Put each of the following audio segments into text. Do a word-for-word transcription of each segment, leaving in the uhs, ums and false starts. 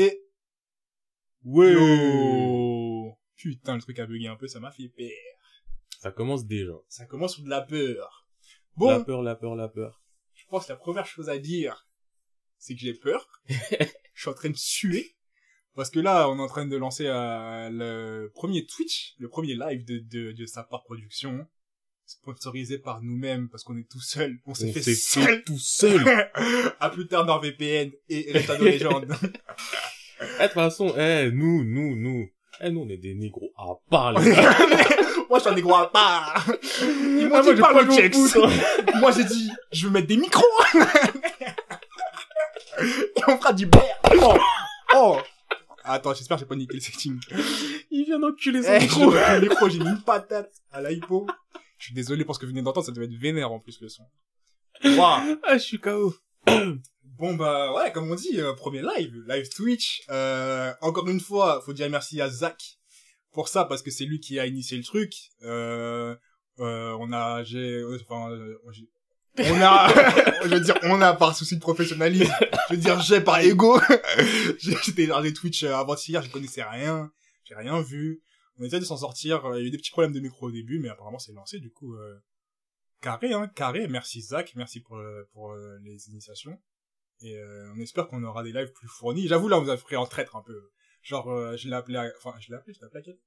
Et... Ouais. Yo. Putain, le truc a bugué un peu, ça m'a fait peur. Ça commence déjà. Ça commence sur de la peur. Bon. La peur, la peur, la peur. Je pense que la première chose à dire, c'est que j'ai peur. Je suis en train de suer. Parce que là, on est en train de lancer euh, le premier Twitch, le premier live de, de, de sa part production. Sponsorisé par nous-mêmes, parce qu'on est tout seul. On s'est on fait, s'est seul. fait tout seul. À plus tard, NordVPN et Retano Legend. De toute façon, eh, nous, nous, nous. Eh, nous, on est des négros à part, les gars. Moi, je suis un négro à part. Ils m'ont ah, dit, parle de checks. Moi, j'ai dit, je veux mettre des micros. Et on fera du beurre. Oh. Oh. Attends, j'espère que j'ai pas niqué le setting. Il vient d'enculer son eh, micro. Le micro, j'ai mis une patate à la hypo. Je suis désolé pour ce que vous venez d'entendre, ça devait être vénère en plus le son. Waouh. Ah, je suis K O. Bon bah ouais, comme on dit, euh, premier live, live Twitch. Euh, encore une fois, faut dire merci à Zach pour ça parce que c'est lui qui a initié le truc. Euh, euh, on a, j'ai, enfin, euh, j'ai, on a, je veux dire, on a par souci de professionnalisme, je veux dire, j'ai par ego. J'étais regardé Twitch avant-hier, je connaissais rien, j'ai rien vu. On essayait de s'en sortir, il y a eu des petits problèmes de micro au début, mais apparemment c'est lancé, du coup, euh, carré, hein, carré, merci Zach, merci pour, pour euh, les initiations, et euh, on espère qu'on aura des lives plus fournis, j'avoue là on vous a pris en traître un peu, genre euh, je l'ai appelé, à... enfin je l'ai appelé, je l'ai appelé à quel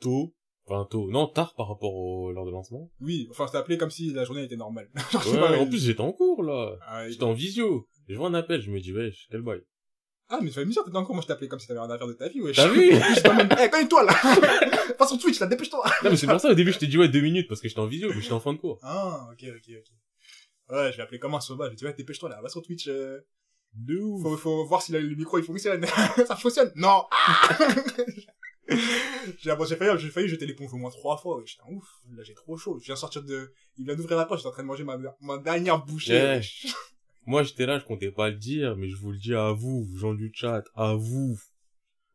tôt, enfin tôt, non tard par rapport au l'heure de lancement. Oui, enfin je t'ai appelé comme si la journée était normale. Genre, ouais, pas, en plus j'étais en cours là, ah, j'étais en visio, je vois un appel, je me dis wesh, quel bail. Ah, mais tu fais mesure, t'es encore, moi je t'appelais comme si t'avais rien à faire de ta vie, wesh. T'as vu? Je t'emmène, eh, connais-toi, là! Passe sur Twitch, là, dépêche-toi! Non, mais c'est pour ça, au début, je t'ai dit, ouais, deux minutes, parce que j'étais en visio, mais j'étais en fin de cours. Ah, ok, ok, ok. Ouais, je l'ai appelé comme un sauvage, je dis, ouais, dépêche-toi, là, va sur Twitch, euh... de ouf. Faut, faut voir si là, le micro, il fonctionne. Ça fonctionne? Non! j'ai, bon, j'ai failli, j'ai failli jeter les pompes au moins trois fois, wesh. J'étais un ouf, là, j'ai trop chaud. Je viens sortir de, il vient d'ouvrir la porte, j'étais en train de manger ma, ma dernière bouchée. Yeah. Moi, j'étais là, je comptais pas le dire, mais je vous le dis à vous, gens du chat, à vous,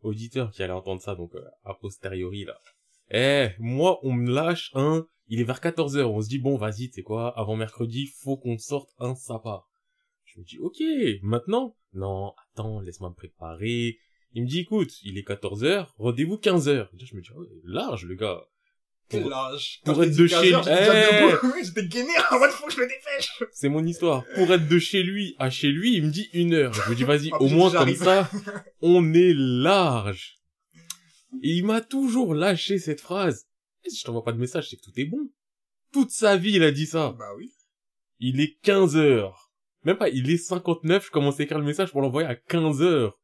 auditeurs qui allez entendre ça, donc, euh, a posteriori, là. Eh, moi, on me lâche un, il est vers quatorze heures, on se dit, bon, vas-y, tu sais quoi, avant mercredi, faut qu'on sorte un sapa. Je me dis, ok, maintenant? Non, attends, laisse-moi me préparer. Il me dit, écoute, il est quatorze heures, rendez-vous quinze heures. Je me dis, oh, large, le gars. Quel large. Pour être de chez lui. Eh. J'étais gainé, en mode, faut que je me dépêche. C'est mon histoire. Pour être de chez lui à chez lui, il me dit une heure. Je me dis, vas-y, au moins, comme ça, on est large. Et il m'a toujours lâché cette phrase. Et si je t'envoie pas de message, c'est que tout est bon. Toute sa vie, il a dit ça. Bah oui. Il est quinze heures. Même pas, il est cinquante-neuf, je commence à écrire le message pour l'envoyer à quinze heures.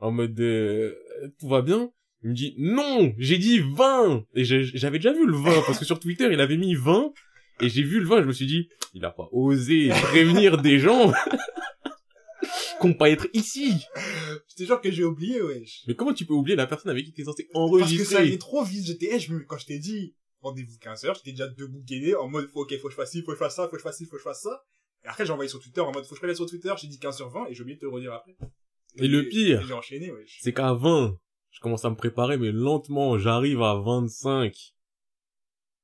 En mode, euh, tout va bien. Il me dit, non, j'ai dit vingt! Et je, j'avais déjà vu le vingt, parce que sur Twitter, il avait mis vingt, et j'ai vu le vingt, je me suis dit, il a pas osé prévenir des gens qu'on pas être ici! Je te jure que j'ai oublié, wesh. Mais comment tu peux oublier la personne avec qui t'es censé enregistrer? Parce que ça allait trop vite, j'étais, hey, je, quand je t'ai dit, rendez-vous quinze heures, j'étais déjà debout gainé, en mode, ok, faut que je fasse ci, faut que je fasse ça, faut que je fasse ci, faut que je fasse ça. Et après, j'ai envoyé sur Twitter, en mode, faut que je revienne sur Twitter, j'ai dit quinze heures vingt, et j'ai oublié de te redire après. Et, et le pire, et j'ai enchaîné, wesh. C'est qu'à vingt, je commence à me préparer, mais lentement, j'arrive à vingt-cinq.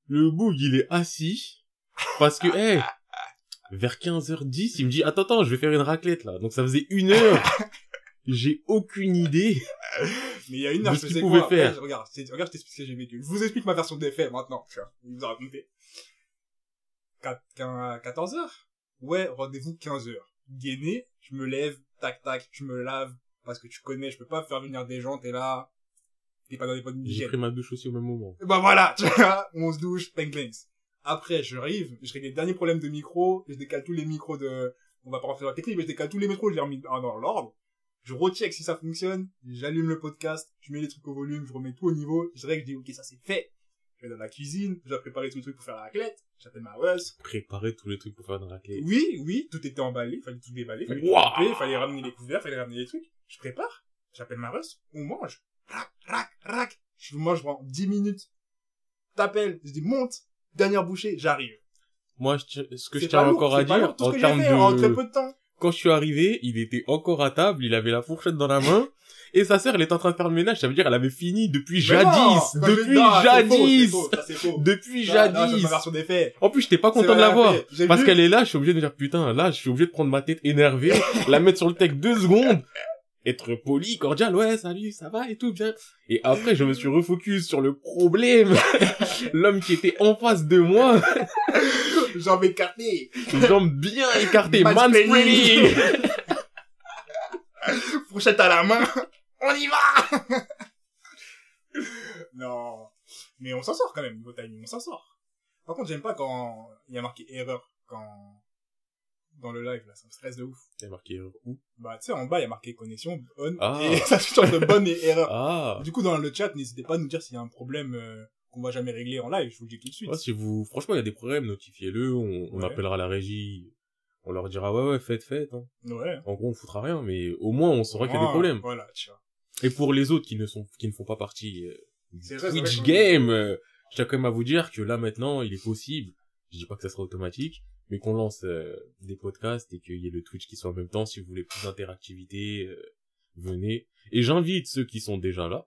Le boug, il est assis, parce que, hey, vers quinze heures dix, il me dit, attends, attends, je vais faire une raclette, là. Donc, ça faisait une heure. J'ai aucune idée. Mais il y a une heure, je sais quoi. Pouvait faire. Ouais, regarde, c'est, regarde, je t'explique ce que j'ai vécu. Je vous explique ma version des faits, maintenant. Il vous a raconté. quatorze heures? Ouais, rendez-vous quinze heures. Gainé, je me lève, tac, tac, je me lave. Parce que tu connais, je peux pas faire venir des gens, t'es là, t'es pas dans les bonnes d'hygiène. J'ai pris ma douche aussi au même moment. Et bah voilà, tu vois, on se douche, penglings. Après, je rive, je règle les derniers problèmes de micro, je décale tous les micros de, on va pas rentrer dans la technique, mais je décale tous les micros, je les remets dans l'ordre, je recheck si ça fonctionne, j'allume le podcast, je mets les trucs au volume, je remets tout au niveau, je règle, je dis, ok, ça c'est fait. Je vais dans la cuisine, j'ai préparé tous les trucs pour faire la raclette, j'appelle ma heureuse. Préparer tous les trucs pour faire une raclette. Oui, oui, tout était emballé, fallait tout déballer, fallait wow. tout couper, fallait ramener les couverts, fallait ramener les trucs. Je prépare, j'appelle ma heureuse, on mange. Rac, rac, rac. Je mange pendant dix minutes. T'appelles, je dis monte, dernière bouchée, j'arrive. Moi, je, ce que c'est je tiens lourd, encore à dire, lourd, en termes de... en très peu de temps. Quand je suis arrivé, il était encore à table, il avait la fourchette dans la main. Et sa sœur, elle était en train de faire le ménage, ça veut dire elle avait fini depuis jadis, depuis jadis, depuis jadis. En plus, j'étais pas content de la voir, parce vu. Qu'elle est là, je suis obligé de me dire putain, là, je suis obligé de prendre ma tête énervée, la mettre sur le tech deux secondes, être poli, cordial, ouais, salut, ça va et tout, bien. Et après, je me suis refocus sur le problème. L'homme qui était en face de moi. Jambes écartées. Jambes bien écartées. Mansplaining. Fourchette à la main. On y va. Non. Mais on s'en sort quand même, niveau timing, on s'en sort. Par contre, j'aime pas quand il y a marqué erreur, quand... dans le live, là, ça me stresse de ouf. Il y a marqué erreur où? Bah, tu sais, en bas, il y a marqué connexion, on, ah. et ça se change de bonne et erreur. Ah. Du coup, dans le chat, n'hésitez pas à nous dire s'il y a un problème euh, qu'on va jamais régler en live, je vous le dis tout de suite. Ouais, si vous, franchement, il y a des problèmes, notifiez-le, on, on ouais. appellera la régie, on leur dira, ouais, ouais, faites, faites, hein. Ouais. En gros, on foutra rien, mais au moins, on saura ah, qu'il y a des problèmes. Voilà, tu vois. Et pour les autres qui ne sont, qui ne font pas partie euh, du c'est Twitch vrai, Game, euh, je tiens quand même à vous dire que là, maintenant, il est possible, je dis pas que ça sera automatique, mais qu'on lance euh, des podcasts et qu'il y ait le Twitch qui soit en même temps. Si vous voulez plus d'interactivité, euh, venez. Et j'invite ceux qui sont déjà là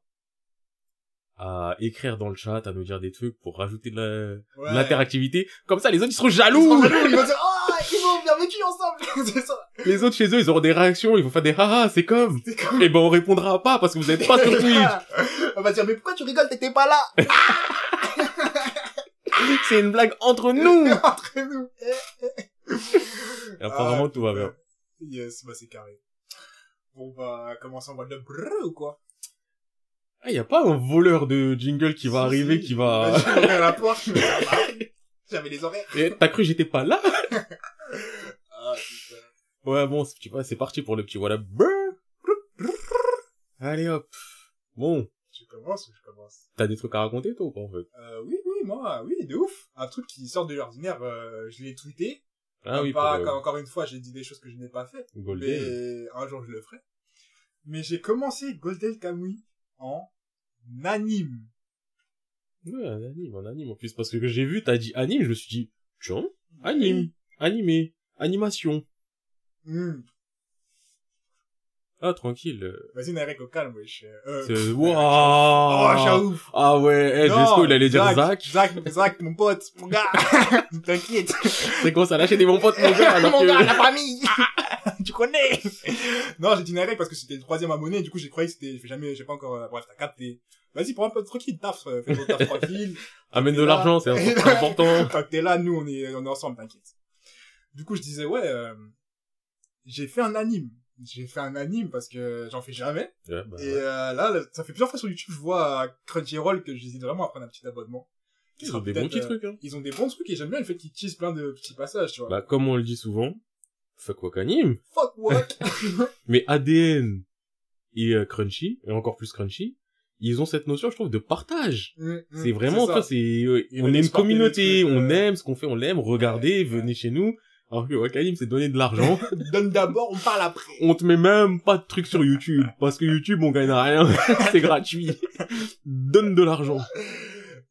à écrire dans le chat, à nous dire des trucs pour rajouter de, la... ouais. de l'interactivité. Comme ça, les autres, ils seront jaloux. Ils seront jaloux, ils vont dire, ah, oh, ils vont bien vécu ensemble. C'est ça. Les autres, chez eux, ils auront des réactions, ils vont faire des haha, c'est comme. C'est comme... Et ben, on répondra pas parce que vous n'êtes pas sur Twitch. On va dire, mais pourquoi tu rigoles, t'étais pas là? C'est une blague entre nous. Entre nous. Et apparemment, ah, tout va bien. Yes, bah c'est carré. Bon, bah, commençons en mode de brrr ou quoi? Ah, y a pas un voleur de jingle qui va si, arriver, si. qui va... Bah, j'ai ouvert la porte, je me disais, ah, bah, j'avais les horaires. Et t'as cru que j'étais pas là? Ah, putain. Ouais, bon, c'est, tu vois, c'est parti pour le petit voilà. Allez, hop. Bon. Tu commences ou je commence? T'as des trucs à raconter, toi, ou pas, en fait? Euh, oui, oui, moi, oui, de ouf. Un truc qui sort de l'ordinaire, euh, je l'ai tweeté. Ah oui, pas, pour... Encore une fois, j'ai dit des choses que je n'ai pas faites. Golden. Mais un jour, je le ferai. Mais j'ai commencé Golden Kamuy en anime. Ouais, en anime, en anime, en plus. Parce que j'ai vu, t'as dit anime, je me suis dit, tiens, anime, animé, animation. Mm. Ah, tranquille. Vas-y, Narek, au calme, wesh. Euh, c'est... Wow. Oh, j'avoue. Ah ouais, eh, Jesco, il allait dire Zach. Zach, Zach, mon pote, mon gars. T'inquiète. C'est quoi, ça lâché des bons potes, mon gars, alors mon que... gars, la famille. Tu connais. Non, j'ai dit Narek parce que c'était le troisième abonné, du coup, j'ai croyé que c'était, je fais jamais, j'ai pas encore, bref, t'as capté. Vas-y, prends un peu de tranquille, taf, fais ton taf tranquille. Amène de l'argent, c'est important. Quand t'es là, nous, on est, on est ensemble, t'inquiète. Du coup, je disais, ouais, euh, j'ai fait un anime. J'ai fait un anime parce que j'en fais jamais. Ouais, bah et euh, là, ça fait plusieurs fois sur YouTube, je vois Crunchyroll que j'hésite vraiment à prendre un petit abonnement. Ils ont des bons petits euh, trucs. Hein. Ils ont des bons trucs et j'aime bien le fait qu'ils teasent plein de petits passages, tu vois. Bah, comme on le dit souvent, fuck Wakanim. Fuck Wak. Mais A D N et euh, Crunchy, et encore plus Crunchy, ils ont cette notion, je trouve, de partage. Mmh, mmh, c'est vraiment, c'est ça, c'est... Euh, on est une communauté, trucs, euh... on aime ce qu'on fait, on l'aime, regardez, ouais, venez ouais. chez nous. Alors que Wakanim, c'est donner de l'argent. Donne d'abord, on parle après. On te met même pas de trucs sur YouTube. Parce que YouTube, on gagne rien. C'est gratuit. Donne de l'argent.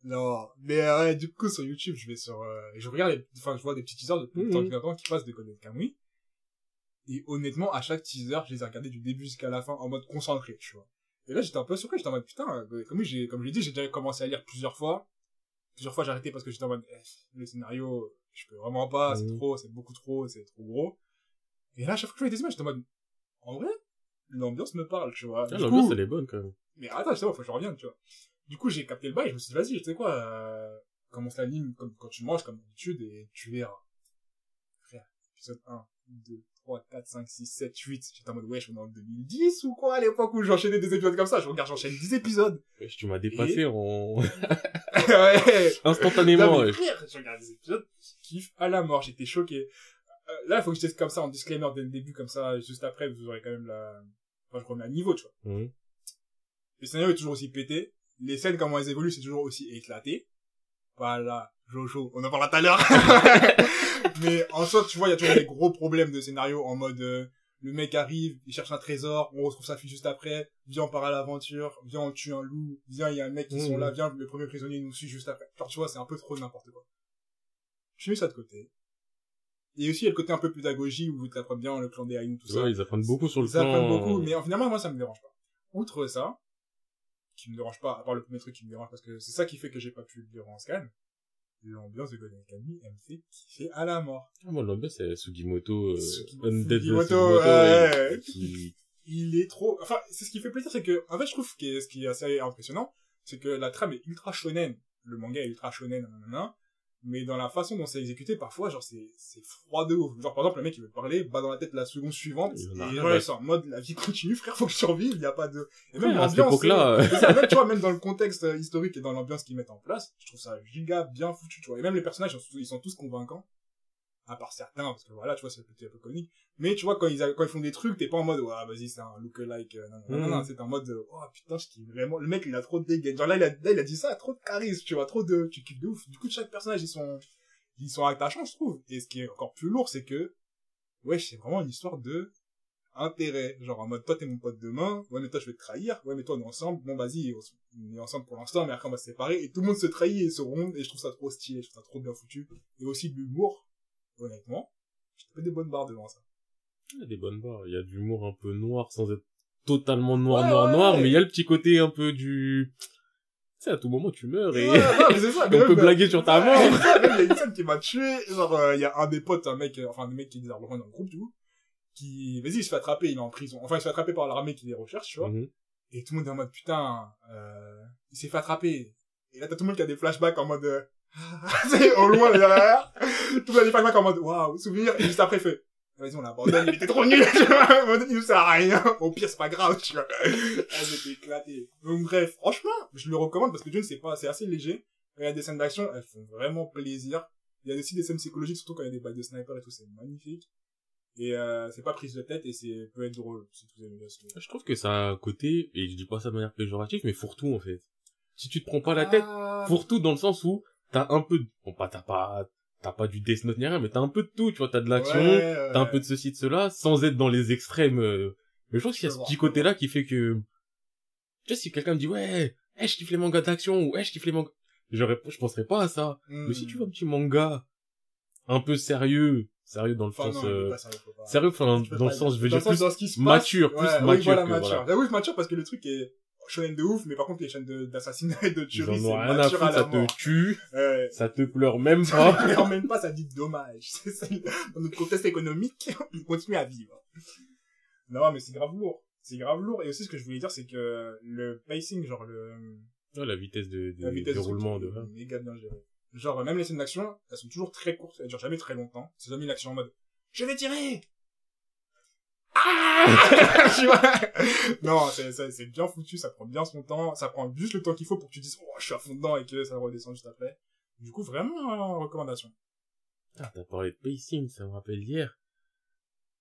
Non. Mais, ouais, du coup, sur YouTube, je vais sur, euh, je regarde les, enfin, je vois des petits teasers de mm-hmm. temps en temps qui passent de Golden Kamuy. Et honnêtement, à chaque teaser, je les ai regardés du début jusqu'à la fin en mode concentré, tu vois. Et là, j'étais un peu surpris. J'étais en mode, putain, comme j'ai, comme je l'ai dit, j'ai déjà commencé à lire plusieurs fois. Plusieurs fois, j'ai arrêté parce que j'étais en mode, eh, le scénario, je peux vraiment pas, mmh. c'est trop, c'est beaucoup trop, c'est trop gros. Et là, chaque fois que je fais des images, j'étais en mode, en vrai, l'ambiance me parle, tu vois. Ah, l'ambiance, coup, elle est bonne, quand même. Mais attends, justement, faut que je revienne, tu vois. Du coup, j'ai capté le bail, je me suis dit, vas-y, tu sais quoi, euh, commence l'anime comme, quand tu manges, comme d'habitude, et tu verras. Frère, épisode un, deux, trois, quatre, cinq, six, sept, huit. J'étais en mode, wesh, on est en deux mille dix ou quoi, à l'époque où j'enchaînais des épisodes comme ça. Je regarde, j'enchaîne dix épisodes. Wesh, tu m'as dépassé et... en... ouais. Instantanément, ouais. Je regarde des épisodes. Kiff à la mort, j'étais choqué. Euh, là, il faut que je teste comme ça, en disclaimer dès le début, comme ça, juste après, vous aurez quand même la... Enfin, je remets à niveau, tu vois. Mmh. Le scénario est toujours aussi pété. Les scènes, comment elles évoluent, c'est toujours aussi éclaté. Pas là, Jojo, on en parlera tout à l'heure. Mais en soi, tu vois, il y a toujours des gros problèmes de scénario, en mode, euh, le mec arrive, il cherche un trésor, on retrouve sa fille juste après, viens, on part à l'aventure, viens, on tue un loup, viens, il y a un mec qui mmh. sont là, viens, le premier prisonnier nous suit juste après. Genre, tu vois, c'est un peu trop n'importe quoi. J'ai mis ça de côté. Et aussi, il y a le côté un peu pédagogie où tu apprends bien le clan des Ainu, tout ouais, ça. Ouais, ils apprennent beaucoup sur le clan. Ils plan... apprennent beaucoup, mais finalement, moi, ça me dérange pas. Outre ça, qui me dérange pas, à part le premier truc qui me dérange, parce que c'est ça qui fait que j'ai pas pu le lire en scan, l'ambiance de Golden Kamuy, elle me fait kiffer à la mort. Ah, moi, l'ambiance, c'est Sugimoto, euh, Sugimoto, Undead Sugimoto, Sugimoto, ouais. et, qui, il est trop... Enfin, c'est ce qui fait plaisir, c'est que... En fait, je trouve que ce qui est assez impressionnant, c'est que la trame est ultra shonen. Le manga est ultra shonen, nanana. Mais dans la façon dont c'est exécuté, parfois, genre, c'est, c'est froid de ouf. Genre, par exemple, le mec, il veut parler, bat dans la tête la seconde suivante, et, et genre, il sort en mode, la vie continue, frère, faut que je survive, il y a pas de... Et même ouais, l'ambiance, là, euh... ça, même, tu vois, même dans le contexte historique et dans l'ambiance qu'ils mettent en place, je trouve ça giga bien foutu, tu vois. Et même les personnages, ils sont tous convaincants. À part certains, parce que voilà, tu vois, c'est un peu comique. Mais tu vois, quand ils, a... quand ils font des trucs, t'es pas en mode, ouais, vas-y, c'est un look-alike. Non, non, non, mm. non, c'est en mode, oh, putain, je kiffe vraiment. Le mec, il a trop de dégâts. Genre là, il a, là, il a dit ça, trop de charisme, tu vois, trop de, tu kiffes de ouf. Du coup, chaque personnage, ils sont, ils sont attachants, je trouve. Et ce qui est encore plus lourd, c'est que, ouais, c'est vraiment une histoire de intérêt. Genre, en mode, toi, t'es mon pote demain. Ouais, mais toi, je vais te trahir. Ouais, mais toi, on est ensemble. Bon, vas-y, on est ensemble pour l'instant, mais après, on va se séparer. Et tout le monde se trahit et se ronde. Et je trouve ça trop stylé, je trouve ça trop bien foutu. Et aussi de l'humour. Honnêtement, j'ai fait des bonnes barres devant ça. Il y a des bonnes barres, il y a de l'humour un peu noir, sans être totalement noir, ouais, noir, ouais, noir, ouais. Mais il y a le petit côté un peu du... Tu sais, à tout moment, tu meurs et ouais, non, c'est ça, on peut même, blaguer bah, sur ta mort. Il y a une scène qui m'a tué, genre, il euh, y a un des potes, un mec, enfin, un mec qui est désarmé dans le groupe, du coup, qui, vas-y, il se fait attraper, il est en prison. Enfin, il se fait attraper par l'armée qui les recherche, tu vois. Mm-hmm. Et tout le monde est en mode, putain, euh, il s'est fait attraper. Et là, t'as tout le monde qui a des flashbacks en mode... Euh, c'est au loin derrière tout le monde est en mode waouh souvenir et juste après il fait vas-y on l'abandonne il était trop nul il nous sert à rien au pire c'est pas grave tu vois j'étais éclaté donc bref franchement je le recommande parce que Dieu ne sait pas c'est assez léger il y a des scènes d'action elles font vraiment plaisir il y a aussi des scènes psychologiques surtout quand il y a des bails de sniper et tout c'est magnifique et euh, c'est pas prise de tête et c'est peut être drôle si tu aimes bien ce je trouve que ça a un côté et je dis pas ça de manière péjorative mais fourre-tout en fait si tu te prends pas la tête ah... fourre-tout dans le sens où t'as un peu de... bon pas t'as pas t'as pas du Death Note ni rien mais t'as un peu de tout tu vois t'as de l'action ouais, ouais. T'as un peu de ceci de cela sans être dans les extrêmes euh... mais je pense qu'il y a ce petit côté là qui fait que tu sais si quelqu'un me dit ouais hey, je kiffe les mangas d'action ou hey, je kiffe les mangas j'aurais je penserais pas à ça mm. Mais si tu vois un petit manga un peu sérieux sérieux dans le enfin, sens non, euh... sérieux, sérieux enfin, dans le sens je veux dire plus mature plus mature oui, voilà, que, mature. Voilà. Oui, mature parce que le truc est shonen de ouf, mais par contre, les chaînes de, d'assassinat et de tuerie, c'est mature à, à la ça mort. Te tue, ouais. Ça te pleure même pas. Ça te pleure même pas, ça dit dommage. C'est ça. Dans notre contexte économique, on continue à vivre. Non, mais c'est grave lourd. C'est grave lourd. Et aussi, ce que je voulais dire, c'est que le pacing, genre le... Ouais, la vitesse de, de, la vitesse de roulement de... de... méga bien géré. Genre, même les scènes d'action, elles sont toujours très courtes, elles durent jamais très longtemps. C'est jamais une action en mode, je vais tirer! Non, c'est, c'est, c'est bien foutu, ça prend bien son temps, ça prend juste le temps qu'il faut pour que tu dises, oh, je suis à fond dedans et que ça redescend juste après. Du coup, vraiment, euh, recommandation. Ah, t'as parlé de pacing, ça me rappelle hier.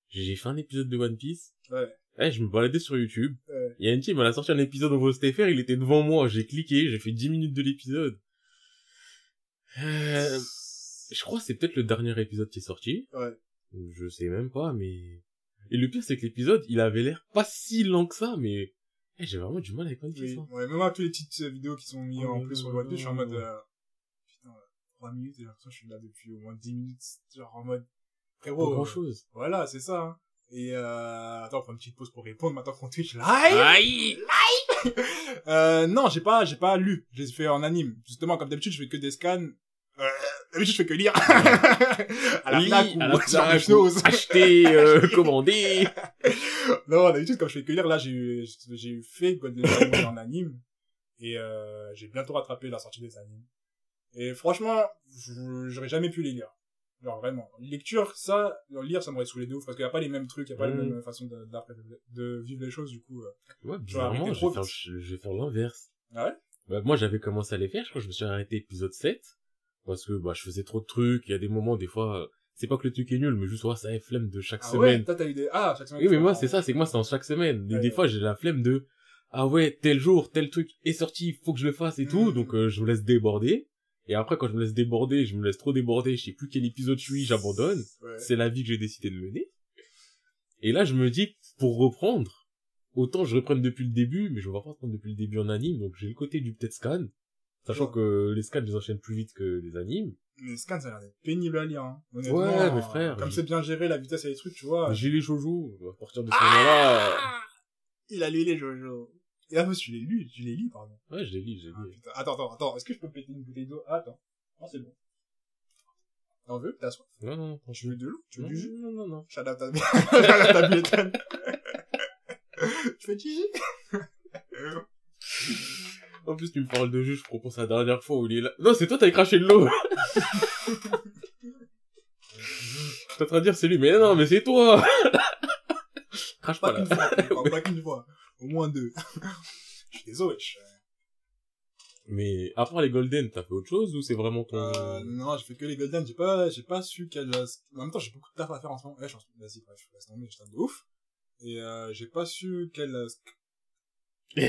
J'ai fait un épisode de One Piece. Ouais. Eh, je me baladais sur YouTube. Ouais. Il y a une team, elle a sorti un épisode où vous faire, il était devant moi, j'ai cliqué, j'ai fait dix minutes de l'épisode. Euh, je crois que c'est peut-être le dernier épisode qui est sorti. Ouais. Je sais même pas, mais... Et le pire, c'est que l'épisode, il avait l'air pas si lent que ça, mais... Eh, j'ai vraiment du mal avec One Piece. Oui. Ouais, même avec les petites vidéos qui sont mises oh, en plus sur le One Piece, je suis en mode... Euh... Putain, trois minutes, et j'ai l'impression que je suis là depuis au moins dix minutes, genre en mode... Frérot, pas grand-chose. Voilà, c'est ça. Hein. Et euh... Attends, on prend une petite pause pour répondre, maintenant qu'on Twitch, live Aïe Live euh, Non, j'ai pas, j'ai pas lu, je les ai fait en anime. Justement, comme d'habitude, je fais que des scans... Euh, d'habitude, je fais que lire. à la oui, Fnac ou à la Fnac, chose. Acheter, euh, commander. Non, d'habitude, comme je fais que lire, là, j'ai, j'ai fait Golden Wind en anime. Et, euh, j'ai bientôt rattrapé la sortie des animes. Et franchement, j'aurais jamais pu les lire. Genre, vraiment. Lecture, ça, lire, ça m'aurait saoulé de ouf, parce qu'il n'y a pas les mêmes trucs, il n'y a pas mmh. la même façon de, de, de vivre les choses, du coup. Ouais, bizarrement, je vais faire, je vais faire l'inverse. Ah ouais? Bah, moi, j'avais commencé à les faire, je crois que je me suis arrêté épisode sept. Parce que, bah, je faisais trop de trucs, il y a des moments, des fois, c'est pas que le truc est nul, mais juste, ouais, ça a la flemme de chaque ah semaine. Ah ouais, toi, t'as eu des, ah, chaque semaine. Oui, mais moi, c'est ça, c'est que moi, c'est en chaque semaine. Et ouais, des ouais. fois, j'ai la flemme de, ah ouais, tel jour, tel truc est sorti, faut que je le fasse et mmh. tout, donc, euh, je me laisse déborder. Et après, quand je me laisse déborder, je me laisse trop déborder, je sais plus quel épisode je suis, j'abandonne. Ouais. C'est la vie que j'ai décidé de mener. Et là, je me dis, pour reprendre, autant je reprenne depuis le début, mais je vais pas reprendre depuis le début en anime, donc j'ai le côté du peut-être scan. Sachant ouais. que les scans, les enchaînent plus vite que les animes. Les scans, ça a l'air d'être pénible à lire, hein. Honnêtement. Ouais, mais frère. Comme j'ai... c'est bien géré, la vitesse et les trucs, tu vois. J'ai les Jojo. À partir de ce ah moment-là. Il a lu les Jojo. Et là, moi, je l'ai lu, je l'ai lu, pardon. Ouais, je l'ai lu, je l'ai ah, lu. Putain. Attends, attends, attends. Est-ce que je peux péter une bouteille d'eau? Ah, attends. Non, c'est bon. T'en veux? T'as soif? Non, non, non. Tu veux de l'eau? Tu veux non, du jus? Non, non, non. J'adapte ta biétane. Je fais Gigi. En plus, tu me parles de jeu, je propose la dernière fois où il est là. Non, c'est toi, t'avais craché de l'eau. Je suis en train de dire, c'est lui, mais non, mais c'est toi. Crache pas, pas là. Qu'une fois, pas qu'une fois. Au moins deux. Je suis désolé, je... Mais, à part les Golden, t'as fait autre chose, ou c'est vraiment ton... Euh, non, j'ai fait que les Golden, j'ai pas, j'ai pas su quel... En même temps, j'ai beaucoup de taf à faire en ce moment. Eh, je suis... Vas-y, bref, je suis tombé, je t'aime de ouf. Et, euh, j'ai pas su quel...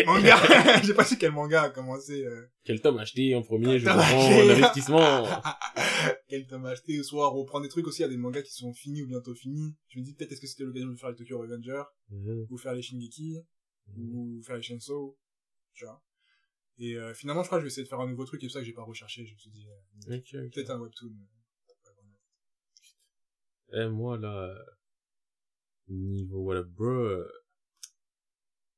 manga! J'ai pas su quel manga a commencé, euh... Quel tome acheter en premier, je comprends, l'investissement. Quel tome acheter, soit reprendre des trucs aussi à des mangas qui sont finis ou bientôt finis. Je me dis, peut-être, est-ce que c'était l'occasion de faire les Tokyo Revengers? Mm-hmm. Ou faire les Shingeki? Mm-hmm. Ou faire les Chainsaw? Tu vois. Et euh, finalement, je crois que je vais essayer de faire un nouveau truc, et c'est ça que j'ai pas recherché. Je me suis dit, euh, okay, okay. Peut-être un webtoon. Eh, hey, moi, là, niveau, voilà, bro,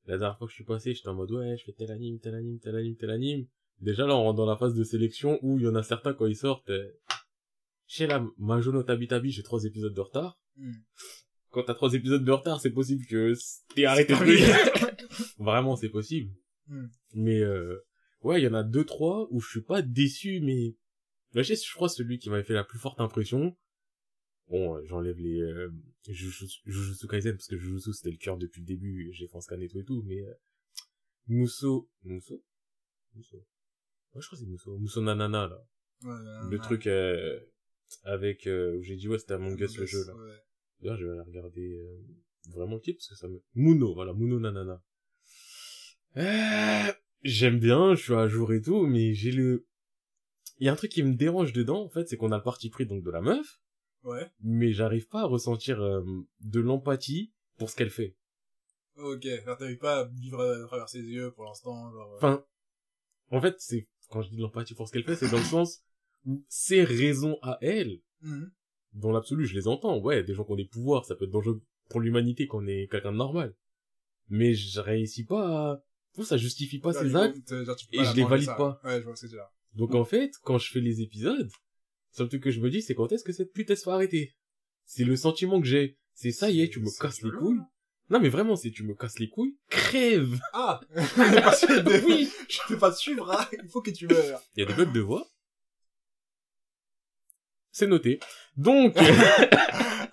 la dernière fois que je suis passé, j'étais en mode, ouais, je fais tel anime, tel anime, tel anime, tel anime. Déjà, là, on rentre dans la phase de sélection où il y en a certains, quand ils sortent, euh, chez la Majo no Tabi Tabi, j'ai trois épisodes de retard. Mm. Quand t'as trois épisodes de retard, c'est possible que t'es arrêté de rire. Vraiment, c'est possible. Mm. Mais, euh, ouais, il y en a deux, trois où je suis pas déçu, mais, là, je sais, je crois, celui qui m'avait fait la plus forte impression. Bon, euh, j'enlève les, euh, Jujutsu, Jujutsu Kaisen, parce que Jujutsu, c'était le cœur depuis le début, j'ai fanscané et tout et tout, mais, euh, Musso, Musso? Musso. Ouais, je crois que c'est Musso. Musso Nanana, là. Ouais, là, le ouais. truc, euh, avec, euh, où j'ai dit, ouais, c'était Among Us, le jeu, là. Ouais. D'ailleurs, je vais aller regarder, euh, vraiment le titre, parce que ça me... Muno, voilà, Muno Nanana. Euh, j'aime bien, je suis à jour et tout, mais j'ai le... Il y a un truc qui me dérange dedans, en fait, c'est qu'on a le parti pris donc de la meuf, ouais. Mais j'arrive pas à ressentir euh, de l'empathie pour ce qu'elle fait. Ok, enfin, t'arrives pas à vivre à travers ses yeux pour l'instant, genre... Enfin, en fait, c'est quand je dis de l'empathie pour ce qu'elle fait, c'est dans le sens où ses raisons à elle, mm-hmm. dans l'absolu, je les entends, ouais, des gens qui ont des pouvoirs, ça peut être dangereux pour l'humanité quand on est quelqu'un de normal. Mais je réussis pas à... ça justifie pas ces actes, genre, et je les valide ça. Pas. Ouais, je vois ce que tu as. Donc en fait, quand je fais les épisodes, le truc que je me dis, c'est quand est-ce que cette pute, elle se fait arrêter? C'est le sentiment que j'ai. C'est ça y est, tu me c'est casses les couilles. Long. Non mais vraiment, c'est tu me casses les couilles, crève! Ah! de... Oui! Je peux pas te suivre, hein. Il faut que tu meurs. Il y a des bugs de voix. C'est noté. Donc...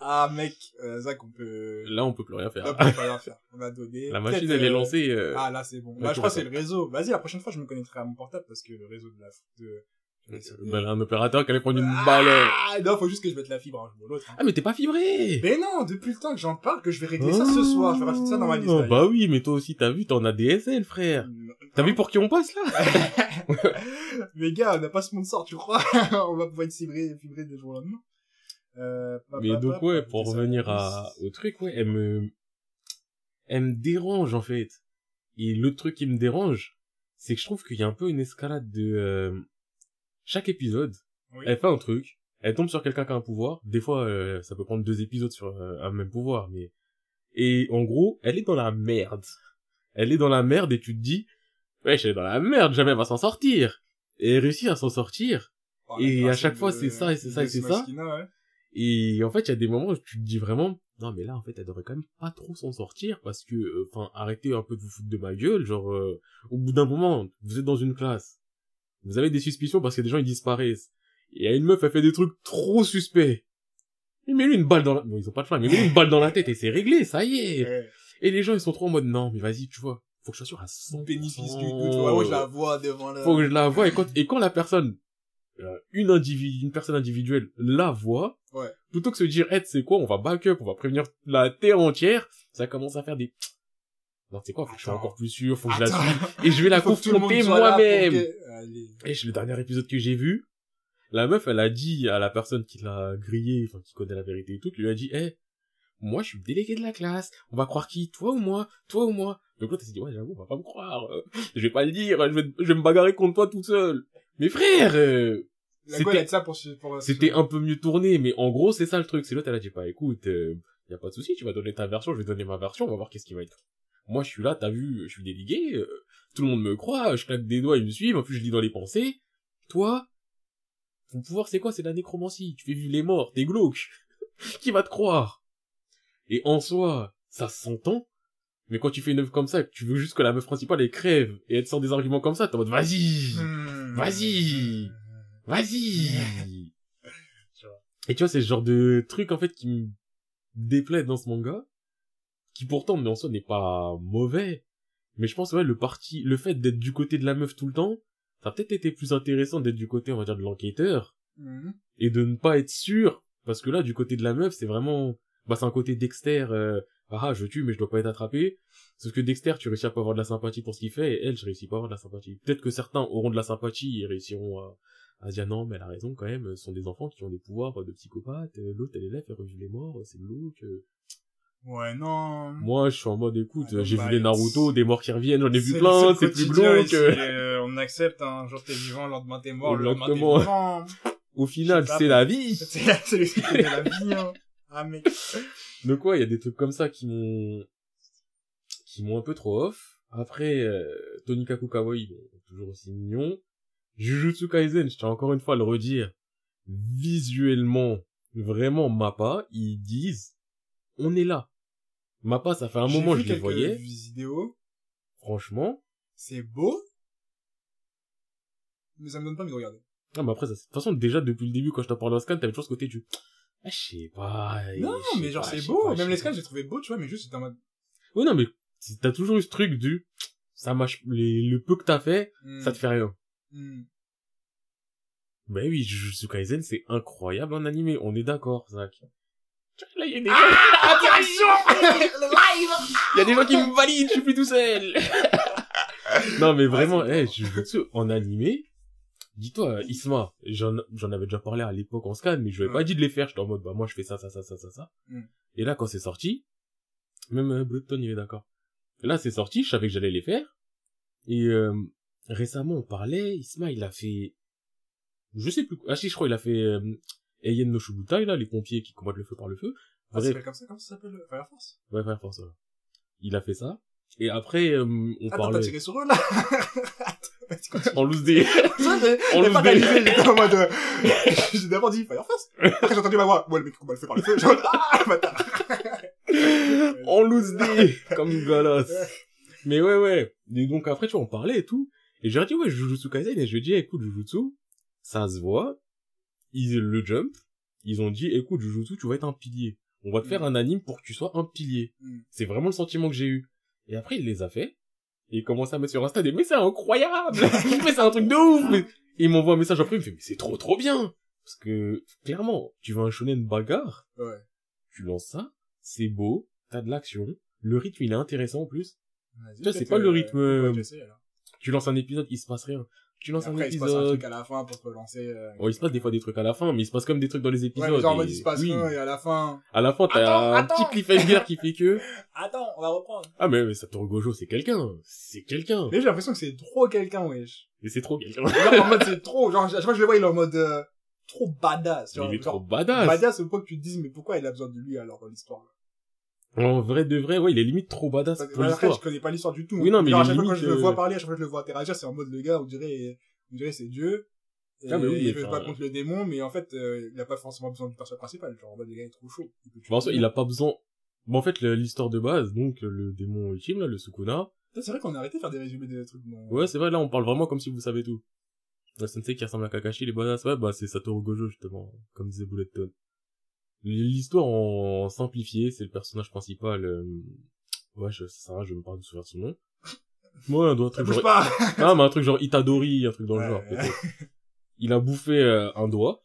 Ah mec, euh, Zach, on peut... Là, on peut plus rien faire. Là, on peut plus rien faire. On a donné... La machine, elle euh... est lancée... Euh... Ah là, c'est bon. Là, je crois que c'est le réseau. Vas-y, la prochaine fois, je me connecterai à mon portable parce que le réseau de la... De... de... Bah, là, un opérateur qui allait prendre une ah balle... Ah non, faut juste que je mette la fibre un jour ou l'autre. Hein. Ah mais t'es pas fibré. Mais non, depuis le temps que j'en parle, que je vais régler oh, ça ce soir. Je vais rajouter ça dans ma liste. Oh, bah oui, mais toi aussi, t'as vu, t'en as D S L, frère. Non. T'as vu pour qui on passe, là? Mais gars, on n'a pas ce monde sort, tu crois? On va pouvoir être fibré, fibré de jour au lendemain. Euh, pas, mais pas, donc pas, ouais, pas, pour revenir à au truc, ouais, elle me elle me dérange en fait. Et l'autre truc qui me dérange, c'est que je trouve qu'il y a un peu une escalade de euh... chaque épisode. Oui. Elle fait un truc, elle tombe sur quelqu'un qui a un pouvoir. Des fois, euh, ça peut prendre deux épisodes sur euh, un même pouvoir, mais et en gros, elle est dans la merde. Elle est dans la merde et tu te dis, ouais, elle est dans la merde, jamais elle va s'en sortir. Et elle réussit à s'en sortir. Oh, et à chaque fois, de... c'est ça et c'est ça et c'est ça. Ouais. Et en fait, il y a des moments où tu te dis vraiment, non mais là, en fait, elle devrait quand même pas trop s'en sortir, parce que, enfin, euh, arrêtez un peu de vous foutre de ma gueule, genre, euh, au bout d'un moment, vous êtes dans une classe, vous avez des suspicions parce que des gens, ils disparaissent, et une meuf, elle fait des trucs trop suspects, et mets-lui une balle dans la... Bon, ils ont pas de flingue, mais mets-lui une balle dans la tête, et c'est réglé, ça y est. Et les gens, ils sont trop en mode, non, mais vas-y, tu vois, faut que je sois sûr à cent pour cent. Bénéfice du doute, ouais, ouais, je la vois devant là. Faut que je la vois, et quand, et quand la personne... Euh, une individu, une personne individuelle la voit, ouais. Plutôt que se dire, hey, c'est quoi, on va back up, on va prévenir la terre entière, ça commence à faire des, non, c'est quoi, faut que Attends. Je sois encore plus sûr, faut que Attends. Je la suis, et je vais la confronter moi-même. Que... Et c'est le dernier épisode que j'ai vu, la meuf, elle a dit à la personne qui l'a grillée, enfin, qui connaît la vérité et tout, qui lui a dit, hey, moi, je suis délégué de la classe, on va croire qui, toi ou moi, toi ou moi. Donc l'autre, elle s'est dit, ouais, j'avoue, on va pas me croire, je vais pas le dire, je vais, je vais me bagarrer contre toi tout seul. Mais frère, euh, c'était, ça pour, pour, c'était un peu mieux tourné, mais en gros, c'est ça le truc. C'est l'autre, elle a dit, bah, écoute, euh, y a pas de souci, tu vas donner ta version, je vais donner ma version, on va voir qu'est-ce qui va être. Moi, je suis là, t'as vu, je suis délégué, euh, tout le monde me croit, je claque des doigts, ils me suivent, en plus, je lis dans les pensées. Toi, ton pouvoir, c'est quoi? C'est la nécromancie. Tu fais vivre les morts, t'es glauque. Qui va te croire? Et en soi, ça s'entend, Mais quand tu fais une œuvre comme ça, tu veux juste que la meuf principale elle crève, et elle te sort des arguments comme ça, t'es en mode vas-y, mmh. vas-y, vas-y. Et tu vois, c'est ce genre de truc en fait qui me déplaît dans ce manga, qui pourtant mais en soi n'est pas mauvais. Mais je pense ouais le parti, le fait d'être du côté de la meuf tout le temps, ça a peut-être été plus intéressant d'être du côté on va dire de l'enquêteur mmh. et de ne pas être sûr, parce que là du côté de la meuf c'est vraiment bah c'est un côté Dexter. Euh... Ah, je tue, mais je dois pas être attrapé. Sauf que Dexter, tu réussis à pas avoir de la sympathie pour ce qu'il fait, et elle, je réussis pas à avoir de la sympathie. Peut-être que certains auront de la sympathie et réussiront à, à dire non, mais elle a raison quand même, ce sont des enfants qui ont des pouvoirs de psychopathe, l'autre, elle est là, elle revive les morts, c'est glauque. Ouais, non. Moi, je suis en mode, écoute, ah, j'ai bah, vu des Naruto, c'est... des morts qui reviennent, j'en ai vu c'est plein, c'est plus glauque. Euh, on accepte, hein, genre t'es vivant, le lendemain t'es mort, le lendemain t'es vivant. Au final, c'est la vie. C'est la, c'est la vie, hein. Ah, mais... Donc ouais, il y a des trucs comme ça qui m'ont qui m'ont un peu trop off. Après, euh, Tonikaku Kawaii, bon, toujours aussi mignon. Jujutsu Kaisen, je tiens encore une fois à le redire, visuellement, vraiment Mappa, ils disent, on est là. Mappa, ça fait un J'ai moment que je les voyais. J'ai vu quelques vidéos. Franchement. C'est beau. Mais ça me donne pas envie de regarder. Ah mais après, ça, de toute façon, déjà, depuis le début, quand je t'en parle en scan, t'avais toujours ce côté du... Ah, je sais pas. Non, mais genre, pas, c'est beau. Pas, Même les scans, j'ai trouvé beau, tu vois, mais juste, c'est en mode. Oui, non, mais t'as toujours eu ce truc du, ça mâche, les, le peu que t'as fait, mm. ça te fait rien. Mm. Ben oui, Jujutsu Kaisen, c'est incroyable en animé. On est d'accord, Zach. Là, il y a des gens. Ah, attention! Le live! Il y a des gens qui me valident, je suis plus tout seul. Non, mais vraiment, eh, hey, Jujutsu, en animé, dis-toi, Isma, j'en, j'en avais déjà parlé à l'époque en scan, mais je lui avais mmh. pas dit de les faire, j'étais en mode, bah, moi, je fais ça, ça, ça, ça, ça, ça. Mmh. Et là, quand c'est sorti, même, euh, Bluton, il est d'accord. Et là, c'est sorti, je savais que j'allais les faire. Et, euh, récemment, on parlait, Isma, il a fait, je sais plus, ah si, je crois, il a fait, euh, Eien no Shubutai, là, les pompiers qui combattent le feu par le feu. Ah, ça s'appelle comme ça, comment ça s'appelle? Fire Force? Ouais, Fire Force, ouais. Il a fait ça. Et après, euh, on Attends, parlait... Attends, t'as tiré sur eux, là? En loose des... En loose des... J'étais en mode... J'ai d'abord dit Fire Force. Après, j'ai entendu ma voix. Moi, le mec, on va le faire par le feu. J'ai entendu... Ah, bâtard. En loose des... Comme une galasse. Mais ouais, ouais. Et donc, après, tu vois, on parlait et tout. Et j'ai dit, ouais, Jujutsu Kaisen. Et je lui ai dit, écoute, Jujutsu, ça se voit. Ils, le jump. Ils ont dit, écoute, Jujutsu, tu vas être un pilier. On va te mm. faire un anime pour que tu sois un pilier. Mm. C'est vraiment le sentiment que j'ai eu. Et après, il les a fait. Et il commence à mettre sur Insta des, mais c'est incroyable! Mais c'est un truc de ouf! Mais... Et il m'envoie un message après, il me fait, mais c'est trop trop bien! Parce que, clairement, tu veux un shonen bagarre. Ouais. Tu lances ça, c'est beau, t'as de l'action, le rythme il est intéressant en plus. Vas-y, tu vois, c'est pas euh, le rythme, euh, essayer, alors. Tu lances un épisode, il se passe rien. Tu lances après, un épisode. Il se passe un truc à la fin pour te relancer. Euh... Bon, il se passe des fois des trucs à la fin, mais il se passe comme des trucs dans les épisodes. Ouais, mais genre, et... en mode, il se passe oui. un, et à la fin. À la fin, t'as attends, un attends. petit cliffhanger qui fait que. Attends, on va reprendre. Ah, mais, mais Satoru Gojo, c'est quelqu'un. C'est quelqu'un. Mais j'ai l'impression que c'est trop quelqu'un, wesh. Et c'est trop quelqu'un. Genre, en mode, c'est trop, genre, à chaque fois que je le vois, il est en mode, euh, trop badass. Genre, il est genre, trop badass. Badass, au point que tu te dises, mais pourquoi il a besoin de lui, alors, dans l'histoire? En vrai de vrai, ouais, il est limite trop badass pour l'histoire. Après, je connais pas l'histoire du tout. Oui, non, mais. Genre, à chaque fois que je le vois parler, à chaque fois que je le vois interagir, c'est en mode, le gars, on dirait, on dirait c'est Dieu. Et ah, mais oui, il peut pas contre le démon, mais en fait, euh, il a pas forcément besoin du personnage principal. Genre, en mode, le gars est trop chaud. Bon, en fait, il a pas besoin. Bon, en fait, l'histoire de base, donc, le démon ultime, là, le Sukuna. C'est vrai qu'on a arrêté de faire des résumés des trucs, bon. Ouais, c'est vrai, là, on parle vraiment comme si vous savez tout. Le sensei qui ressemble à Kakashi, les badass, ouais, bah, c'est Satoru Gojo, justement. Comme disait Bulletton. L'histoire en simplifié, c'est le personnage principal, euh... ouais, je, ça, je me parle de souvenir de son nom. Ouais, un, un truc genre, pas ah, mais un truc genre Itadori, un truc dans ouais, le genre, ouais. peut-être. Il a bouffé euh, un doigt.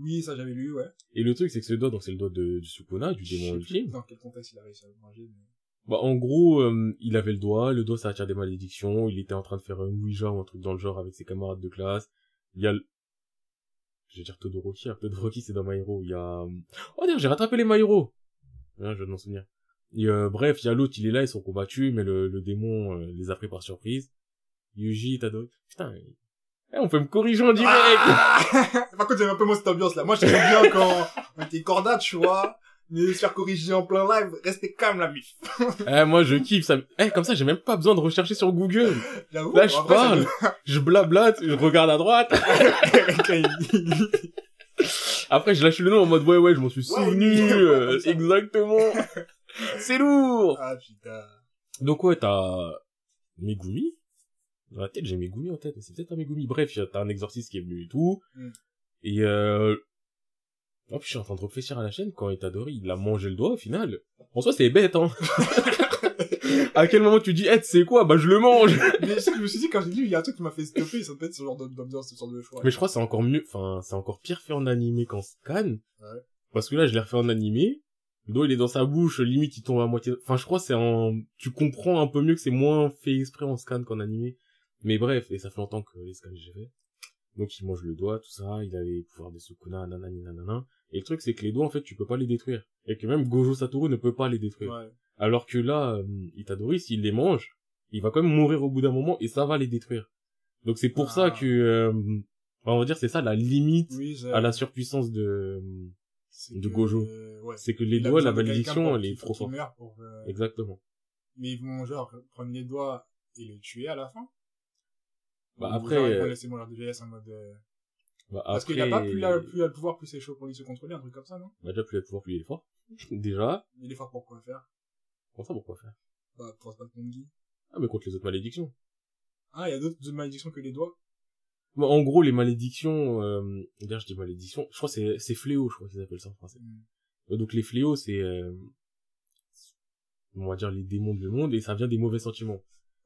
Oui, ça, j'avais lu, ouais. Et le truc, c'est que ce doigt, donc c'est le doigt de, du Sukuna, du démon ultime. Dans quel contexte il a réussi à le manger, mais... Bah, en gros, euh, il avait le doigt, le doigt, ça attire des malédictions, il était en train de faire un Ouija ou un truc dans le genre avec ses camarades de classe. Il y a l... Je vais dire Todoroki, alors Todoroki c'est dans My Hero, il y a... Oh d'ailleurs, j'ai rattrapé les My Hero. Là, je viens de m'en souvenir. Et euh, bref, il y a l'autre, il est là, ils sont combattus, mais le, le démon euh, les a pris par surprise. Yuji, Tadori... Putain, il... eh, on peut me corriger en direct ah Par contre, j'aime un peu moins cette ambiance là. Moi, j'aime bien quand on était corda, tu vois, mais se faire corriger en plein live, restez calme la mif. Eh, moi, je kiffe ça. Eh, comme ça, j'ai même pas besoin de rechercher sur Google. J'avoue, là, je après, parle, me... je blablate, je regarde à droite. Après, je lâche le nom en mode, ouais, ouais, je m'en suis ouais, souvenu. Euh, exactement. C'est lourd. Ah, putain. Donc ouais, t'as Megumi. Dans la tête, j'ai Megumi en tête, mais c'est peut-être un Megumi. Bref, t'as un exorciste qui est venu et tout. Mm. Et euh... Oh, puis je suis en train de réfléchir à la chaîne quand Itadori, il a mangé le doigt au final. En soi, c'est bête, hein. À quel moment tu dis, hey, c'est quoi? Bah, je le mange. Mais je me suis dit, quand j'ai lu, il y a un truc qui m'a fait stopper, ça peut être ce genre d'ambiance, ce genre de choix. Mais je crois que c'est encore mieux, enfin, c'est encore pire fait en animé qu'en scan. Ouais. Parce que là, je l'ai refait en animé. Le doigt, il est dans sa bouche, limite, il tombe à moitié. Enfin, je crois que c'est en, tu comprends un peu mieux que c'est moins fait exprès en scan qu'en animé. Mais bref, et ça fait longtemps que les scans j'ai fait. Donc, il mange le doigt, tout ça, il a les pouvoirs des Sukuna, nanani, nanana. Et le truc, c'est que les doigts, en fait, tu peux pas les détruire. Et que même Gojo Satoru ne peut pas les détruire. Ouais. Alors que là, Itadori, s'il les mange, il va quand même mourir au bout d'un moment et ça va les détruire. Donc, c'est pour ah. ça que, euh, on va dire, c'est ça la limite oui, à la surpuissance de, c'est de que... Gojo. Ouais. C'est que les il doigts, la malédiction, elle est trop forte. Euh... Exactement. Mais ils vont, genre, prendre les doigts et les tuer à la fin? Bah après, genre, ils vont laisser mourir de vieillesse en mode. Euh... Bah parce après... qu'il a pas plus la, plus la pouvoir, plus c'est chaud pour lui se contrôler, un truc comme ça, non? Bah déjà plus il a pouvoir, plus il est fort. Déjà. Il est fort pour quoi faire? Pour ça, pour quoi faire? Bah pour se battre contre Guy. Ah mais contre les autres malédictions. Ah il y a d'autres, d'autres malédictions que les doigts. Bah en gros les malédictions, euh, d'ailleurs je dis malédictions, je crois que c'est c'est fléaux, je crois qu'ils appellent ça en français. Mm. Donc les fléaux c'est, euh, on va dire les démons du monde et ça vient des mauvais sentiments.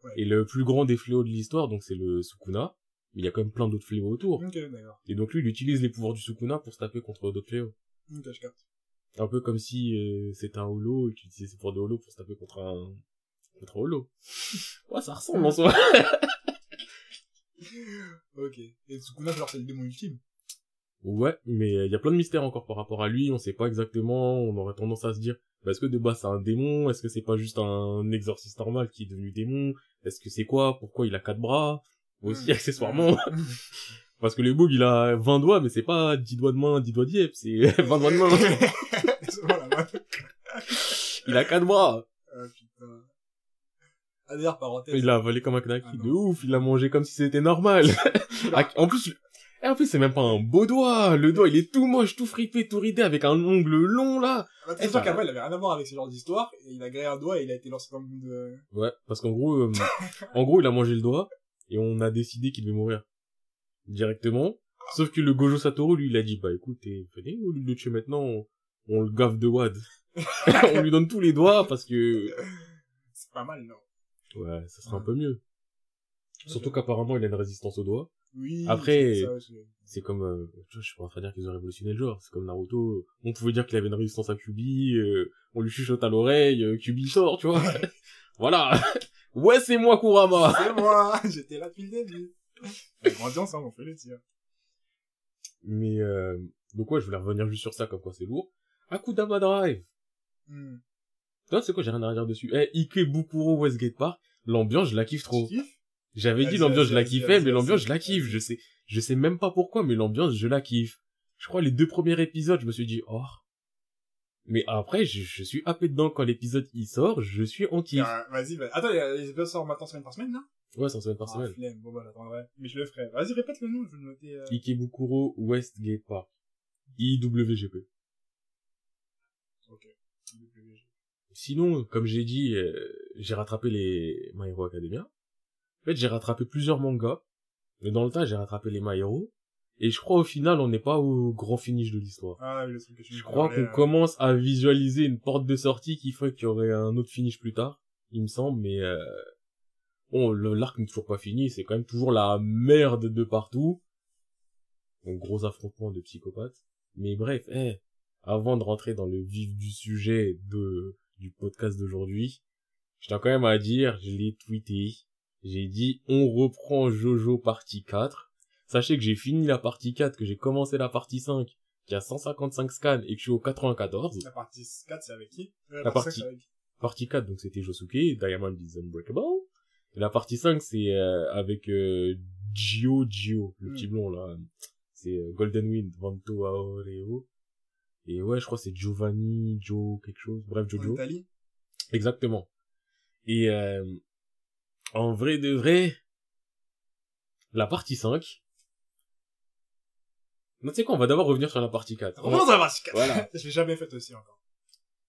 Ouais. Et le plus grand des fléaux de l'histoire, donc c'est le Sukuna, mais il y a quand même plein d'autres fléaux autour. Okay, d'accord. Et donc lui, il utilise les pouvoirs du Sukuna pour se taper contre d'autres fléaux. Ok, je capte. Un peu comme si euh, c'était un holo, il utilisait ses pouvoirs de holo pour se taper contre un... contre un holo. Ouais, ça ressemble en soi. Ok. Et le Sukuna, alors c'est le démon ultime. Ouais, mais il y a plein de mystères encore par rapport à lui, on sait pas exactement, on aurait tendance à se dire... Bah, est-ce que de base c'est un démon? Est-ce que c'est pas juste un exorciste normal qui est devenu démon? Est-ce que c'est quoi? Pourquoi il a quatre bras? Aussi, accessoirement. Parce que le boog, il a vingt doigts, mais c'est pas dix doigts de main, dix doigts d'yep, c'est vingt doigts de main. Il a quatre bras. Ah, putain. Ah, d'ailleurs, parenthèse. Il l'a avalé comme un knacky, ah, de ouf, il l'a mangé comme si c'était normal. En plus, Et en plus, c'est même pas un beau doigt. Le doigt, il est tout moche, tout fripé, tout ridé, avec un ongle long, là. Bah, c'est sûr qu'après, il avait rien à voir avec ce genre d'histoire. Et il a grillé un doigt et il a été lancé dans le monde de... Ouais, parce qu'en gros, euh, en gros, il a mangé le doigt. Et on a décidé qu'il devait mourir. Directement. Sauf que le Gojo Satoru, lui, il a dit, bah, écoute, venez, au lieu de le tuer maintenant, on, on le gaffe de Wad. On lui donne tous les doigts parce que... C'est pas mal, non? Ouais, ça serait ouais. un peu mieux. Okay. Surtout qu'apparemment, il a une résistance aux doigts. Oui, après, c'est, ça, ouais, c'est... c'est comme, euh, je suis pas en train de dire qu'ils ont révolutionné le genre, c'est comme Naruto, on pouvait dire qu'il avait une résistance à Kyuubi, euh, on lui chuchote à l'oreille, euh, Kyuubi sort, tu vois. Voilà. Ouais, c'est moi, Kurama. C'est moi, j'étais là depuis le début. On grandit ensemble, on fait le tir. Mais, euh, donc ouais, je voulais revenir juste sur ça, comme quoi c'est lourd. Akudama Drive. Mm. Toi, c'est quoi, j'ai rien à dire dessus. Eh, Ikebukuro West Gate Park, l'ambiance, je la kiffe trop. J'avais ah, dit l'ambiance je la kiffais, mais l'ambiance je la kiffe, je sais, je sais même pas pourquoi, mais l'ambiance je la kiffe. Je crois les deux premiers épisodes, je me suis dit, oh. Mais après, je, je suis happé dedans quand l'épisode il sort, je suis en kiff. Ah, vas-y, bah, attends, les épisodes sortent maintenant semaine par semaine, là? Ouais, c'est en semaine par semaine. Ah, flemme, bon bah j'attendrai, mais je le ferai. Vas-y, répète le nom, je vais le noter. Euh... Ikebukuro West Gate Park. I W G P. Ok, I W G P. Sinon, comme j'ai dit, euh, j'ai rattrapé les My Hero Academia. En fait, j'ai rattrapé plusieurs mangas, mais dans le temps, j'ai rattrapé les My Hero, et je crois au final, on n'est pas au grand finish de l'histoire. Ah, oui, que je, je crois qu'on euh... commence à visualiser une porte de sortie qui ferait qu'il y aurait un autre finish plus tard, il me semble, mais euh... bon, le, l'arc n'est toujours pas fini, c'est quand même toujours la merde de partout. Donc, gros affrontement de psychopathes. Mais bref, eh, avant de rentrer dans le vif du sujet de, du podcast d'aujourd'hui, je tiens quand même à dire, je l'ai tweeté. J'ai dit, on reprend Jojo partie quatre. Sachez que j'ai fini la partie quatre, que j'ai commencé la partie cinq, qui a cent cinquante-cinq scans et que je suis au quatre-vingt-quatorze. La partie quatre, c'est avec qui? La, la partie, avec... partie quatre, donc c'était Josuke, Diamond is Unbreakable. Et la partie cinq, c'est euh, avec euh, Gio, Gio, le mm. petit blond là. C'est euh, Golden Wind, Vento Aureo. Et ouais, je crois que c'est Giovanni, Joe, quelque chose. Bref, Jojo. En Italie. Exactement. Et... Euh, en vrai de vrai, la partie cinq. Non, tu sais quoi, on va d'abord revenir sur la partie quatre. On va sur la partie quatre. Voilà. Je l'ai jamais faite aussi encore.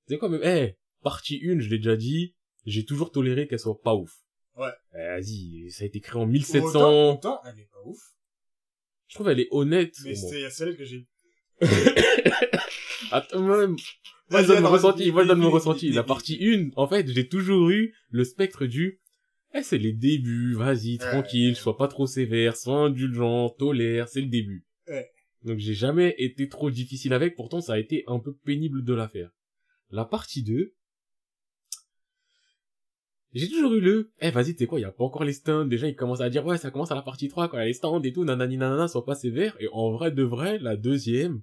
Tu sais quoi, mais, eh, hey, partie un, je l'ai déjà dit, j'ai toujours toléré qu'elle soit pas ouf. Ouais. Euh, vas-y, ça a été créé en mille sept cents. Autant, autant, elle est pas ouf. Je trouve elle est honnête. Mais c'est la seule que j'ai. Attends, moi-même. Moi, je donne mon ressenti, moi, je donne mon ressenti. La partie une, en fait, j'ai toujours eu le spectre du, eh, c'est les débuts, vas-y, tranquille, sois pas trop sévère, sois indulgent, tolère, c'est le début. Ouais. Donc, j'ai jamais été trop difficile avec, pourtant, ça a été un peu pénible de la faire. La partie deux, j'ai toujours eu le, eh, vas-y, t'es quoi, y a pas encore les stands, déjà, ils commencent à dire, ouais, ça commence à la partie trois, quand il y a les stands et tout, nanani nanana, sois pas sévère, et en vrai de vrai, la deuxième,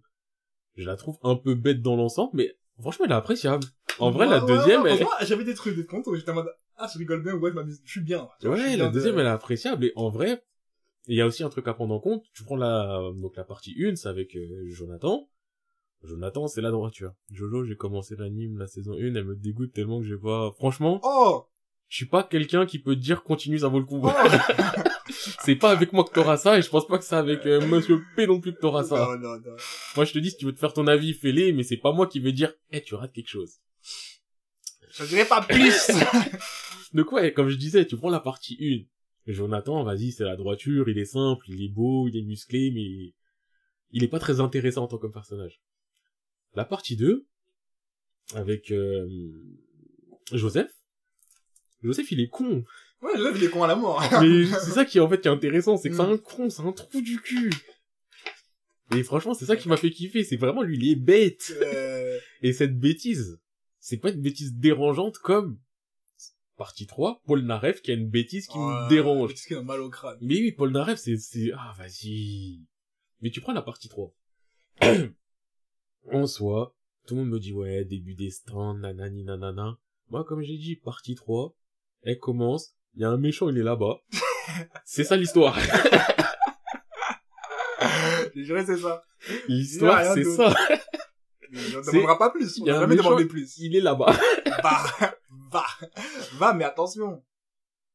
je la trouve un peu bête dans l'ensemble, mais franchement, elle est appréciable. En vrai, ouais, la deuxième, ouais, ouais, ouais, elle... j'avais des trucs, des comptes où j'étais en mode, ah, je rigole bien, ouais, je m'amuse, je suis bien. Tu vois, ouais, je suis la bien deuxième, de... elle est appréciable, et en vrai, il y a aussi un truc à prendre en compte, tu prends la, donc la partie un, c'est avec euh, Jonathan. Jonathan, c'est la droiture. Jojo, j'ai commencé l'anime, la saison un, elle me dégoûte tellement que j'ai pas, franchement. Oh! Je suis pas quelqu'un qui peut te dire continue, ça vaut le coup. Oh c'est pas avec moi que t'auras ça, et je pense pas que c'est avec euh, Monsieur P non plus que t'auras ça. Non, non, non. Moi, je te dis, si tu veux te faire ton avis, fais-les, mais c'est pas moi qui vais dire, eh, hey, tu rates quelque chose. Je dirais pas plus! Donc ouais, comme je disais, tu prends la partie un. Jonathan, vas-y, c'est la droiture, il est simple, il est beau, il est musclé, mais il est pas très intéressant en tant que personnage. La partie deux, avec euh, Joseph. Joseph, il est con. Ouais, Joseph, il est con à la mort. Mais c'est ça qui, en fait, qui est intéressant, c'est que mm. c'est un con, c'est un trou du cul. Et franchement, c'est ça qui m'a fait kiffer, c'est vraiment, lui, il est bête. Euh... Et cette bêtise, c'est pas une bêtise dérangeante comme, partie trois, Paul Naref, qui a une bêtise qui oh, me dérange. Parce qu'il a mal au crâne. Mais oui, Paul Naref, c'est, c'est, ah, vas-y. Mais tu prends la partie trois. En soi, tout le monde me dit, ouais, début des stands, nanani, nanana. Moi, comme j'ai dit, partie trois, elle commence, il y a un méchant, il est là-bas. C'est ça l'histoire. Je dirais c'est ça. L'histoire, là, c'est tout. Ça. On ne demandera pas plus, on ne va jamais méchant, demander plus. Il est là-bas. Va, va, va, mais attention.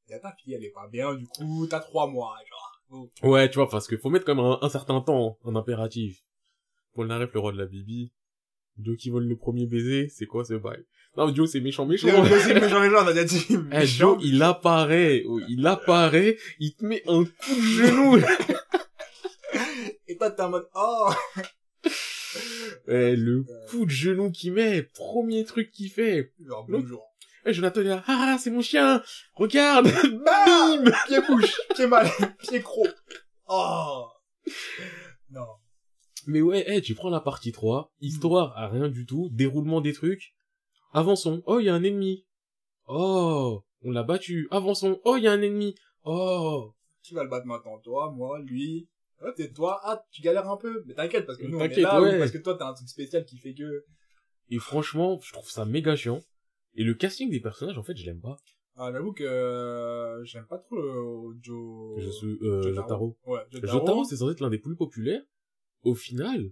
Il y a ta fille, elle est pas bien, du coup, t'as trois mois, genre. Oh. Ouais, tu vois, parce que faut mettre quand même un, un certain temps, un impératif. Paul Naref, le roi de la bibi. Joe qui vole le premier baiser, c'est quoi ce bail? Non, Joe, c'est méchant, méchant. Joe, c'est méchant, méchant, on a déjà dit. Eh, Joe, il apparaît, oh, il apparaît, il te met un coup de genou. Et toi, t'es en mode, oh! Eh, le coup de genou qu'il met, premier truc qu'il fait. Genre, bonjour. Eh, Jonathan, il est là, ah, c'est mon chien! Regarde! Bah bim! Pied couche, pied mal, pied croc. Oh! Non. Mais ouais, hey, tu prends la partie trois, histoire à rien du tout, déroulement des trucs, avançons, oh, il y a un ennemi, oh, on l'a battu, avançons, oh, il y a un ennemi, oh. Tu vas le battre maintenant, toi, moi, lui, oh, t'es toi, ah, tu galères un peu, mais t'inquiète, parce que nous, t'inquiète, on est là, ouais. Ou parce que toi, t'as un truc spécial qui fait que... Et franchement, je trouve ça méga chiant, et le casting des personnages, en fait, je l'aime pas. Ah, j'avoue que, euh, j'aime pas trop euh, Joe... Je suis, euh, Jotaro. Jotaro. Ouais, Jotaro. Jotaro, c'est censé être l'un des plus populaires. Au final,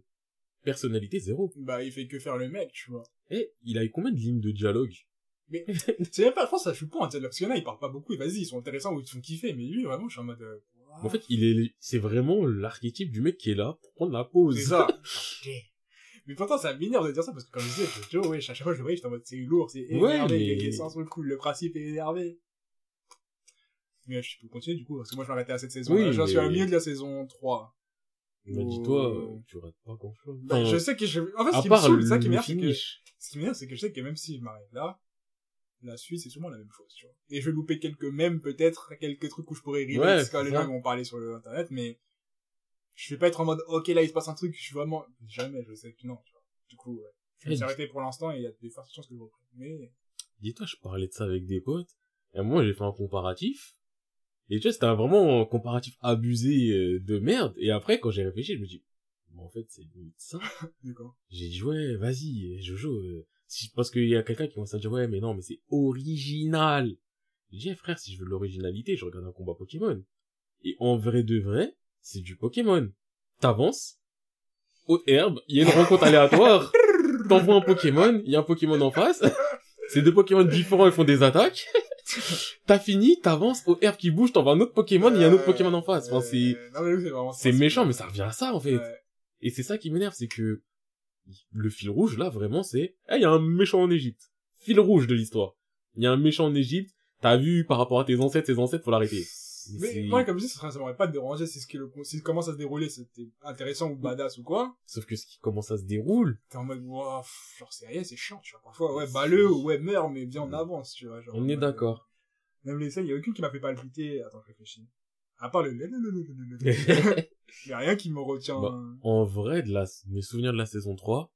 personnalité zéro. Bah, il fait que faire le mec, tu vois. Eh, il a eu combien de lignes de dialogue? Mais, c'est même pas, je pense, ça joue pas en dialogue. Parce qu'il y en a, ils parlent pas beaucoup, et vas-y, ils sont intéressants ou ils te font kiffer. Mais lui, vraiment, je suis en mode, euh... En fait, il est, c'est vraiment l'archétype du mec qui est là pour prendre la pause. C'est ça. Mais pourtant, ça m'énerve de dire ça, parce que comme je disais, Joe, ouais, à chaque fois, je le voyais, j'étais en mode, c'est lourd, c'est énervé, ouais, mais... les sens sont cool, le principe est énervé. Mais je peux continuer, du coup, parce que moi, je m'arrêtais à cette saison. Oui, là, je mais... suis au milieu de la saison trois. Bah, dis-toi, euh, tu rates pas grand chose. Bah, je sais que je, en fait, ce qui me saoule, ça qui m'énerve, c'est que, ce qui m'énerve, c'est que je sais que même si je m'arrête là, la suite, c'est sûrement la même chose, tu vois. Et je vais louper quelques mèmes, peut-être, quelques trucs où je pourrais rire, ouais, parce que les gens vont parler sur le internet, mais je vais pas être en mode, ok, là, il se passe un truc, je suis vraiment, jamais, je sais que non, tu vois. Du coup, ouais. Je vais s'arrêter pour l'instant, et il y a des fortes chances que je reprenne. Mais... Dis-toi, je parlais de ça avec des potes, et moi, j'ai fait un comparatif. Et tu vois, c'était un vraiment comparatif abusé de merde. Et après, quand j'ai réfléchi, je me dis, bon, en fait, c'est limite ça. D'accord. J'ai dit, ouais, vas-y, Jojo, euh, si, parce qu'il y a quelqu'un qui commence à dire, ouais, mais non, mais c'est original. J'ai dit, eh, frère, si je veux de l'originalité, je regarde un combat Pokémon. Et en vrai de vrai, c'est du Pokémon. T'avances, haute herbe, il y a une rencontre aléatoire, t'envoies un Pokémon, il y a un Pokémon en face, c'est deux Pokémon différents, ils font des attaques. T'as fini, t'avances aux herbes qui bougent, t'envoies un autre Pokémon, il euh, y a un autre Pokémon en face. Enfin, c'est, non, mais c'est, vraiment c'est méchant, mais ça revient à ça, en fait. Ouais. Et c'est ça qui m'énerve, c'est que le fil rouge, là, vraiment, c'est, eh, hey, il y a un méchant en Égypte. Fil rouge de l'histoire. il y a un méchant en Égypte, t'as vu par rapport à tes ancêtres, ses ancêtres, faut l'arrêter. Mais c'est... moi, comme je dis, ça m'aurait pas dérangé, c'est ce qui le, c'est comment ça se déroulait, c'était intéressant ou badass ou quoi. Sauf que ce qui, comment ça se déroule. T'es en mode, waouh, genre, c'est rien, c'est chiant, tu vois, parfois, ouais, balleux, ou ouais, meurs, mais bien en avance, tu vois, genre. On est ouais, d'accord. Euh, même les scènes, il y a aucune qui m'a fait palpiter, attends, je réfléchis. À part le, il y a rien qui me retient. Bah, en vrai, de la, mes souvenirs de la saison trois,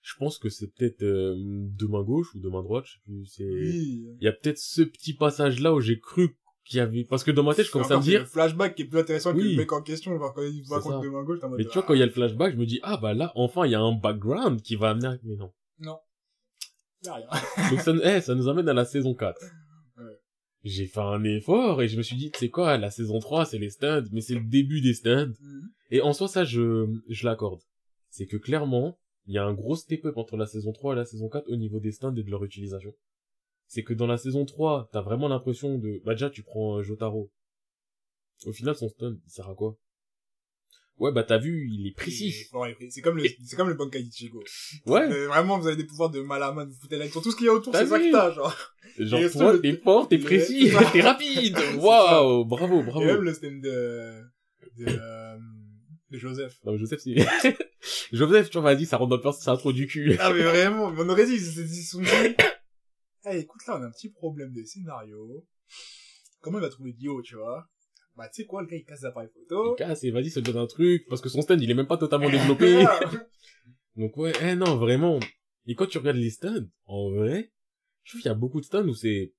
je pense que c'est peut-être euh, de main gauche ou de main droite, je sais plus, c'est... Oui. Il y a peut-être ce petit passage-là où j'ai cru qu'il y avait... Parce que dans ma tête, je commence à me dire... le flashback qui est plus intéressant oui. que le mec en question, genre quand il va contre de main gauche, t'as... Mais tu vois, quand il y a le flashback, je me dis, ah bah là, enfin, il y a un background qui va amener... Mais non. Non. Il y a rien. Donc ça, hey, ça nous amène à la saison quatre. Ouais. J'ai fait un effort et je me suis dit, tu sais quoi, la saison trois, c'est les stands, mais c'est le début des stands. Mm-hmm. Et en soi, ça, je, je l'accorde. C'est que clairement... il y a un gros step-up entre la saison trois et la saison quatre au niveau des stands et de leur utilisation. C'est que dans la saison trois, t'as vraiment l'impression de... Bah déjà, tu prends euh, Jotaro. Au final, son stand, il sert à quoi? Ouais, bah t'as vu, il est précis. C'est comme le, c'est comme le Bankai Ichigo. Ouais. Euh, vraiment, vous avez des pouvoirs de mal à main, vous foutez l'action. Tout ce qu'il y a autour, t'as c'est ça que t'as, genre. Genre, et toi, le... t'es fort, t'es précis, t'es rapide. Waouh, bravo, bravo. Et même le stand de... de euh... de Joseph. Non, mais Joseph, c'est... Joseph, tu vois, vas-y, ça rentre dans le personnage, ça a trop du cul. Ah, mais vraiment, on aurait dit, ils se sont dit... Eh, écoute, là, on a un petit problème de scénario. Comment il va trouver Dio, tu vois? Bah, tu sais quoi, le gars, il casse l'appareil photo. Il casse, et vas-y, ça donne un truc, parce que son stand, il est même pas totalement développé. Donc, ouais, eh, non, vraiment. Et quand tu regardes les stands, en vrai, je trouve qu'il y a beaucoup de stands où c'est...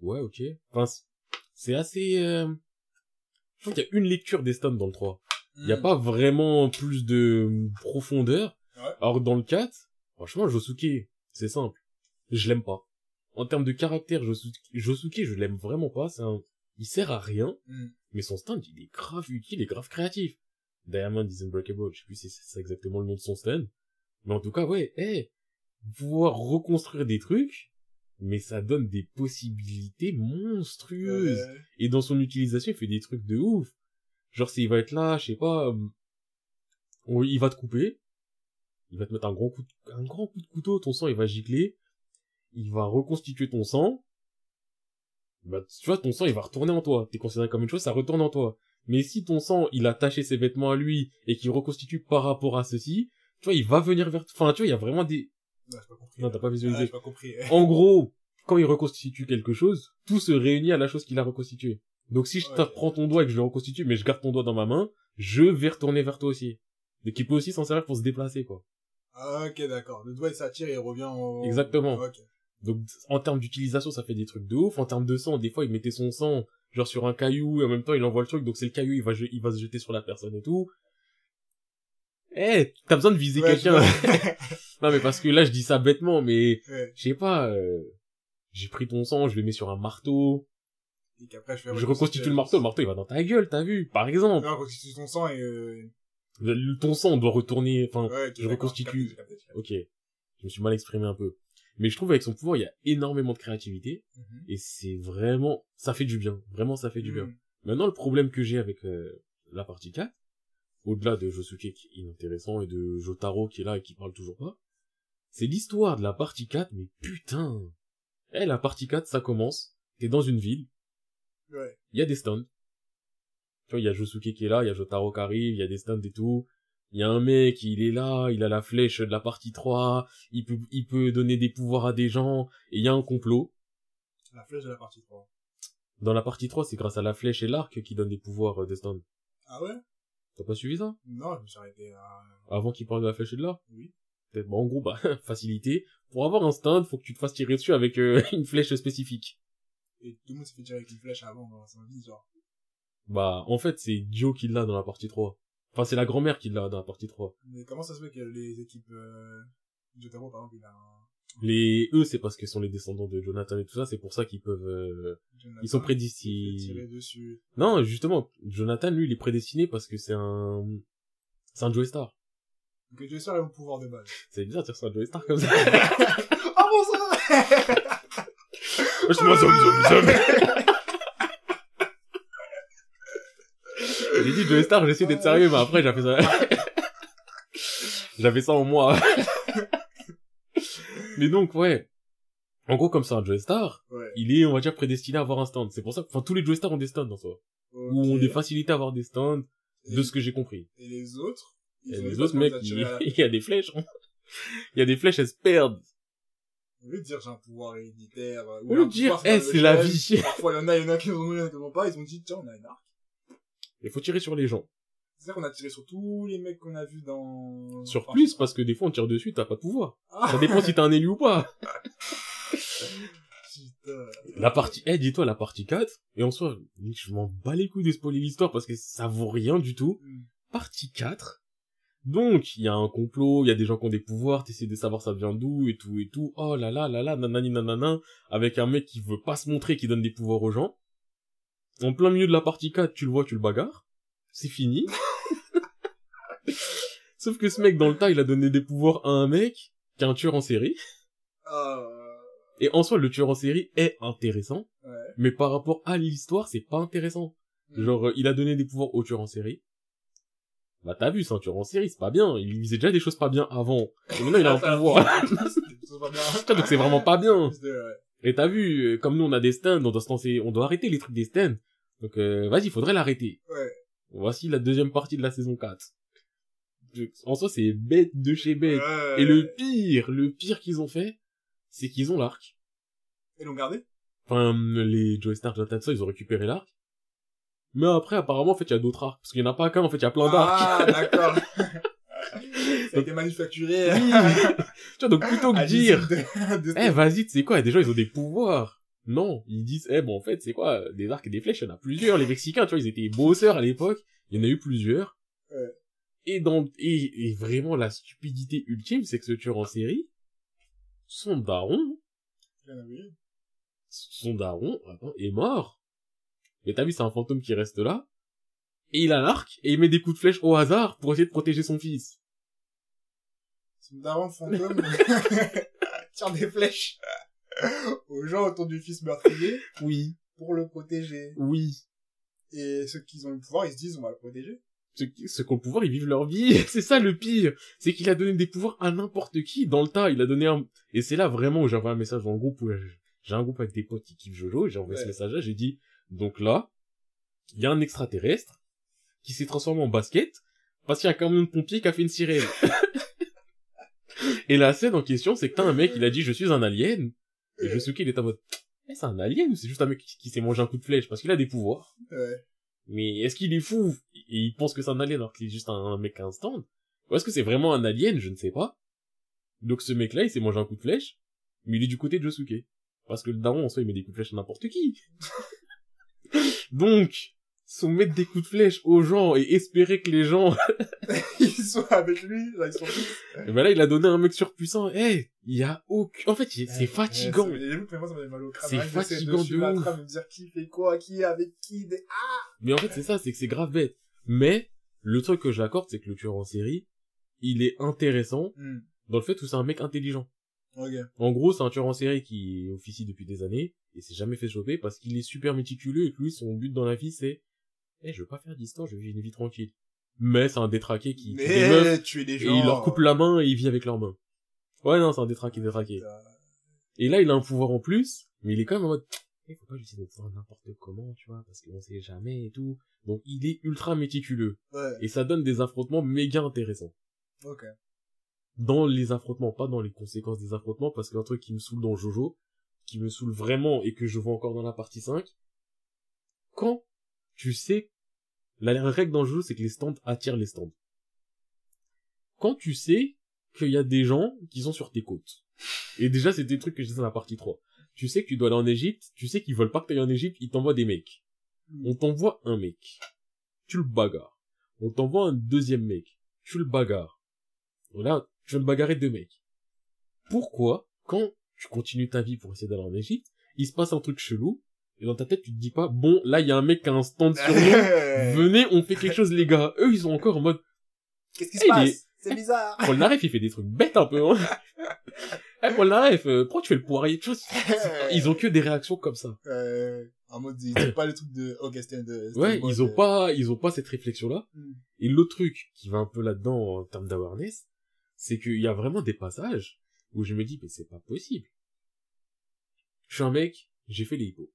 Ouais, ok. Enfin, c'est assez... Euh... Je trouve qu'il y a une lecture des stands dans le trois. Il n'y a mmh. pas vraiment plus de profondeur. Ouais. Alors dans le quatre, franchement, Josuke, c'est simple. Je l'aime pas. En termes de caractère, Josuke, Josuke je l'aime vraiment pas. C'est un... Il sert à rien, mmh. mais son stand, il est grave utile et grave créatif. Diamond is Unbreakable, je sais plus si c'est exactement le nom de son stand. Mais en tout cas, ouais, eh, hey, pouvoir reconstruire des trucs, mais ça donne des possibilités monstrueuses. Ouais. Et dans son utilisation, il fait des trucs de ouf. Genre, s'il va être là, je sais pas, euh, on, il va te couper, il va te mettre un grand coup de, un grand coup de couteau, ton sang, il va gicler, il va reconstituer ton sang, bah, tu vois, ton sang, il va retourner en toi. T'es considéré comme une chose, ça retourne en toi. Mais si ton sang, il a taché ses vêtements à lui, et qu'il reconstitue par rapport à ceci, tu vois, il va venir vers toi. Enfin, tu vois, il y a vraiment des... Non, j'ai pas compris. Non, t'as pas visualisé. Ah, j'ai pas compris. En gros, quand il reconstitue quelque chose, tout se réunit à la chose qu'il a reconstituée. Donc si je ouais. te reprends ton doigt et que je le reconstitue, mais je garde ton doigt dans ma main, je vais retourner vers toi aussi. Donc il peut aussi s'en servir pour se déplacer, quoi. Ah, ok, d'accord. Le doigt, il s'attire et il revient au... Exactement. Oh, okay. Donc en termes d'utilisation, ça fait des trucs de ouf. En termes de sang, des fois, il mettait son sang genre sur un caillou et en même temps, il envoie le truc. Donc c'est le caillou, il va, je... il va se jeter sur la personne et tout. Eh, hey, t'as besoin de viser ouais, quelqu'un. Non, mais parce que là, je dis ça bêtement, mais ouais. je sais pas. Euh... J'ai pris ton sang, je le mets sur un marteau. Après, je, je reconstitue le marteau, le marteau il va dans ta gueule, t'as vu, par exemple. Non, reconstitue ton sang et... Euh... Le, ton sang doit retourner, enfin, ouais, je reconstitue... Capté, capté, capté. Ok, je me suis mal exprimé un peu. Mais je trouve avec son pouvoir, il y a énormément de créativité, mm-hmm. et c'est vraiment... Ça fait du bien, vraiment ça fait du mm-hmm. bien. Maintenant, le problème que j'ai avec euh, la partie quatre, au-delà de Josuke qui est inintéressant et de Jotaro qui est là et qui parle toujours pas, c'est l'histoire de la partie quatre, mais putain. Eh, la partie quatre, ça commence, t'es dans une ville, il ouais. y a des stands. Tu vois, il y a Josuke qui est là, il y a Jotaro qui arrive, il y a des stands et tout. Il y a un mec, il est là, il a la flèche de la partie trois, il peut, il peut donner des pouvoirs à des gens, et il y a un complot. La flèche de la partie trois. Dans la partie trois, c'est grâce à la flèche et l'arc qui donnent des pouvoirs euh, des stands. Ah ouais? T'as pas suivi ça? Non, je me suis arrêté à... Avant qu'il parle de la flèche et de l'arc? Oui. Peut-être, bah, en gros, bah, facilité. Pour avoir un stand, faut que tu te fasses tirer dessus avec euh, une flèche spécifique. Et tout le monde s'est fait tirer avec une flèche avant dans sa vie, genre. Bah, en fait, c'est Dio qui l'a dans la partie trois. Enfin, c'est la grand-mère qui l'a dans la partie trois. Mais comment ça se fait que les équipes, euh, Jotaro, par exemple, il a un... Les, eux, c'est parce qu'ils sont les descendants de Jonathan et tout ça, c'est pour ça qu'ils peuvent, euh... ils sont prédestinés. Tirer dessus. Non, justement, Jonathan, lui, il est prédestiné parce que c'est un, c'est un Joestar. Donc, Joestar, il a le pouvoir de base. C'est bizarre de dire ça, un Joestar comme ça. Oh mon sang! Moi, zoom, zoom, zoom. J'ai dit Joestar, j'essaie d'être sérieux, mais après, j'avais ça. J'avais ça en moi. Mais donc, ouais. En gros, comme ça, un Joestar, ouais. il est, on va dire, prédestiné à avoir un stand. C'est pour ça que, enfin, tous les Joestars ont des stands, en soi. Okay. Ou ont des facilités à avoir des stands, et de ce que j'ai compris. Et les autres? Ils et les autres, mecs, il y, la... y a des flèches. Il y a des flèches, elles se perdent. Au lieu de dire, j'ai un pouvoir héréditaire, ou lieu de dire, eh, c'est la vie. Parfois, il y en a, il y en a qui ont, il y en a qui ont pas, ils ont dit, tiens, on a une arc. Il faut tirer sur les gens. C'est-à-dire qu'on a tiré sur tous les mecs qu'on a vus dans... Sur enfin, plus, parce que des fois, on tire dessus, t'as pas de pouvoir. Ah. Ça dépend si t'es un élu ou pas. Putain. La partie, eh, hey, dis-toi, la partie quatre, et en soi, je m'en bats les couilles de spoiler l'histoire, parce que ça vaut rien du tout. Mm. Partie quatre. Donc, il y a un complot, il y a des gens qui ont des pouvoirs, t'essaies de savoir ça vient d'où, et tout, et tout. Oh là là, là là, nanani nanana, avec un mec qui veut pas se montrer, qui donne des pouvoirs aux gens. En plein milieu de la partie quatre, tu le vois, tu le bagarres. C'est fini. Sauf que ce mec, dans le tas, il a donné des pouvoirs à un mec qui est un tueur en série. Euh... Et en soi, le tueur en série est intéressant, ouais. mais par rapport à l'histoire, c'est pas intéressant. Mmh. Genre, euh, il a donné des pouvoirs au tueur en série. Bah t'as vu, c'est un tueur en série, c'est pas bien. Il faisait déjà des choses pas bien avant. Et maintenant, il a un pouvoir. Putain, donc c'est vraiment pas bien. Et t'as vu, comme nous, on a des stands, on doit, se on doit arrêter les trucs des stands. Donc, euh, vas-y, faudrait l'arrêter. Ouais. Voici la deuxième partie de la saison quatre. En soi, c'est bête de chez bête. Ouais. Et le pire, le pire qu'ils ont fait, c'est qu'ils ont l'arc. Ils l'ont gardé? Enfin, les Joestar, Jonathan, ça, ils ont récupéré l'arc. Mais après, apparemment, en fait, il y a d'autres arcs. Parce qu'il n'y en a pas qu'un, en fait, il y a plein d'arcs. Ah, d'accord. Ça a été manufacturé. Tu vois, donc plutôt que dire, eh, hey, vas-y, tu sais quoi, des gens, ils ont des pouvoirs. Non, ils disent, eh, bon, en fait, c'est quoi, des arcs et des flèches, il y en a plusieurs. Les Mexicains, tu vois, ils étaient bosseurs à l'époque. Il y en a eu plusieurs. Ouais. Et dans, et, et vraiment, la stupidité ultime, c'est que ce tueur en série, son daron, ouais, oui. son daron, attends, est mort. Et t'as vu, c'est un fantôme qui reste là. Et il a l'arc, et il met des coups de flèche au hasard pour essayer de protéger son fils. Son daron fantôme, tire des flèches. Aux gens autour du fils meurtrier. Oui. Pour le protéger. Oui. Et ceux qui ont le pouvoir, ils se disent, on va le protéger. Ceux qui, ceux qui ont le pouvoir, ils vivent leur vie. C'est ça le pire. C'est qu'il a donné des pouvoirs à n'importe qui. Dans le tas, il a donné un... Et c'est là vraiment où j'ai envoyé un message dans le groupe. Où j'ai un groupe avec des potes qui kiffent Jojo. Et j'ai envoyé ouais. ce message-là. J'ai dit, donc là, il y a un extraterrestre qui s'est transformé en basket parce qu'il y a un camion de pompier qui a fait une sirène. Et la scène en question, c'est que t'as un mec, il a dit, je suis un alien. Et ouais. Josuke, il est en mode, eh, c'est un alien ou c'est juste un mec qui, qui s'est mangé un coup de flèche parce qu'il a des pouvoirs. Ouais. Mais est-ce qu'il est fou et il pense que c'est un alien alors qu'il est juste un, un mec à un stand? Ou est-ce que c'est vraiment un alien? Je ne sais pas. Donc ce mec-là, il s'est mangé un coup de flèche, mais il est du côté de Josuke. Parce que le daron, en soi, il met des coups de flèche à n'importe qui. Donc, soumettre des coups de flèche aux gens et espérer que les gens... ils soient avec lui, là, ils sont tous... Et ben là, il a donné un mec surpuissant. Eh, hey, il y a aucun... En fait, c'est ouais, fatigant. Ouais, ça, mais moi, ça me fait mal au crâme. C'est fatigant de, de ouf. Je suis en train de me dire qui fait quoi, qui, avec qui, des... Ah mais en fait, c'est ça, c'est que c'est grave bête. Mais, le truc que j'accorde, c'est que le tueur en série, il est intéressant mm. dans le fait où c'est un mec intelligent. Okay. En gros, c'est un tueur en série qui officie depuis des années et s'est jamais fait choper parce qu'il est super méticuleux et que lui, son but dans la vie, c'est « Eh, je veux pas faire d'histoire, je veux vivre une vie tranquille. » Mais c'est un détraqué qui tue des meufs, tu es des gens, et il leur coupe la main et il vit avec leurs mains. Ouais, non, c'est un détraqué, détraqué. Et là, il a un pouvoir en plus, mais il est quand même en mode « Eh, faut pas utiliser mon pouvoir n'importe comment, tu vois, parce qu'on sait jamais et tout. » Donc, il est ultra méticuleux. Ouais. Et ça donne des affrontements méga intéressants. Ok. Dans les affrontements, pas dans les conséquences des affrontements, parce qu'un truc qui me saoule dans Jojo, qui me saoule vraiment et que je vois encore dans la partie cinq, quand tu sais, la règle dans Jojo, c'est que les stands attirent les stands. Quand tu sais qu'il y a des gens qui sont sur tes côtes, et déjà c'est des trucs que je disais dans la partie trois, tu sais que tu dois aller en Égypte, tu sais qu'ils veulent pas que tu ailles en Égypte, ils t'envoient des mecs. On t'envoie un mec, tu le bagarres. On t'envoie un deuxième mec, tu le bagarres. Là, je vais me bagarrer deux mecs. Pourquoi, quand tu continues ta vie pour essayer d'aller en Égypte, il se passe un truc chelou, et dans ta tête, tu te dis pas, bon, là, il y a un mec qui a un stand sur nous, venez, on fait quelque chose, les gars. Eux, ils sont encore en mode... Qu'est-ce qui hey, se passe les... C'est bizarre. Paul Naref, il fait des trucs bêtes un peu, hein. hey, Paul Naref, euh, pourquoi tu fais le poirier tu vois, ils ont que des réactions comme ça. Euh, en mode, ils ont pas le truc de Augustin de... Ouais, ils ont, de... Pas, ils ont pas cette réflexion-là. Mm. Et l'autre truc qui va un peu là-dedans en termes d'awareness, c'est qu'il y a vraiment des passages où je me dis, mais c'est pas possible. Je suis un mec, j'ai fait les hippos.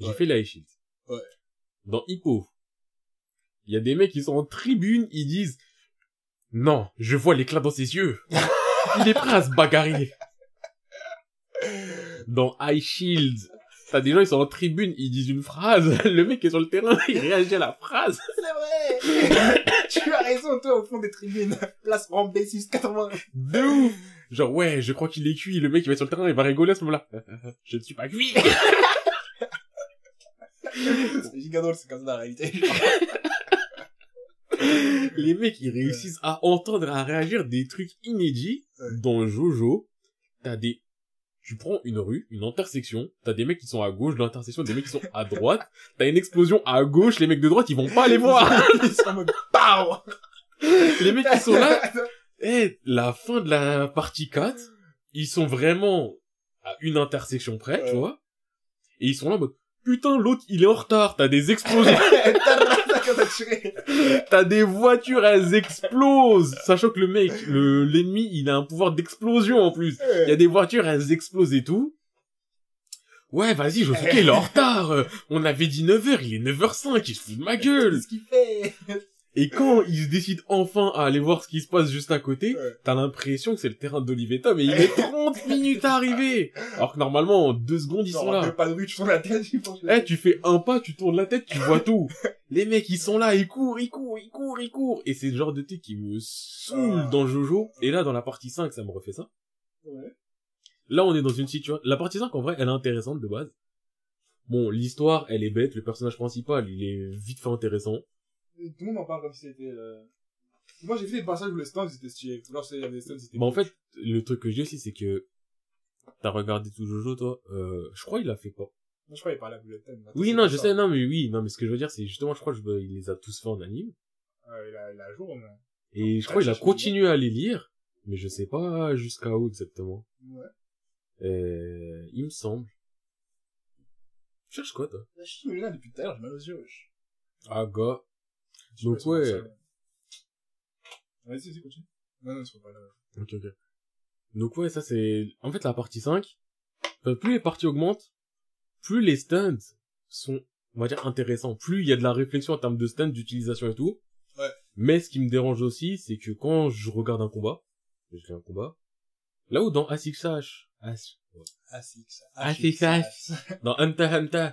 J'ai ouais. fait la Shield. Ouais. Dans Hippo, il y a des mecs qui sont en tribune, ils disent « Non, je vois l'éclat dans ses yeux. Il est prêt à se bagarrer. » Dans High Shield, t'as des gens, ils sont en tribune, ils disent une phrase, le mec est sur le terrain, il réagit à la phrase. C'est vrai. Tu as raison, toi, au fond des tribunes. Place Rambé six cent quatre-vingts. De ouf. Genre, ouais, je crois qu'il est cuit, le mec, il va être sur le terrain, il va rigoler à ce moment-là. Je ne suis pas cuit. C'est giga drôle, c'est comme ça dans la réalité. Les mecs, ils réussissent ouais. à entendre, à réagir des trucs inédits. Ouais. Dans Jojo, t'as des... Tu prends une rue, une intersection, t'as des mecs qui sont à gauche de l'intersection, des mecs qui sont à droite, t'as une explosion à gauche, les mecs de droite, ils vont pas aller voir. Ils sont en mode PAO. Les mecs qui sont là, hey, la fin de la partie quatre, ils sont vraiment à une intersection près, ouais. tu vois, et ils sont là en mode... Putain, l'autre, il est en retard, t'as des explosions. T'as des voitures, elles explosent. Sachant que le mec, le, l'ennemi, il a un pouvoir d'explosion en plus. Il y a des voitures, elles explosent et tout. Ouais, vas-y, Josuke, il est en retard. On avait dit neuf heures, il est neuf heures cinq, il se fout de ma gueule. Qu'est-ce qu'il fait? Et quand il se décide enfin à aller voir ce qui se passe juste à côté, ouais. t'as l'impression que c'est le terrain d'Olivetta, mais il est trente minutes à arriver. Alors que normalement, en deux secondes, ils non, sont là. Deux pas de rue, tu tournes la tête, tu penses... Eh, tu fais un pas, tu tournes la tête, tu vois tout. Les mecs, ils sont là, ils courent, ils courent, ils courent, ils courent. Et c'est le genre de truc qui me saoule dans Jojo. Et là, dans la partie cinq, ça me refait ça. Ouais. Là, on est dans une situation... La partie cinq, en vrai, elle est intéressante de base. Bon, l'histoire, elle est bête. Le personnage principal, il est vite fait intéressant. Tout le monde en parle comme si c'était... Euh... Moi, j'ai vu des passages où les stands étaient stylés. Alors, il y avait des stands, c'était... Bah, en fait, le truc que j'ai aussi, c'est que... T'as regardé tout Jojo, toi. Euh, je crois il a fait pas. Non, je crois il est pas à la bulletin. Oui, non, je sais, non, mais oui. Non, mais ce que je veux dire, c'est justement, je crois qu'il je... les a tous fait en anime. Euh, il a, il a jour, mais... Et Donc, je crois il a continué à les lire, mais je sais pas jusqu'à où exactement. Ouais. Euh, il me semble. Tu cherches quoi, toi? Je suis là depuis tout à l'heure, j'ai mal aux yeux. Ah, gars. Donc, ouais. Vas-y, vas-y, continue. Non, non, c'est pas là. Ok, ok. Donc, ouais, ça, c'est, en fait, la partie cinq. Enfin, plus les parties augmentent, plus les stands sont, on va dire, intéressants. Plus il y a de la réflexion en termes de stands, d'utilisation et tout. Ouais. Mais ce qui me dérange aussi, c'est que quand je regarde un combat, je fais un combat, là où dans A six H, A six H, dans Hunter x Hunter,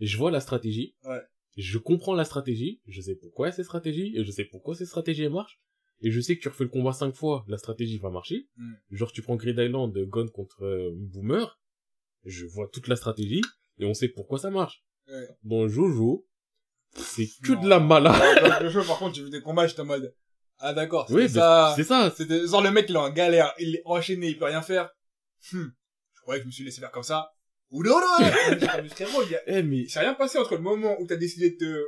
je vois la stratégie. Ouais. Je comprends la stratégie, je sais pourquoi il y a cette stratégie, et je sais pourquoi cette stratégie marche, et je sais que tu refais le combat cinq fois, la stratégie va marcher. Mm. Genre, tu prends Grid Island, Gon contre euh, Boomer, je vois toute la stratégie, et on sait pourquoi ça marche. Ouais. Dans Jojo, c'est que non. de la malade. Dans Jojo, par contre, j'ai vu des combats, j'étais en mode, ah d'accord, c'était oui, ça. C'est ça. C'était, genre, le mec, il est en galère, il est enchaîné, il peut rien faire. Hmm. Je croyais que je me suis laissé faire comme ça. Ouh là là! Frérot, il y a, eh, mais... il s'est rien passé entre le moment où t'as décidé de te,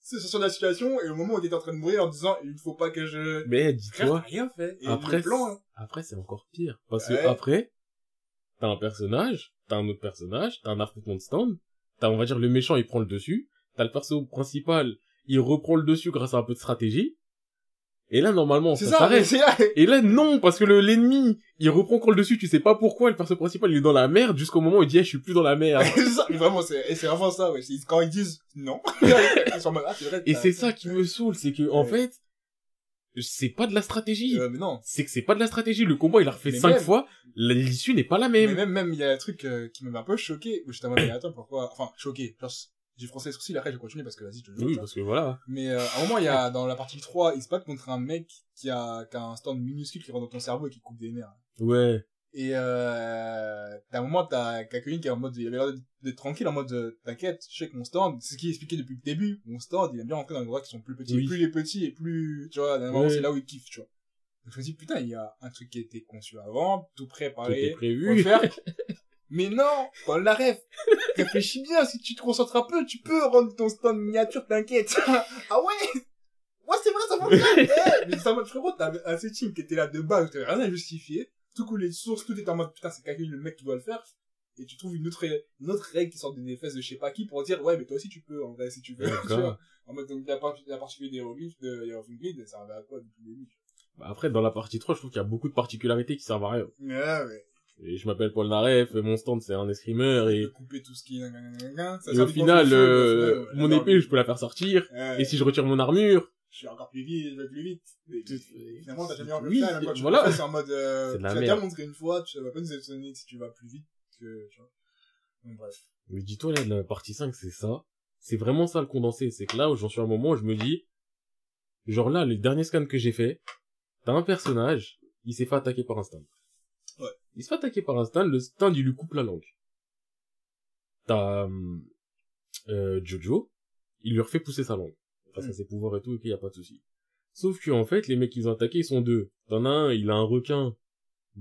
c'est sortir de la situation, et le moment où t'étais en train de mourir en disant, il faut pas que je... Mais, dis-toi. Frère, rien fait. Et après, plan, hein. Après, c'est encore pire. Parce ouais. que après, t'as un personnage, t'as un autre personnage, t'as un affrontement de stand, t'as, on va dire, le méchant, il prend le dessus, t'as le perso principal, il reprend le dessus grâce à un peu de stratégie, et là, normalement, ça, ça s'arrête. C'est là. Et là, non, parce que le, l'ennemi, il reprend encore le dessus, tu sais pas pourquoi, le perso principal, il est dans la merde, jusqu'au moment où il dit, eh, je suis plus dans la merde. C'est ça, mais vraiment, c'est, c'est vraiment ça, ouais. C'est, quand ils disent, non. Ils sont mal, ah, c'est vrai, et c'est ça qui me saoule, c'est que, en ouais. fait, c'est pas de la stratégie. Euh, mais non. C'est que c'est pas de la stratégie. Le combat, il a refait cinq même... fois, l'issue n'est pas la même. Mais même, même, il y a un truc, euh, qui m'a un peu choqué, où j'étais en mode, attends, pourquoi, enfin, choqué. Genre, j'ai froncé les sourcils, après j'ai continué parce que vas-y, je joue. Oui, parce que voilà. Mais euh, à un moment, il y a dans la partie trois, il se bat contre un mec qui a, qui a un stand minuscule qui rentre dans ton cerveau et qui coupe des nerfs. Ouais. Et euh, t'as un moment, t'as Kakuin qui est en mode, il avait l'air d'être tranquille, en mode, t'inquiète, je sais que mon stand, c'est ce qui est expliqué depuis le début, mon stand, il aime bien rentrer dans les endroits qui sont plus petits, oui. plus les petits et plus, tu vois, normalement, ouais. c'est là où il kiffe, tu vois. Donc je me dis, putain, il y a un truc qui a été conçu avant, tout préparé, tout prévu. Mais non, dans la ref, réfléchis bien, si tu te concentres un peu, tu peux rendre ton stand miniature, t'inquiète. Ah ouais? Ouais, c'est vrai, ça fonctionne. Hey, mais ça m'a, frérot, t'avais un setting qui était là de base, t'avais rien à justifier. Tout coup, les sources, tout était en mode, putain, c'est calculé, le mec qui doit le faire. Et tu trouves une autre, une autre règle qui sort des fesses de je sais pas qui pour dire, ouais, mais toi aussi tu peux, en vrai, si tu veux. Tu vois, en mode, donc, la partie, la partie des hieroglyphes, de Hero Grid, ça servait à quoi depuis le début? Bah après, dans la partie trois, je trouve qu'il y a beaucoup de particularités qui servent à rien. Ouais, ouais. Et je m'appelle Paul Naref, mon stand c'est un escrimeur et... couper tout ce qui... ça et au final, chose, euh, mon épée, je peux la faire sortir, euh, et si je retire mon armure... je suis encore plus vite, je vais plus vite. Et, et finalement, t'as jamais envie de ça, quoi, tu voilà. C'est en mode... Euh, tu l'as déjà montré une fois, tu vas pas nous étonner si tu vas plus vite que... tu vois. Donc bref. Mais dis-toi, là, la partie cinq, c'est ça. C'est vraiment ça le condensé. C'est que là, où j'en suis à un moment où je me dis... genre là, le dernier scan que j'ai fait, t'as un personnage, il s'est fait attaquer par un stand. Ouais. Il se fait attaquer par un stand, le stand il lui coupe la langue. T'as euh, Jojo, il lui refait pousser sa langue. Parce que ses pouvoirs et tout, et qu'il n'y a pas de souci. Sauf que en fait, les mecs qu'ils ont attaqués, ils sont deux. T'en as un, il a un requin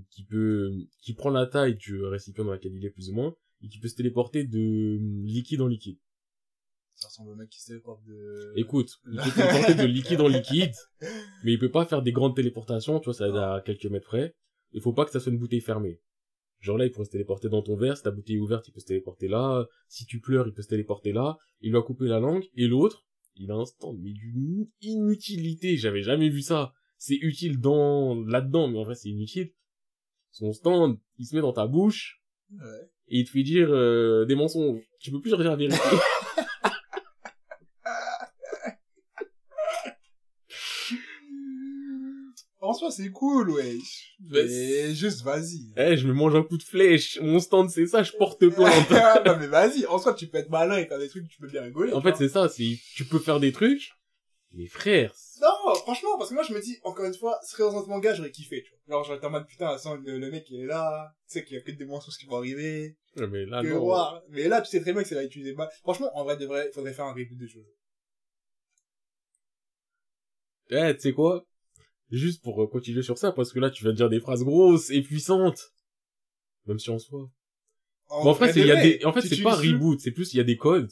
qui peut, qui prend la taille du récipient dans lequel il est plus ou moins, et qui peut se téléporter de liquide en liquide. Ça ressemble au mec qui se téléporte de... écoute, il peut téléporter de liquide en liquide, mais il peut pas faire des grandes téléportations, tu vois, ça va à quelques mètres près. Il faut pas que ça soit une bouteille fermée. Genre là, il pourrait se téléporter dans ton verre, si ta bouteille est ouverte, il peut se téléporter là, si tu pleures, il peut se téléporter là, il lui a coupé la langue, et l'autre, il a un stand, mais d'une inutilité, j'avais jamais vu ça. C'est utile dans, là-dedans, mais en vrai, c'est inutile. Son stand, il se met dans ta bouche, ouais. Et il te fait dire, euh, des mensonges. Tu peux plus dire la vérité. En soi, c'est cool, ouais. Mais c'est... juste, vas-y. Eh, hey, je me mange un coup de flèche. Mon stand, c'est ça, je porte plainte. Non, mais vas-y. En soi, tu peux être malin et faire des trucs, tu peux bien rigoler. En fait, vois. C'est ça, c'est, tu peux faire des trucs. Mais frère. Non, franchement, parce que moi, je me dis, encore une fois, serait dans un manga, j'aurais kiffé, tu vois. Genre, j'aurais été en mode, putain, sans le, le mec, il est là. Tu sais qu'il y a que des mensonges qui vont arriver. Mais là, que non. Voir. Mais là, tu sais très bien que ça va utiliser pas. Franchement, en vrai, de vrai, il faudrait faire un reboot de choses. Eh, tu sais quoi? Juste pour continuer sur ça, parce que là, tu vas dire des phrases grosses et puissantes. Même si en soi. En, bon, en fait, il y a des, en fait, c'est pas reboot, c'est plus, il y a des codes.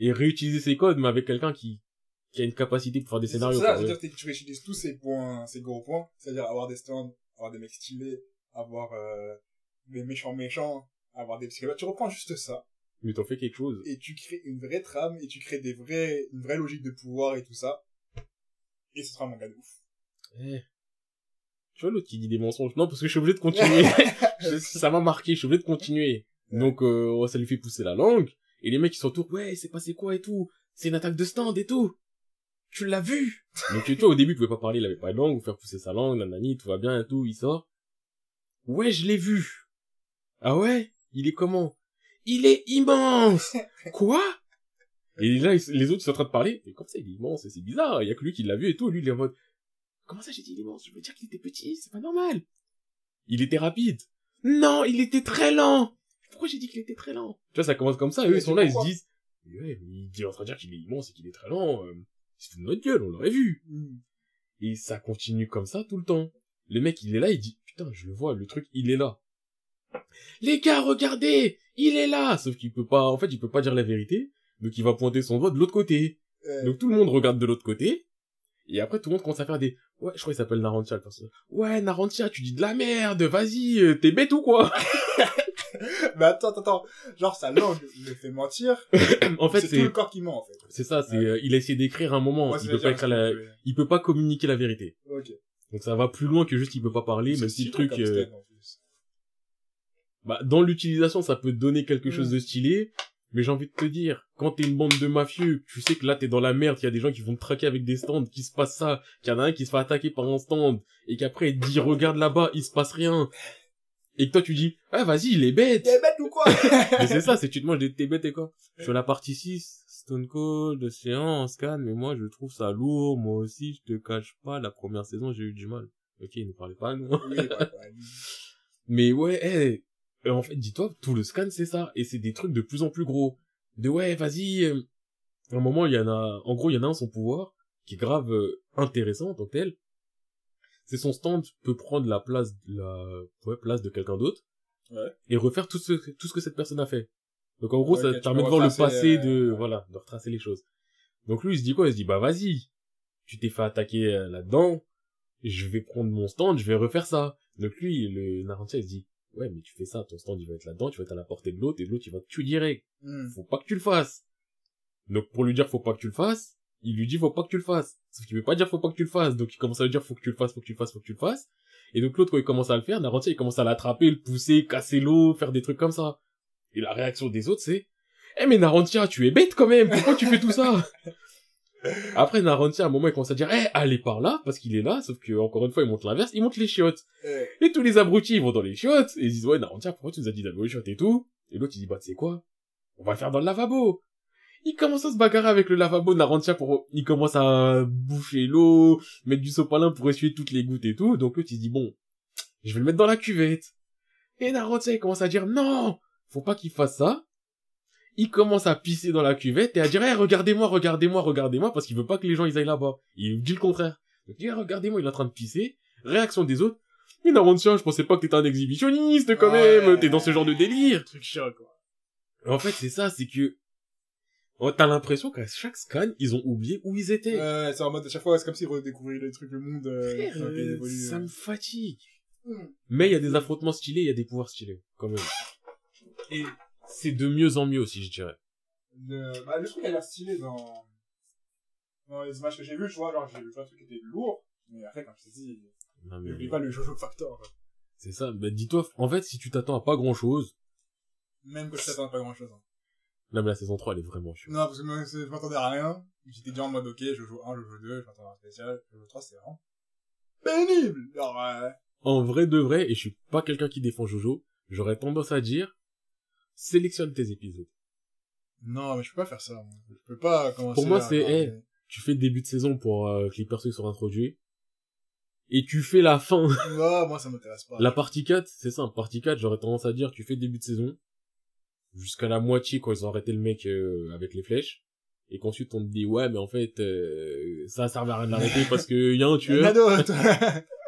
Et réutiliser ces codes, mais avec quelqu'un qui, qui a une capacité pour faire des scénarios. C'est ça, c'est-à-dire, tu réutilises tous ces points, ces gros points. C'est-à-dire, avoir des stands, avoir des mecs stylés, avoir, euh, des méchants méchants, avoir des psychopathes. Tu reprends juste ça. Mais t'en fais quelque chose. Et tu crées une vraie trame, et tu crées des vrais, une vraie logique de pouvoir et tout ça. Et ce sera un manga de ouf. Eh. Tu vois l'autre qui dit des mensonges. Non, parce que je suis obligé de continuer. je, ça m'a marqué, je suis obligé de continuer. Ouais. Donc, euh, ça lui fait pousser la langue. Et les mecs, ils s'entourent. Ouais, c'est passé quoi et tout. C'est une attaque de stand et tout. Tu l'as vu. Donc, tu vois, au début, il pouvait pas parler, il avait pas de langue, ou faire pousser sa langue, nanani, tout va bien et tout, il sort. Ouais, je l'ai vu. Ah ouais? Il est comment? Il est immense! Quoi? Et là, ils, les autres, ils sont en train de parler. Et comme ça, il est immense, et c'est bizarre. Il y a que lui qui l'a vu et tout. Lui, il est en mode. Comment ça, j'ai dit il est immense? Je veux dire qu'il était petit, c'est pas normal. Il était rapide. Non, il était très lent. Pourquoi j'ai dit qu'il était très lent? Tu vois, ça commence comme ça, et eux, ils sont là, ils se disent, ouais, mais il est en train de dire qu'il est immense et qu'il est très lent, euh, il se fout de notre gueule, on l'aurait vu. Mm. Et ça continue comme ça tout le temps. Le mec, il est là, il dit, putain, je le vois, le truc, il est là. Les gars, regardez, il est là. Sauf qu'il peut pas, en fait, il peut pas dire la vérité, donc il va pointer son doigt de l'autre côté. Euh... Donc tout le monde regarde de l'autre côté. Et après, tout le monde commence à faire des... Ouais, je crois qu'il s'appelle Narantia, le personnage. Ouais, Narantia, tu dis de la merde, vas-y, euh, t'es bête ou quoi? Mais attends, attends, attends. Genre, sa langue le fait mentir. En fait, c'est... c'est tout le corps qui ment, en fait. C'est ça, c'est... Ouais. Euh, il a essayé d'écrire un moment. Ouais, il peut pas écrire la... Peut... Il peut pas communiquer la vérité. Ok. Donc ça va plus loin que juste qu'il peut pas parler, c'est même si le truc... Euh... Style, en plus. Bah, dans l'utilisation, ça peut donner quelque mmh. chose de stylé. Mais j'ai envie de te dire, quand t'es une bande de mafieux, tu sais que là t'es dans la merde, il y a des gens qui vont te traquer avec des stands, qu'il se passe ça, qu'il y en a un qui se fait attaquer par un stand, et qu'après il te dit regarde là-bas, il se passe rien. Et que toi tu dis, ah vas-y, il est bête. T'es bête ou quoi? Mais c'est ça, c'est tu te manges des t'es bête et quoi. Sur la partie six, Stone Cold, Océan, Scan, mais moi je trouve ça lourd, moi aussi je te cache pas, la première saison j'ai eu du mal. Ok, il ne parlait pas à nous. Oui, pas, pas, oui. Mais ouais, hey, Euh, en fait, dis-toi, tout le scan, c'est ça. Et c'est des trucs de plus en plus gros. De ouais, vas-y. Euh... À un moment, il y en a, en gros, il y en a un, son pouvoir, qui est grave euh, intéressant en tant que tel. C'est son stand peut prendre la place de la, ouais, place de quelqu'un d'autre. Ouais. Et refaire tout ce, tout ce que cette personne a fait. Donc, en gros, ouais, ça te permet de voir le passé euh... de, voilà, de retracer les choses. Donc, lui, il se dit quoi? Il se dit, bah, vas-y. Tu t'es fait attaquer euh, là-dedans. Je vais prendre mon stand, je vais refaire ça. Donc, lui, le Narantia, il se dit, ouais, mais tu fais ça, ton stand, il va être là-dedans, tu vas être à la portée de l'autre, et l'autre, il va te tuer direct. Mm. Faut pas que tu le fasses. Donc, pour lui dire, faut pas que tu le fasses, il lui dit, faut pas que tu le fasses. Sauf qu'il veut pas dire, faut pas que tu le fasses. Donc, il commence à lui dire, faut que tu le fasses, faut que tu le fasses, faut que tu le fasses. Et donc l'autre, quand il commence à le faire, Naruto, il commence à l'attraper, le pousser, casser l'eau, faire des trucs comme ça. Et la réaction des autres, c'est « Eh mais Narantia, tu es bête quand même, pourquoi tu fais tout ça ?» Après, Narantia, à un moment, il commence à dire « Eh, allez par là !» parce qu'il est là, sauf que encore une fois, il monte l'inverse, il monte les chiottes. Et tous les abrutis, ils vont dans les chiottes, et ils disent « Ouais, Narantia, pourquoi tu nous as dit d'aller aux chiottes et tout ?» Et l'autre, il dit « Bah, tu sais quoi, on va le faire dans le lavabo !» Il commence à se bagarrer avec le lavabo, Narantia, pour... il commence à boucher l'eau, mettre du sopalin pour essuyer toutes les gouttes et tout, donc l'autre, il se dit « Bon, je vais le mettre dans la cuvette !» Et Narantia, il commence à dire « Non !» Faut pas qu'il fasse ça. Il commence à pisser dans la cuvette et à dire, hey, regardez-moi, regardez-moi, regardez-moi, parce qu'il veut pas que les gens, ils aillent là-bas. Il dit le contraire. Il dit, hey, regardez-moi, il est en train de pisser. Réaction des autres. Mais Narantia, je pensais pas que t'étais un exhibitionniste, quand ouais, même. T'es dans ce genre de délire. Truc chiant, quoi. En fait, c'est ça, c'est que, t'as l'impression qu'à chaque scan, ils ont oublié où ils étaient. Ouais, c'est en mode, à chaque fois, c'est comme s'ils redécouvraient les trucs, le monde, euh, Frère, enfin, euh, ça euh... me fatigue. Mmh. Mais il y a des affrontements stylés, il y a des pouvoirs stylés, quand même. Et c'est de mieux en mieux aussi, je dirais. Le, bah, le truc a l'air stylé dans, dans les images que j'ai vues, tu vois, genre, j'ai vu plein de trucs qui étaient lourds, mais après, quand je t'ai dit, n'oublie mais... pas le Jojo Factor. Quoi. C'est ça, bah, dis-toi, en fait, si tu t'attends à pas grand-chose... Même que je t'attends à pas grand-chose. Hein. Là, mais la saison trois, elle est vraiment chouette. Non, parce que moi, je m'attendais à rien, j'étais déjà en mode, ok, Jojo un, Jojo deux, je m'attendais à un spécial, Jojo trois, c'était vraiment pénible. Alors, euh... en vrai de vrai, et je suis pas quelqu'un qui défend Jojo, j'aurais tendance à dire... sélectionne tes épisodes. Non, mais je peux pas faire ça. Je peux pas commencer. Pour moi, à c'est, hey, tu fais le début de saison pour euh, que les persos soient introduits. Et tu fais la fin. Non, moi, ça m'intéresse pas. La partie quatre, c'est ça. Partie quatre, j'aurais tendance à dire, tu fais le début de saison. Jusqu'à la moitié, quand ils ont arrêté le mec euh, avec les flèches. Et qu'ensuite, on te dit, ouais, mais en fait, euh, ça servait à rien de l'arrêter parce que y a un tueur.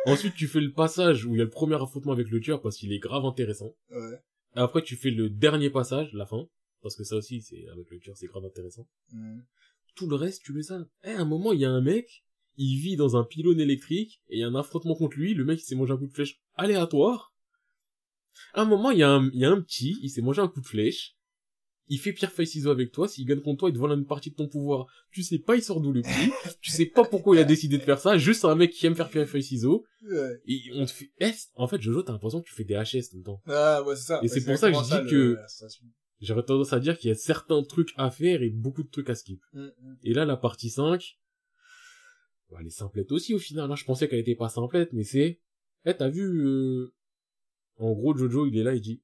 Ensuite, tu fais le passage où il y a le premier affrontement avec le tueur parce qu'il est grave intéressant. Ouais. Après, tu fais le dernier passage, la fin, parce que ça aussi, c'est avec le cœur, c'est grave intéressant. Mmh. Tout le reste, tu le sais. Eh, à un moment, il y a un mec, il vit dans un pylône électrique, et il y a un affrontement contre lui, le mec, il s'est mangé un coup de flèche aléatoire. À un moment, il y a un, il y a un petit, il s'est mangé un coup de flèche, il fait pierre feuille ciseaux avec toi, s'il gagne contre toi, il te vole une partie de ton pouvoir. Tu sais pas, il sort d'où le petit, tu sais pas pourquoi il a décidé de faire ça, juste un mec qui aime faire pierre feuille ciseaux. Ouais. Et on te fait, eh, en fait, Jojo, t'as l'impression que tu fais des H S tout le temps. Ah, ouais, c'est ça. Et ouais, c'est, c'est pour ça que je dis que, j'aurais tendance à dire qu'il y a certains trucs à faire et beaucoup de trucs à skip. Mm-hmm. Et là, la partie cinq, bah, elle est simplette aussi, au final, là, je pensais qu'elle était pas simplette, mais c'est, eh, t'as vu, euh... en gros, Jojo, il est là, il dit,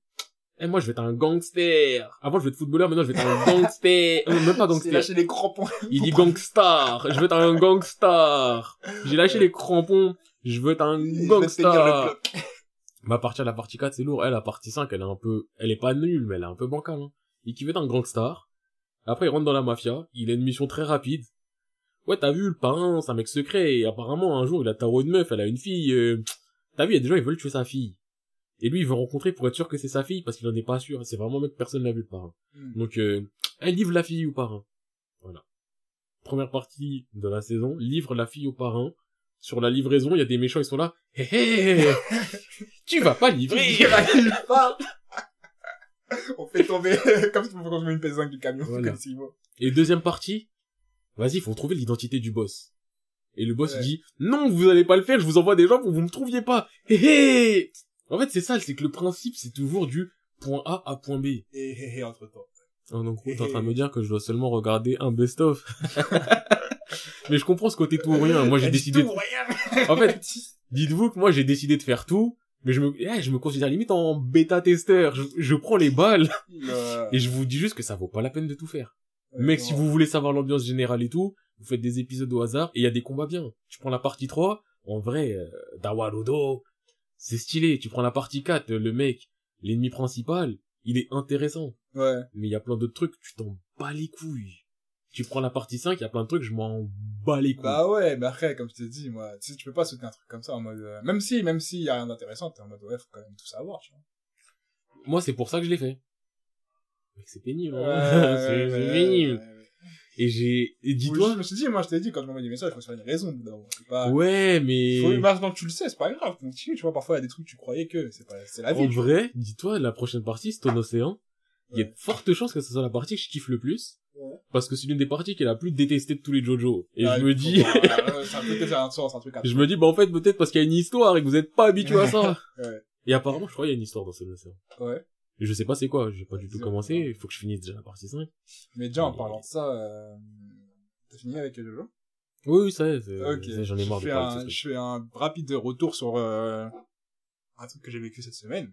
eh, moi, je vais être un gangster. Avant, je vais être footballeur, maintenant, je vais être un gangster. Euh, même pas gangster. J'ai lâché les crampons. Il dit gangstar. Je veux être un gangstar. J'ai lâché les crampons. Je veux être un gangstar. Bah, à partir de la partie quatre, c'est lourd. Elle, la partie cinq, elle est un peu, elle est pas nulle, mais elle est un peu bancale, hein. Il qui veut être un gangstar. Après, il rentre dans la mafia. Il a une mission très rapide. Ouais, t'as vu, le parrain, c'est un mec secret. Et apparemment, un jour, il a tarot une meuf, elle a une fille. Euh... T'as vu, il y a des gens, ils veulent tuer sa fille. Et lui, il veut rencontrer pour être sûr que c'est sa fille, parce qu'il en est pas sûr. C'est vraiment même que personne l'a vu, le parrain. Mmh. Donc, euh, elle livre la fille au parrain. Voilà. Première partie de la saison, livre la fille au parrain. Sur la livraison, il y a des méchants, ils sont là. Hé hé! Tu vas pas livrer! Tu vas pas! On fait tomber, comme si on pouvait consommer une P cinq du camion. Voilà. Comme si, bon. Et deuxième partie, vas-y, faut trouver l'identité du boss. Et le boss, ouais. Il dit, non, vous allez pas le faire, je vous envoie des gens pour que vous me trouviez pas. Hé hé! En fait, c'est ça, c'est que le principe, c'est toujours du point A à point B. Et, et, et entre temps. Ah, donc, t'es en train de me dire que je dois seulement regarder un best-of. Mais je comprends ce côté tout ou rien. Moi, j'ai décidé tout de... rien. En fait, dites-vous que moi, j'ai décidé de faire tout, mais je me, eh, je me considère limite en bêta-testeur. Je, je prends les balles. Euh... Et je vous dis juste que ça vaut pas la peine de tout faire. Euh, Mec, non. Si vous voulez savoir l'ambiance générale et tout, vous faites des épisodes au hasard et il y a des combats bien. Tu prends la partie trois, en vrai, euh, Dawarudo, c'est stylé, tu prends la partie quatre, le mec, l'ennemi principal, il est intéressant. Ouais. Mais il y a plein d'autres trucs, tu t'en bats les couilles. Tu prends la partie cinq, il y a plein de trucs, je m'en bats les couilles. Bah ouais, bah après, comme je t'ai dit, moi, tu sais, tu peux pas soutenir un truc comme ça en mode, euh, même si, même si y a rien d'intéressant, t'es en mode, ouais, faut quand même tout savoir, tu vois. Moi, c'est pour ça que je l'ai fait. Mais c'est pénible, hein. Ouais, c'est, ouais, c'est pénible. Ouais, ouais, ouais. Et j'ai, et dis-toi. Oui, je me suis dit, moi, je t'ai dit, quand je m'envoie des messages, il faut se faire une raison, dedans. C'est pas... Ouais, mais. Faut maintenant que tu le sais, c'est pas grave, continue, tu vois, parfois, il y a des trucs que tu croyais que, c'est pas, c'est la vie. En vrai, dis-toi, la prochaine partie, c'est ton océan. Il ouais. y a de fortes chances que ce soit la partie que je kiffe le plus. Ouais. Parce que c'est l'une des parties qu'elle a plus détestée de tous les Jojo. Et ah, je me dis... C'est un peu peut-être un sens, un truc à je me dis, bah en fait, peut-être parce qu'il y a une histoire et que vous êtes pas habitué à ça. Ouais. Et apparemment, je crois qu'il y a une histoire dans cette série. Ouais. Et je sais pas c'est quoi, j'ai pas du tout commencé, il faut que je finisse déjà la partie cinq. Mais déjà, en et... parlant de ça, euh... t'as fini avec Jojo ? Oui, oui, ça c'est... Okay. Ça, j'en ai marre je de parler un... de ça. Je fais un rapide retour sur euh... un truc que j'ai vécu cette semaine.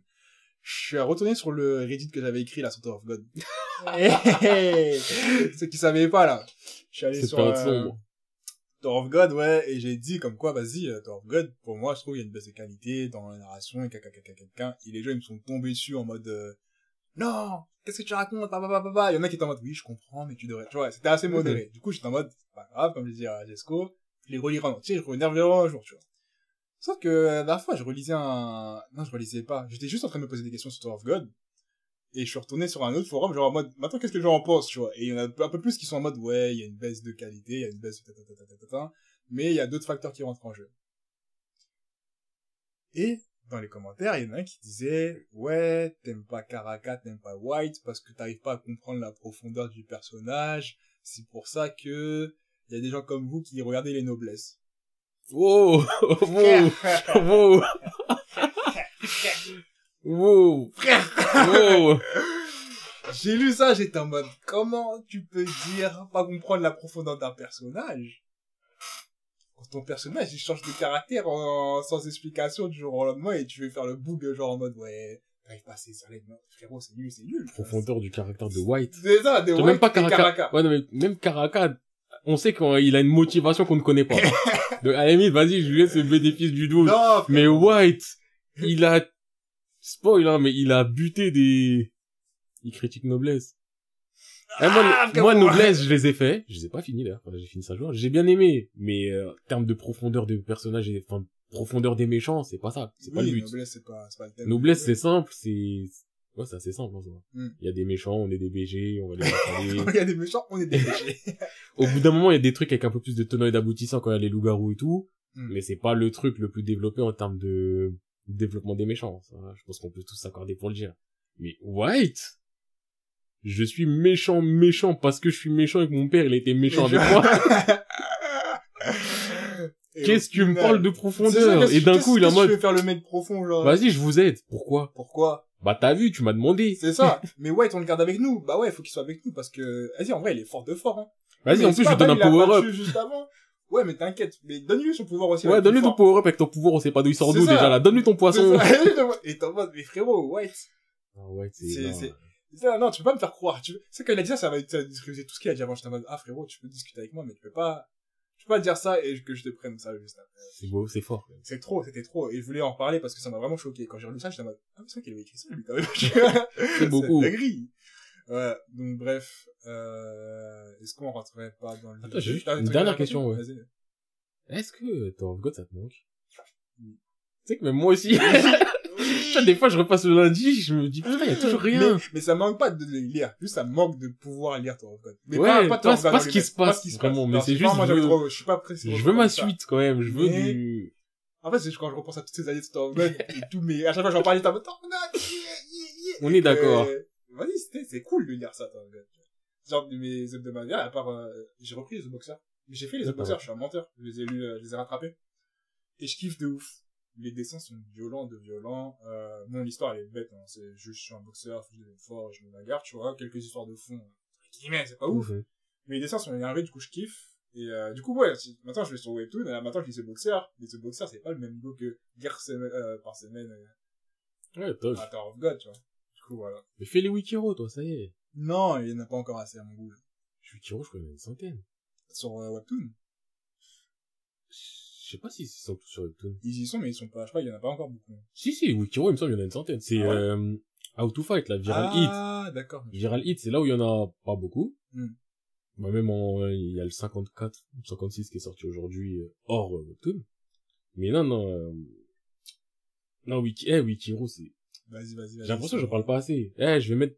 Je suis retourné sur le Reddit que j'avais écrit, là, sur Tower of God. Ceux qui savaient pas, là. Je suis allé c'est sur euh, Tower of God, ouais, et j'ai dit comme quoi, vas-y, Tower of God, pour moi, je trouve qu'il y a une baisse de qualité dans la narration, et caca, caca, caca, et les gens, ils me sont tombés dessus en mode, euh, non, qu'est-ce que tu racontes, papa, papa, il y en a qui étaient en mode, oui, je comprends, mais tu devrais, tu vois, c'était assez modéré. Du coup, j'étais en mode, c'est pas grave, comme je disais à Jesco, je les relirai en entier, je reviendrai un jour, tu vois. Sauf que, la dernière fois, je relisais un... Non, je relisais pas. J'étais juste en train de me poser des questions sur Tower of God. Et je suis retourné sur un autre forum, genre en mode, maintenant, qu'est-ce que les gens en pensent, tu vois. Et il y en a un peu plus qui sont en mode, ouais, il y a une baisse de qualité, il y a une baisse de tatatatatata. Mais il y a d'autres facteurs qui rentrent en jeu. Et, dans les commentaires, il y en a un qui disait, ouais, t'aimes pas Karaka, t'aimes pas White, parce que t'arrives pas à comprendre la profondeur du personnage. C'est pour ça que, il y a des gens comme vous qui regardaient les Noblesse. Wow, wow, wow, wow, wow. J'ai lu ça, j'étais en mode, comment tu peux dire, pas comprendre la profondeur d'un personnage? Quand ton personnage, il change de caractère en, en, sans explication du jour au lendemain et tu veux faire le boug, genre en mode, ouais, t'arrives pas, c'est ça, les frérot, c'est nul, c'est nul. Profondeur du caractère de White. C'est ça, de White, même pas Karaka. Karaka. Ouais, non, mais même Karaka, on sait qu'il a une motivation qu'on ne connaît pas. De, à la limite, vas-y, je lui laisse le bénéfice du doute. Non, mais White, il a, spoil, hein, mais il a buté des, il critique Noblesse. Ah, ah, moi, moi, Noblesse, je les ai faits. Je les ai pas finis, là. Enfin, j'ai fini ça jour. J'ai bien aimé. Mais, euh, en termes de profondeur des personnages et, enfin, profondeur des méchants, c'est pas ça. C'est oui, pas le but. Noblesse, c'est pas, c'est pas le thème. Noblesse, c'est simple, c'est, ouais, c'est assez simple, en soi. Mm. Il y a des méchants, on est des B G, on va les rattraper. Il y a des méchants, on est des B G. Au bout d'un moment, il y a des trucs avec un peu plus de tenants et d'aboutissants quand il y a les loups-garous et tout. Mm. Mais c'est pas le truc le plus développé en termes de développement des méchants. Ça, je pense qu'on peut tous s'accorder pour le dire. Mais White! Je suis méchant, méchant, parce que je suis méchant et que mon père, il était méchant avec moi. Et qu'est-ce que tu me parles de profondeur? Ça, et d'un coup, il est en mode. Je vais faire le mec profond, genre. Vas-y, je vous aide. Pourquoi? Pourquoi? Bah, t'as vu, tu m'as demandé. C'est ça. Mais ouais, on le garde avec nous. Bah ouais, faut qu'il soit avec nous parce que, vas-y, en vrai, il est fort de fort, hein. Vas-y, mais en plus, je lui donne un power-up. Ouais, mais t'inquiète. Mais donne-lui son pouvoir aussi. Ouais, donne-lui ton power-up avec ton pouvoir, on sait pas d'où il sort d'où déjà là. Donne-lui ton poisson. Et t'es en mode, mais frérot, White. Ah, White, c'est, c'est, c'est, non, tu peux pas me faire croire. Tu sais, quand il a dit ça, ça va discuter tout ce qu'il a dit avant. J'étais en mode, ah, frérot, tu peux discuter avec moi, mais tu peux pas. Je peux pas dire ça et que je te prenne ça juste après. C'est beau, c'est fort. C'est trop, c'était trop. Et je voulais en reparler parce que ça m'a vraiment choqué. Quand j'ai relu ça, j'étais en mode, ah, mais c'est vrai qu'il avait écrit ça, lui, quand même. C'est beaucoup. C'est gris. Ouais. Donc, bref, euh, est-ce qu'on rentrerait pas dans le... Attends, j'ai juste une dernière question, ouais. Vas-y. Est-ce que Tower of God, ça te manque? Oui. Tu sais que même moi aussi. Des fois, je repasse le lundi, je me dis, putain, y a toujours rien. Mais, mais ça manque pas de lire. Juste, ça manque de pouvoir lire Tower of God. Mais ouais, pas, pas, pas, pas, pas ce qui se passe. Pas ce qui se passe. Vraiment, mais c'est juste. Moi, je, veux... je suis pas pressé. Je veux ma suite, ça. Quand même. Je veux mais... du... En fait, c'est quand je repense à toutes ces années de Tower of God et tout, mais à chaque fois, j'en parlais, t'as un peu, on est d'accord. Euh... Vas-y, c'était, c'est cool de lire ça, Tower of God. Genre, mes hebdomadaires, à part, euh... j'ai repris les boxeurs. Mais j'ai fait les boxeurs, je suis un menteur. Je les ai lus, je les ai rattrapés. Et je kiffe de ouf. Les dessins sont violents de violents. Euh, bon, l'histoire, elle est bête, hein. C'est juste, je suis un boxeur, je suis fort, je me la garde, tu vois. Quelques histoires de fond, guillemets, c'est pas ouf. Mmh. Mais les dessins sont énervés, du coup, je kiffe. Et, euh, du coup, ouais, maintenant, je vais sur Webtoon, et maintenant, je lis ce boxeur. Mais ce boxeur, c'est pas le même niveau que guerre semaine, euh, par semaine. Euh, ouais, top. À Tower of God, tu vois. Du coup, voilà. Mais fais les Wikiro, toi, ça y est. Non, il n'y en a pas encore assez, à mon goût. Wikiro, je connais une centaine. Sur euh, Webtoon. Je sais pas s'ils sont tous sur Webtoon. Ils y sont, mais ils sont pas, je sais pas, il y en a pas encore beaucoup. Si, si, Wikiro, il me semble, il y en a une centaine. C'est, ah ouais. euh, How to Fight, là, Viral Hit. Ah, Hit. D'accord. Viral Hit, c'est là où il y en a pas beaucoup. Mm. Bah, même en, il y a le cinquante-quatre, cinquante-six qui est sorti aujourd'hui, hors Webtoon. Mais non, non, euh... non, Wiki, eh, Wikiro, c'est... Vas-y, vas-y, vas-y. J'ai l'impression que je parle pas assez. Eh, je vais mettre,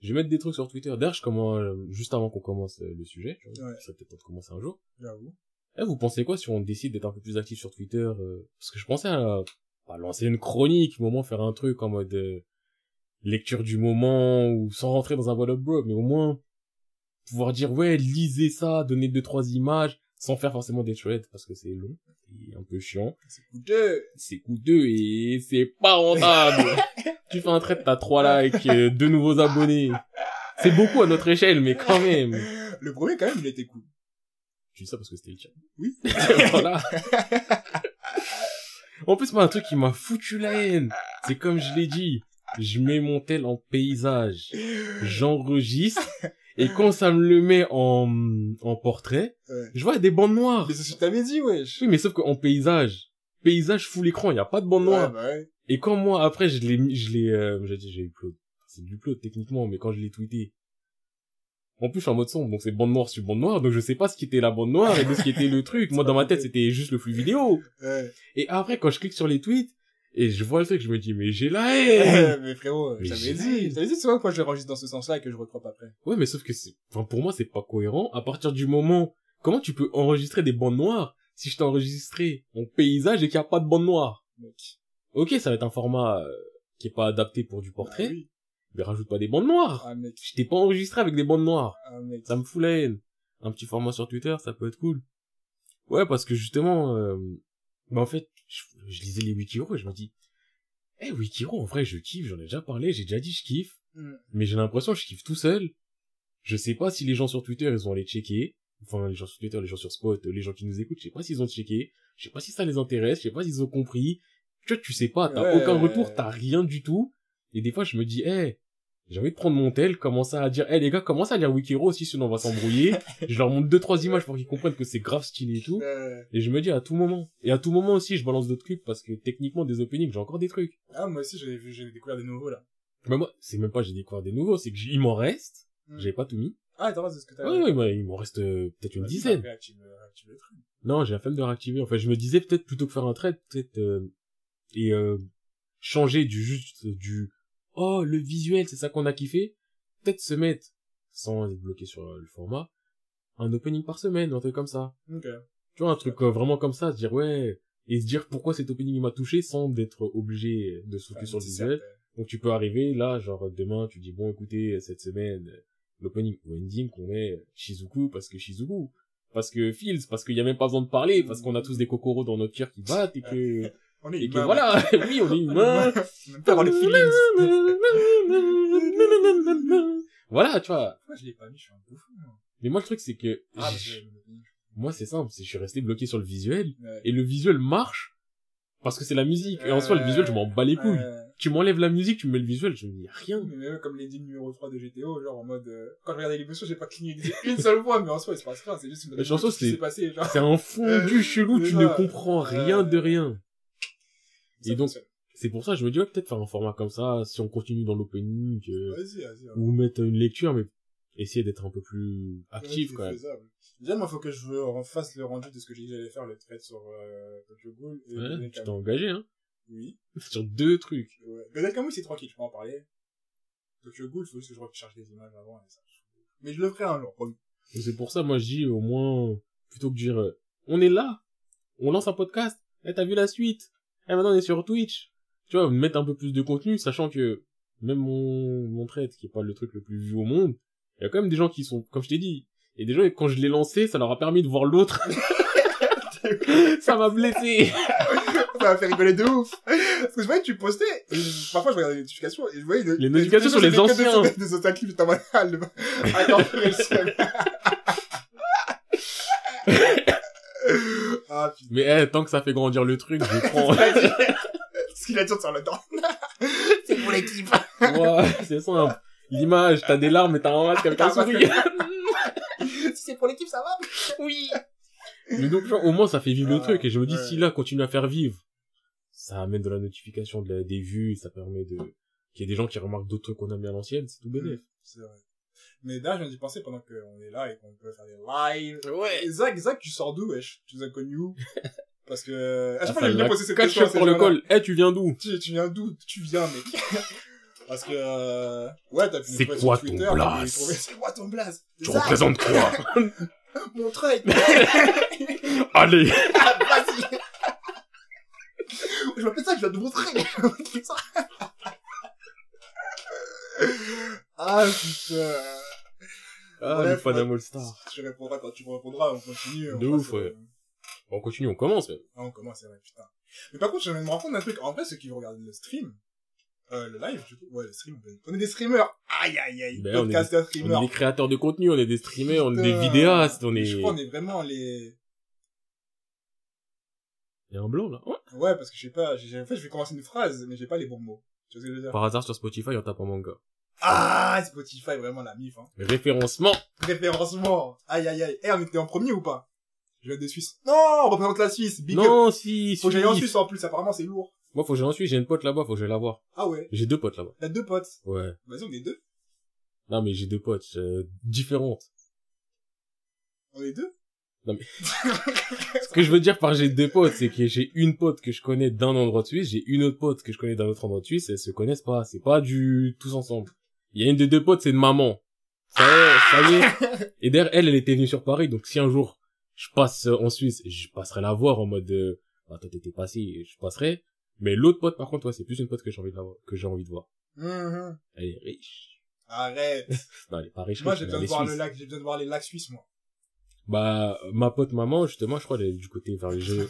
je vais mettre des trucs sur Twitter. D'ailleurs, je commence, juste avant qu'on commence le sujet, tu vois. Ouais. Ça peut-être commencer un jour. J'avoue. Eh, vous pensez quoi si on décide d'être un peu plus actif sur Twitter euh, parce que je pensais à, à lancer une chronique, au moment faire un truc en mode euh, lecture du moment, ou sans rentrer dans un wall-up bro, mais au moins pouvoir dire ouais, lisez ça, donnez deux trois images sans faire forcément des chouettes parce que c'est long et un peu chiant. C'est coûteux, c'est coûteux et c'est pas rentable. Tu fais un trade, t'as trois likes, euh, deux nouveaux abonnés. C'est beaucoup à notre échelle, mais quand même. Le premier quand même, il était cool. Tu dis ça parce que c'était le tien. Oui. Voilà. En plus, moi, un truc qui m'a foutu la haine, c'est comme je l'ai dit, je mets mon tel en paysage, j'enregistre, et quand ça me le met en, en portrait, ouais. Je vois des bandes noires. Mais c'est ce que t'avais dit, wesh. Oui, mais sauf qu'en paysage, paysage full écran, il y a pas de bandes noires. Ouais, bah ouais. Et quand moi, après, je l'ai, je l'ai, euh, j'ai dit, j'ai upload. C'est du upload, techniquement, mais quand je l'ai tweeté. En plus, je suis en mode sombre, donc c'est bande noire sur bande noire, donc je sais pas ce qui était la bande noire et de ce qui était le truc. Moi, dans ma tête, c'était juste le flux vidéo. Ouais. Et après, quand je clique sur les tweets, et je vois le truc, je me dis, mais j'ai la haine! Mais frérot, mais j'avais dit, j'avais dit souvent quand je l'enregistre dans ce sens-là et que je recroppe après. Ouais, mais sauf que c'est, enfin, pour moi, c'est pas cohérent. À partir du moment, comment tu peux enregistrer des bandes noires si je t'ai enregistré en paysage et qu'il n'y a pas de bande noire? Mec. Ok, ça va être un format qui est pas adapté pour du portrait. Bah, oui. Mais rajoute pas des bandes noires. Ah, mec. Je t'ai pas enregistré avec des bandes noires. Ah, mec. Ça me fout la haine. Un petit format sur Twitter, ça peut être cool. Ouais, parce que justement, euh, bah en fait, je, je lisais les Wikiro et je me dis, eh, hey, Wikiro, en vrai, je kiffe, j'en ai déjà parlé, j'ai déjà dit je kiffe. Mm. Mais j'ai l'impression que je kiffe tout seul. Je sais pas si les gens sur Twitter, ils vont aller checker. Enfin, les gens sur Twitter, les gens sur Spot, les gens qui nous écoutent, je sais pas s'ils ont checké. Je sais pas si ça les intéresse, je sais pas s'ils ont compris. Tu vois, tu sais pas, t'as ouais, aucun retour, t'as rien du tout. Et des fois, je me dis, eh, hey, j'ai envie de prendre mon tel, commencer à dire, eh hey, les gars, commencez à lire Wikiro aussi, sinon on va s'embrouiller. Je leur montre deux, trois images pour qu'ils comprennent que c'est grave stylé et tout. Et je me dis à tout moment. Et à tout moment aussi, je balance d'autres clips parce que techniquement, des openings, j'ai encore des trucs. Ah, moi aussi, j'ai, j'ai découvert des nouveaux, là. Mais moi, c'est même pas j'ai découvert des nouveaux, c'est que il m'en reste. Mm. J'avais pas tout mis. Ah, t'en restes de ce que t'as ouais, ouais, bah, il m'en reste euh, peut-être une ouais, dizaine. Réactive, réactive le truc. Non, j'ai la flemme de réactiver. Enfin, je me disais peut-être plutôt que faire un trade, peut-être, euh, et, euh, changer du juste, du, oh, le visuel, c'est ça qu'on a kiffé. Peut-être se mettre, sans être bloqué sur le format, un opening par semaine, un truc comme ça. Okay. Tu vois, un truc euh, vraiment comme ça, se dire, ouais, et se dire pourquoi cet opening m'a touché sans d'être obligé de se focus sur le visuel. Donc tu peux arriver, là, genre, demain, tu dis, bon, écoutez, cette semaine, l'opening ou ending, qu'on met Shizuku parce que Shizuku, parce que Fields, parce qu'il n'y a même pas besoin de parler, parce qu'on a tous des kokoros dans notre cœur qui battent et que... On est et humain, que voilà, oui, on est humain. On même pas avoir les feelings. Voilà, tu vois. Pourquoi je l'ai pas mis, je suis un peu fou, moi. Mais moi, le truc, c'est que, ah, je... moi, c'est simple, c'est que je suis resté bloqué sur le visuel, ouais. Et le visuel marche, parce que c'est la musique, et en euh... soi, le visuel, je m'en bats les couilles. Euh... Tu m'enlèves la musique, tu me mets le visuel, je me dis rien. Mais même comme les dix numéro trois de G T O, genre en mode, euh, quand je regardais l'émission, j'ai pas cligné une seule fois, mais en soi, il se passe rien, c'est juste une chanson, c'est, passé, genre. C'est un fondu chelou, tu ne comprends rien de rien. Et ça donc, fonctionne. C'est pour ça, je me dis, ouais, peut-être faire un format comme ça, si on continue dans l'opening, euh, vas-y, vas-y, vas-y. Ou mettre une lecture, mais essayer d'être un peu plus actif, ouais, quand même. Déjà, moi, faut que je refasse le rendu de ce que j'ai dit que j'allais faire, le trade sur, euh, Tokyo Ghoul. Et ouais, tu t'es Camus. Engagé, hein? Oui. Sur deux trucs. Ouais. Golden Kamuy, c'est tranquille, je peux en parler. Tokyo Ghoul, faut juste que je recherche les images avant, et ça. Mais je le ferai un jour, promis. C'est pour ça, moi, je dis, au moins, plutôt que de dire, euh, on est là, on lance un podcast, eh, hey, t'as vu la suite? Eh, maintenant, on est sur Twitch. Tu vois, mettre un peu plus de contenu, sachant que, même mon, mon trade, qui est pas le truc le plus vu au monde, il y a quand même des gens qui sont, comme je t'ai dit, et des gens, quand je l'ai lancé, ça leur a permis de voir l'autre. Ça m'a blessé. Ça m'a fait rigoler de ouf. Parce que je voyais que tu postais, et je, parfois je regardais les notifications, et je voyais... Les, les notifications sur les anciens. Des, des autres clips, j'étais en mode, ah, le, attends, le seul. Ah, mais hey, tant que ça fait grandir le truc, je prends. Ce qu'il a dit sur le temps. C'est pour l'équipe. Wow, c'est simple. L'image, t'as des larmes et t'as un masque avec un sourire. Si c'est pour l'équipe, ça va? Oui. Mais donc, genre, au moins, ça fait vivre ah, le truc. Et je me dis, ouais. Si là, continue à faire vivre, ça amène de la notification, de la, des vues, et ça permet de, qu'il y ait des gens qui remarquent d'autres trucs qu'on a mis à l'ancienne, c'est tout bénéf. C'est vrai. Mais là, j'en ai pensé pendant qu'on est là et qu'on peut faire des lives. Ouais. Zach, Zach, tu sors d'où, wesh? Tu nous as connus où? Parce que, à chaque fois, j'ai bien posé cette question. Cache pour le col. Eh, hey, tu viens d'où? Tu, tu viens d'où? Tu viens, mec. Parce que, euh... ouais, t'as pu nous trouver sur Twitter. C'est quoi ton blaze? Tu Zach. Représentes quoi? Mon trade. Allez. Ah, vas-y. Je m'appelle ça, je viens de montrer. Ah, putain. Ah, le Panam All Star. Je répondrai quand tu répondras, on continue. De ouf, ouais. On continue, on commence, même. Ah, on commence, c'est vrai, putain. Mais par contre, je viens de me rendre compte d'un truc. En vrai, ceux qui vont regarder le stream, euh, le live, du coup, ouais, le stream, on est des streamers. Aïe, aïe, aïe. Ben, podcasters, streamers. On est des créateurs de contenu, on est des streamers, putain, on est des vidéastes, on est... Je crois, on est vraiment les... Il y a un blanc, là. Ouais. Ouais, parce que je sais pas, j'ai, en fait, je vais commencer une phrase, mais j'ai pas les bons mots. Tu vois ce que je veux dire? Par hasard, sur Spotify, on tape en manga. Ah, Spotify, vraiment la mif, hein. Référencement. Référencement. Aïe, aïe, aïe. Eh, on était en premier ou pas? Je viens de Suisse. Non, on représente la Suisse. Big non, up. Si, faut que j'aille en Suisse, en plus. Apparemment, c'est lourd. Moi, faut que j'aille en Suisse. J'ai une pote là-bas. Faut que j'aille la voir. Ah ouais. J'ai deux potes là-bas. T'as deux potes? Ouais. Vas-y, on est deux. Non, mais j'ai deux potes, euh, différentes. On est deux? Non, mais. Ce que je veux dire par j'ai deux potes, c'est que j'ai une pote que je connais d'un endroit de Suisse, j'ai une autre pote que je connais d'un autre endroit de Suisse, elles se connaissent pas. C'est pas du tous ensemble. Il y a une des deux potes, c'est une maman. Ça y est, ça y est. Et derrière, elle, elle était venue sur Paris, donc si un jour, je passe en Suisse, je passerai la voir en mode, euh, bah, toi, t'étais passé, je passerai. Mais l'autre pote, par contre, ouais, c'est plus une pote que j'ai envie de la voir, que j'ai envie de voir. Mm-hmm. Elle est riche. Arrête. Non, elle est pas riche. Moi, j'ai besoin de voir le lac, j'ai besoin de voir les lacs suisses, moi. Bah, ma pote maman, justement, je crois, elle est du côté vers les Genève.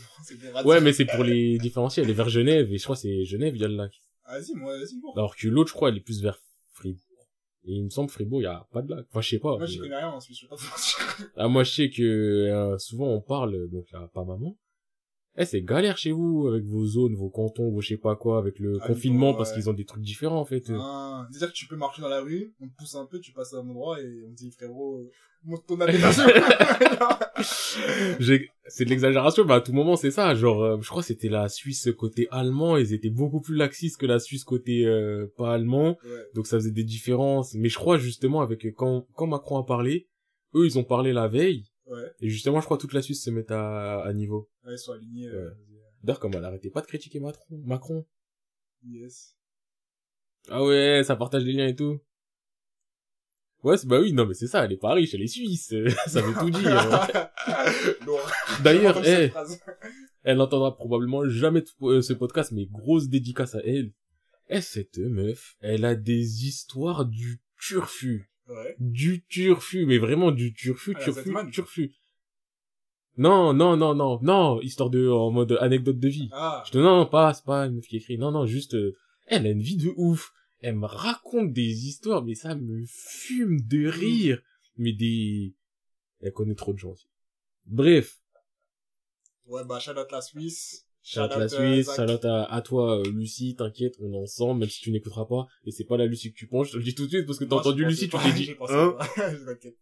Ouais, mais c'est pour les différencier, elle est vers Genève, et je crois, c'est Genève, il y a le lac. Vas-y, moi, vas-y, bon. Alors que l'autre, je crois, elle est plus vers Fribourg. Et il me semble, Fribourg, il y a pas de lac. Enfin, je sais pas. Moi, je connais rien en Suisse, je sais pas. Ah, moi, je sais que, euh, souvent, on parle, donc, là, pas maman. Eh, c'est galère chez vous, avec vos zones, vos cantons, vos je sais pas quoi, avec le ah, confinement, bon, parce ouais. qu'ils ont des trucs différents, en fait. Ah, c'est-à-dire que tu peux marcher dans la rue, on te pousse un peu, tu passes à un endroit, et on te dit, frérot, monte ton habitation. J'ai... C'est de l'exagération, mais à tout moment, c'est ça. Genre, euh, je crois que c'était la Suisse côté allemand, ils étaient beaucoup plus laxistes que la Suisse côté euh, pas allemand, ouais. donc ça faisait des différences. Mais je crois, justement, avec quand, quand Macron a parlé, eux, ils ont parlé la veille, ouais. et justement, je crois que toute la Suisse se met à, à niveau. Ouais, ils sont alignés. Euh... Ouais. D'ailleurs, comme elle arrêtait pas de critiquer Macron. Macron. Yes. Ah ouais, ça partage les liens et tout. Ouais, c'est, bah oui, non, mais c'est ça, elle est pas riche, elle est suisse. Ça veut tout dire. D'ailleurs, hey, elle n'entendra probablement jamais t- euh, ce podcast, mais grosse dédicace à elle. Eh, hey, cette meuf, elle a des histoires du turfu. Ouais. Du turfu, mais vraiment du turfu, ah, turfu, turfu. Non, non, non, non, non, histoire de, en mode anecdote de vie. Ah. Je te, non, non, pas, c'est pas une meuf qui écrit. Non, non, juste, euh, elle a une vie de ouf. Elle me raconte des histoires, mais ça me fume de rire. Mais des... Elle connaît trop de gens aussi. Bref. Ouais, bah, shout out la Suisse. Shout out la Suisse, shout out à, à toi, Lucie, t'inquiète, on est ensemble, même si tu n'écouteras pas. Et c'est pas la Lucie que tu penses, je te le dis tout de suite, parce que t'as entendu Lucie, tu t'es dit... Hein?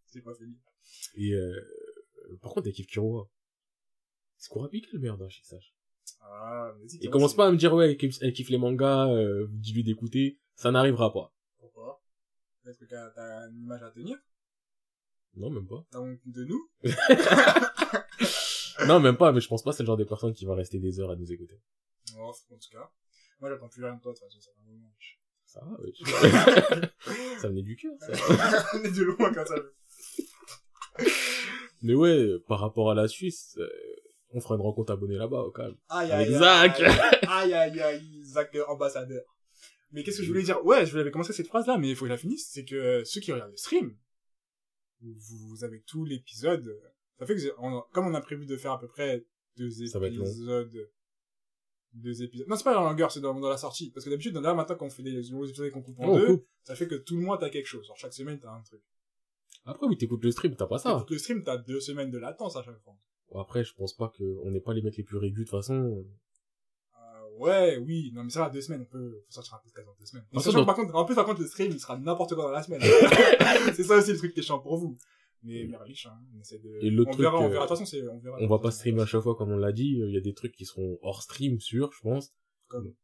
C'est pas fini. Et euh... Par contre, elle kiffe Kuroa. C'est Kurapika, le meilleur d'un Shisash. Ah, mais vas-y. Et commence pas à me dire, ouais, elle kiffe, elle kiffe les mangas, euh, dis-lui d'écouter. Ça n'arrivera pas. Pourquoi? Est-ce que t'as, t'as une image à tenir? Non, même pas. T'as honte de nous? Non, même pas, mais je pense pas que c'est le genre de personne qui va rester des heures à nous écouter. Oh, en tout cas. Moi, j'attends plus rien de toi, de toute façon, ça va me manquer. Ça va, oui. Ça venait du cœur, ça. On est de loin quand ça veut. Mais ouais, par rapport à la Suisse, euh, on fera une rencontre abonnée là-bas, au calme. Aïe, aïe, aïe. Zach! Aïe, aïe, aïe, Zach, ambassadeur. Mais qu'est-ce que je voulais dire? Ouais, je voulais commencer cette phrase-là, mais il faut que je la finisse. C'est que ceux qui regardent le stream, vous avez tout l'épisode. Ça fait que, on, comme on a prévu de faire à peu près deux épisodes... Deux épisodes... Non, c'est pas dans la longueur, c'est dans, dans la sortie. Parce que d'habitude, là, maintenant, quand on fait des nouveaux épisodes et qu'on coupe en oh, deux, cool. ça fait que tout le mois, t'as quelque chose. Alors, chaque semaine, t'as un truc. Après, oui, t'écoutes le stream, t'as pas ça. T'écoutes le stream, t'as deux semaines de latence à chaque fois. Après, je pense pas que... On n'est pas les mecs les plus réguliers, de toute façon... Ouais, oui, non, mais ça va, deux semaines, on peut, faut sortir un podcast dans deux semaines. Mais sachant que, par contre, en plus, par contre, le stream, il sera n'importe quoi dans la semaine. C'est ça aussi le truc qui est chiant pour vous. Mais, mais riche, hein, on essaie de... Et l'autre on verra, truc, on verra, de toute façon, c'est, on verra. On va pas streamer à chaque fois, comme on l'a dit, il y a des trucs qui seront hors stream, sûr, je pense. Comme.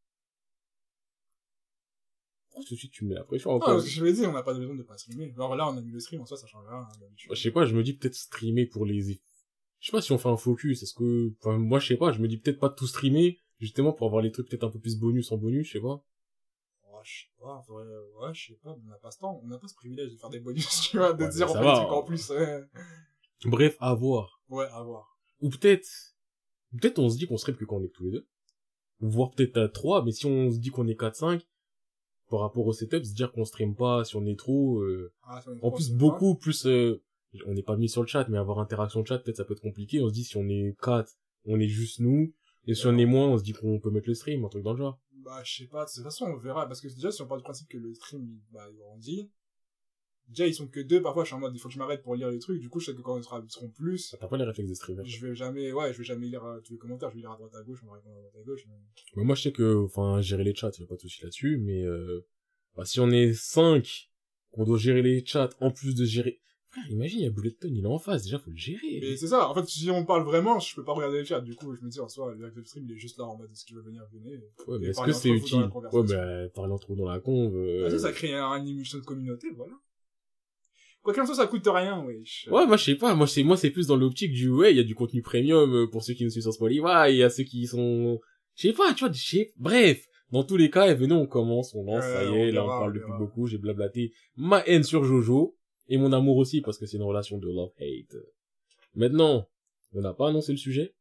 Oh, tout de suite, tu me mets la pression encore. Ah, parce que je l'ai dit, on n'a pas besoin de pas streamer. Alors là, on a mis le stream, en soi, ça change rien. Hein, je sais pas, je me dis peut-être streamer pour les, je sais pas si on fait un focus, est-ce que, enfin, moi, je sais pas, je me dis peut-être pas de tout streamer. Justement, pour avoir les trucs peut-être un peu plus bonus en bonus, je sais pas. Ouais, je sais pas, faudrait... ouais, je sais pas, on n'a pas ce temps, on n'a pas ce privilège de faire des bonus, tu vois, de ouais, dire on fait des trucs en plus, ouais. Bref, à voir. Ouais, à voir. Ou peut-être, peut-être on se dit qu'on serait plus qu'on est que tous les deux. Voire peut-être à trois, mais si on se dit qu'on est quatre cinq, par rapport au setup, se dire qu'on stream pas si on est trop, euh... ah, si on est en trop, plus beaucoup, pas. plus, euh... on n'est pas mis sur le chat, mais avoir interaction de chat, peut-être ça peut être compliqué, on se dit si on est quatre, on est juste nous, et si ouais. on est moins, on se dit qu'on peut mettre le stream, un truc dans le genre. Bah, je sais pas, de toute façon, on verra, parce que déjà, si on part du principe que le stream, bah, il grandit, déjà, ils sont que deux, parfois, je suis en mode, il faut que je m'arrête pour lire les trucs, du coup, je sais que quand ils seront plus... T'as pas les réflexes de streamer. Je vais jamais, ouais, je vais jamais lire tous les commentaires, je vais lire à droite à gauche, on va répondre à droite à gauche. Mais... Bah, moi, je sais que, enfin, gérer les chats, il y a pas de souci là-dessus, mais, euh, bah, si on est cinq, qu'on doit gérer les chats, en plus de gérer... Frère, imagine, il y a Bulletton, il est en face, déjà, faut le gérer. Mais c'est ça, en fait, si on parle vraiment, je peux pas regarder le chat, du coup, je me dis, en soi, le stream, il est juste là, en mode, est-ce qu'il veut venir, venez. Ouais, mais est-ce que c'est utile? Ouais, mais parler entre vous dans la conve, euh... ah, ça, ça crée un animation de communauté, voilà. Quoi qu'en soit, ça coûte rien, wesh. Ouais, moi, je sais pas, moi, c'est, moi, c'est plus dans l'optique du, ouais, il y a du contenu premium, pour ceux qui nous suivent sur Spotify, ouais, il y a ceux qui sont, je sais pas, tu vois, j'sais... bref. Dans tous les cas, venez, on commence, on lance, ouais, ça y est, là, on parle depuis beaucoup, j'ai blablaté ma haine sur Jojo. Et mon amour aussi, parce que c'est une relation de love-hate. Maintenant, on n'a pas annoncé le sujet.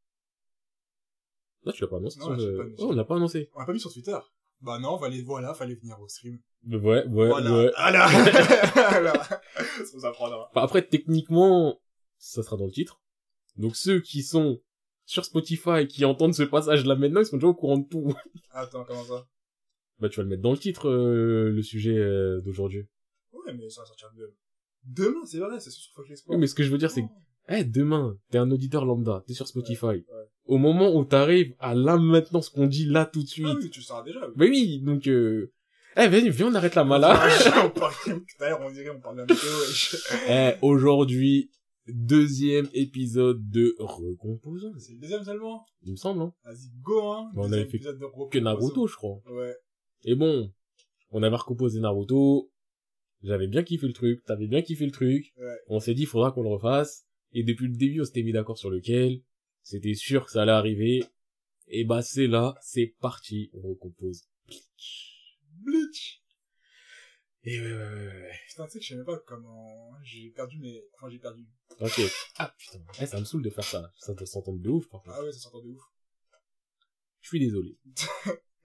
Là, tu l'as pas annoncé. Non, je... pas annoncé. Oh, on l'a pas annoncé. On l'a pas mis sur Twitter. Bah non, fallait, voilà, fallait venir au stream. Ouais, ouais, voilà. ouais. Voilà. Voilà. Ça nous apprendra. Enfin, après, techniquement, ça sera dans le titre. Donc, ceux qui sont sur Spotify, qui entendent ce passage-là maintenant, ils sont déjà au courant de tout. Attends, comment ça? Bah, tu vas le mettre dans le titre, euh, le sujet euh, d'aujourd'hui. Ouais, mais ça va sortir mieux. Demain, c'est vrai, c'est sur Spotify. Oui, mais ce que je veux dire, c'est que, eh, hey, demain, t'es un auditeur lambda, t'es sur Spotify. Ouais, ouais. Au moment où t'arrives à là, maintenant, ce qu'on dit là, tout de suite. Ah oui, tu le sauras déjà, oui. Mais oui, donc, euh, eh, hey, viens, viens, on arrête la malade. On parle, d'ailleurs, on dirait, on parle de la météo, wesh. Eh, aujourd'hui, deuxième épisode de Recomposant. C'est le deuxième seulement? Il me semble, hein. Vas-y, go, hein. Bah, on avait fait que Naruto, je crois. Ouais. Et bon, on avait recomposé Naruto. J'avais bien kiffé le truc, t'avais bien kiffé le truc, ouais. On s'est dit, faudra qu'on le refasse, et depuis le début, on s'était mis d'accord sur lequel, c'était sûr que ça allait arriver, et bah c'est là, c'est parti, on recompose Bleach. Bleach. Et ouais, ouais, ouais, ouais. Putain, tu sais que je sais même pas comment, j'ai perdu mes, enfin j'ai perdu. Ok. Ah putain, eh, ça me saoule de faire ça, ça doit s'entendre de ouf par contre. Ah ouais, ça s'entend de ouf. Je suis désolé.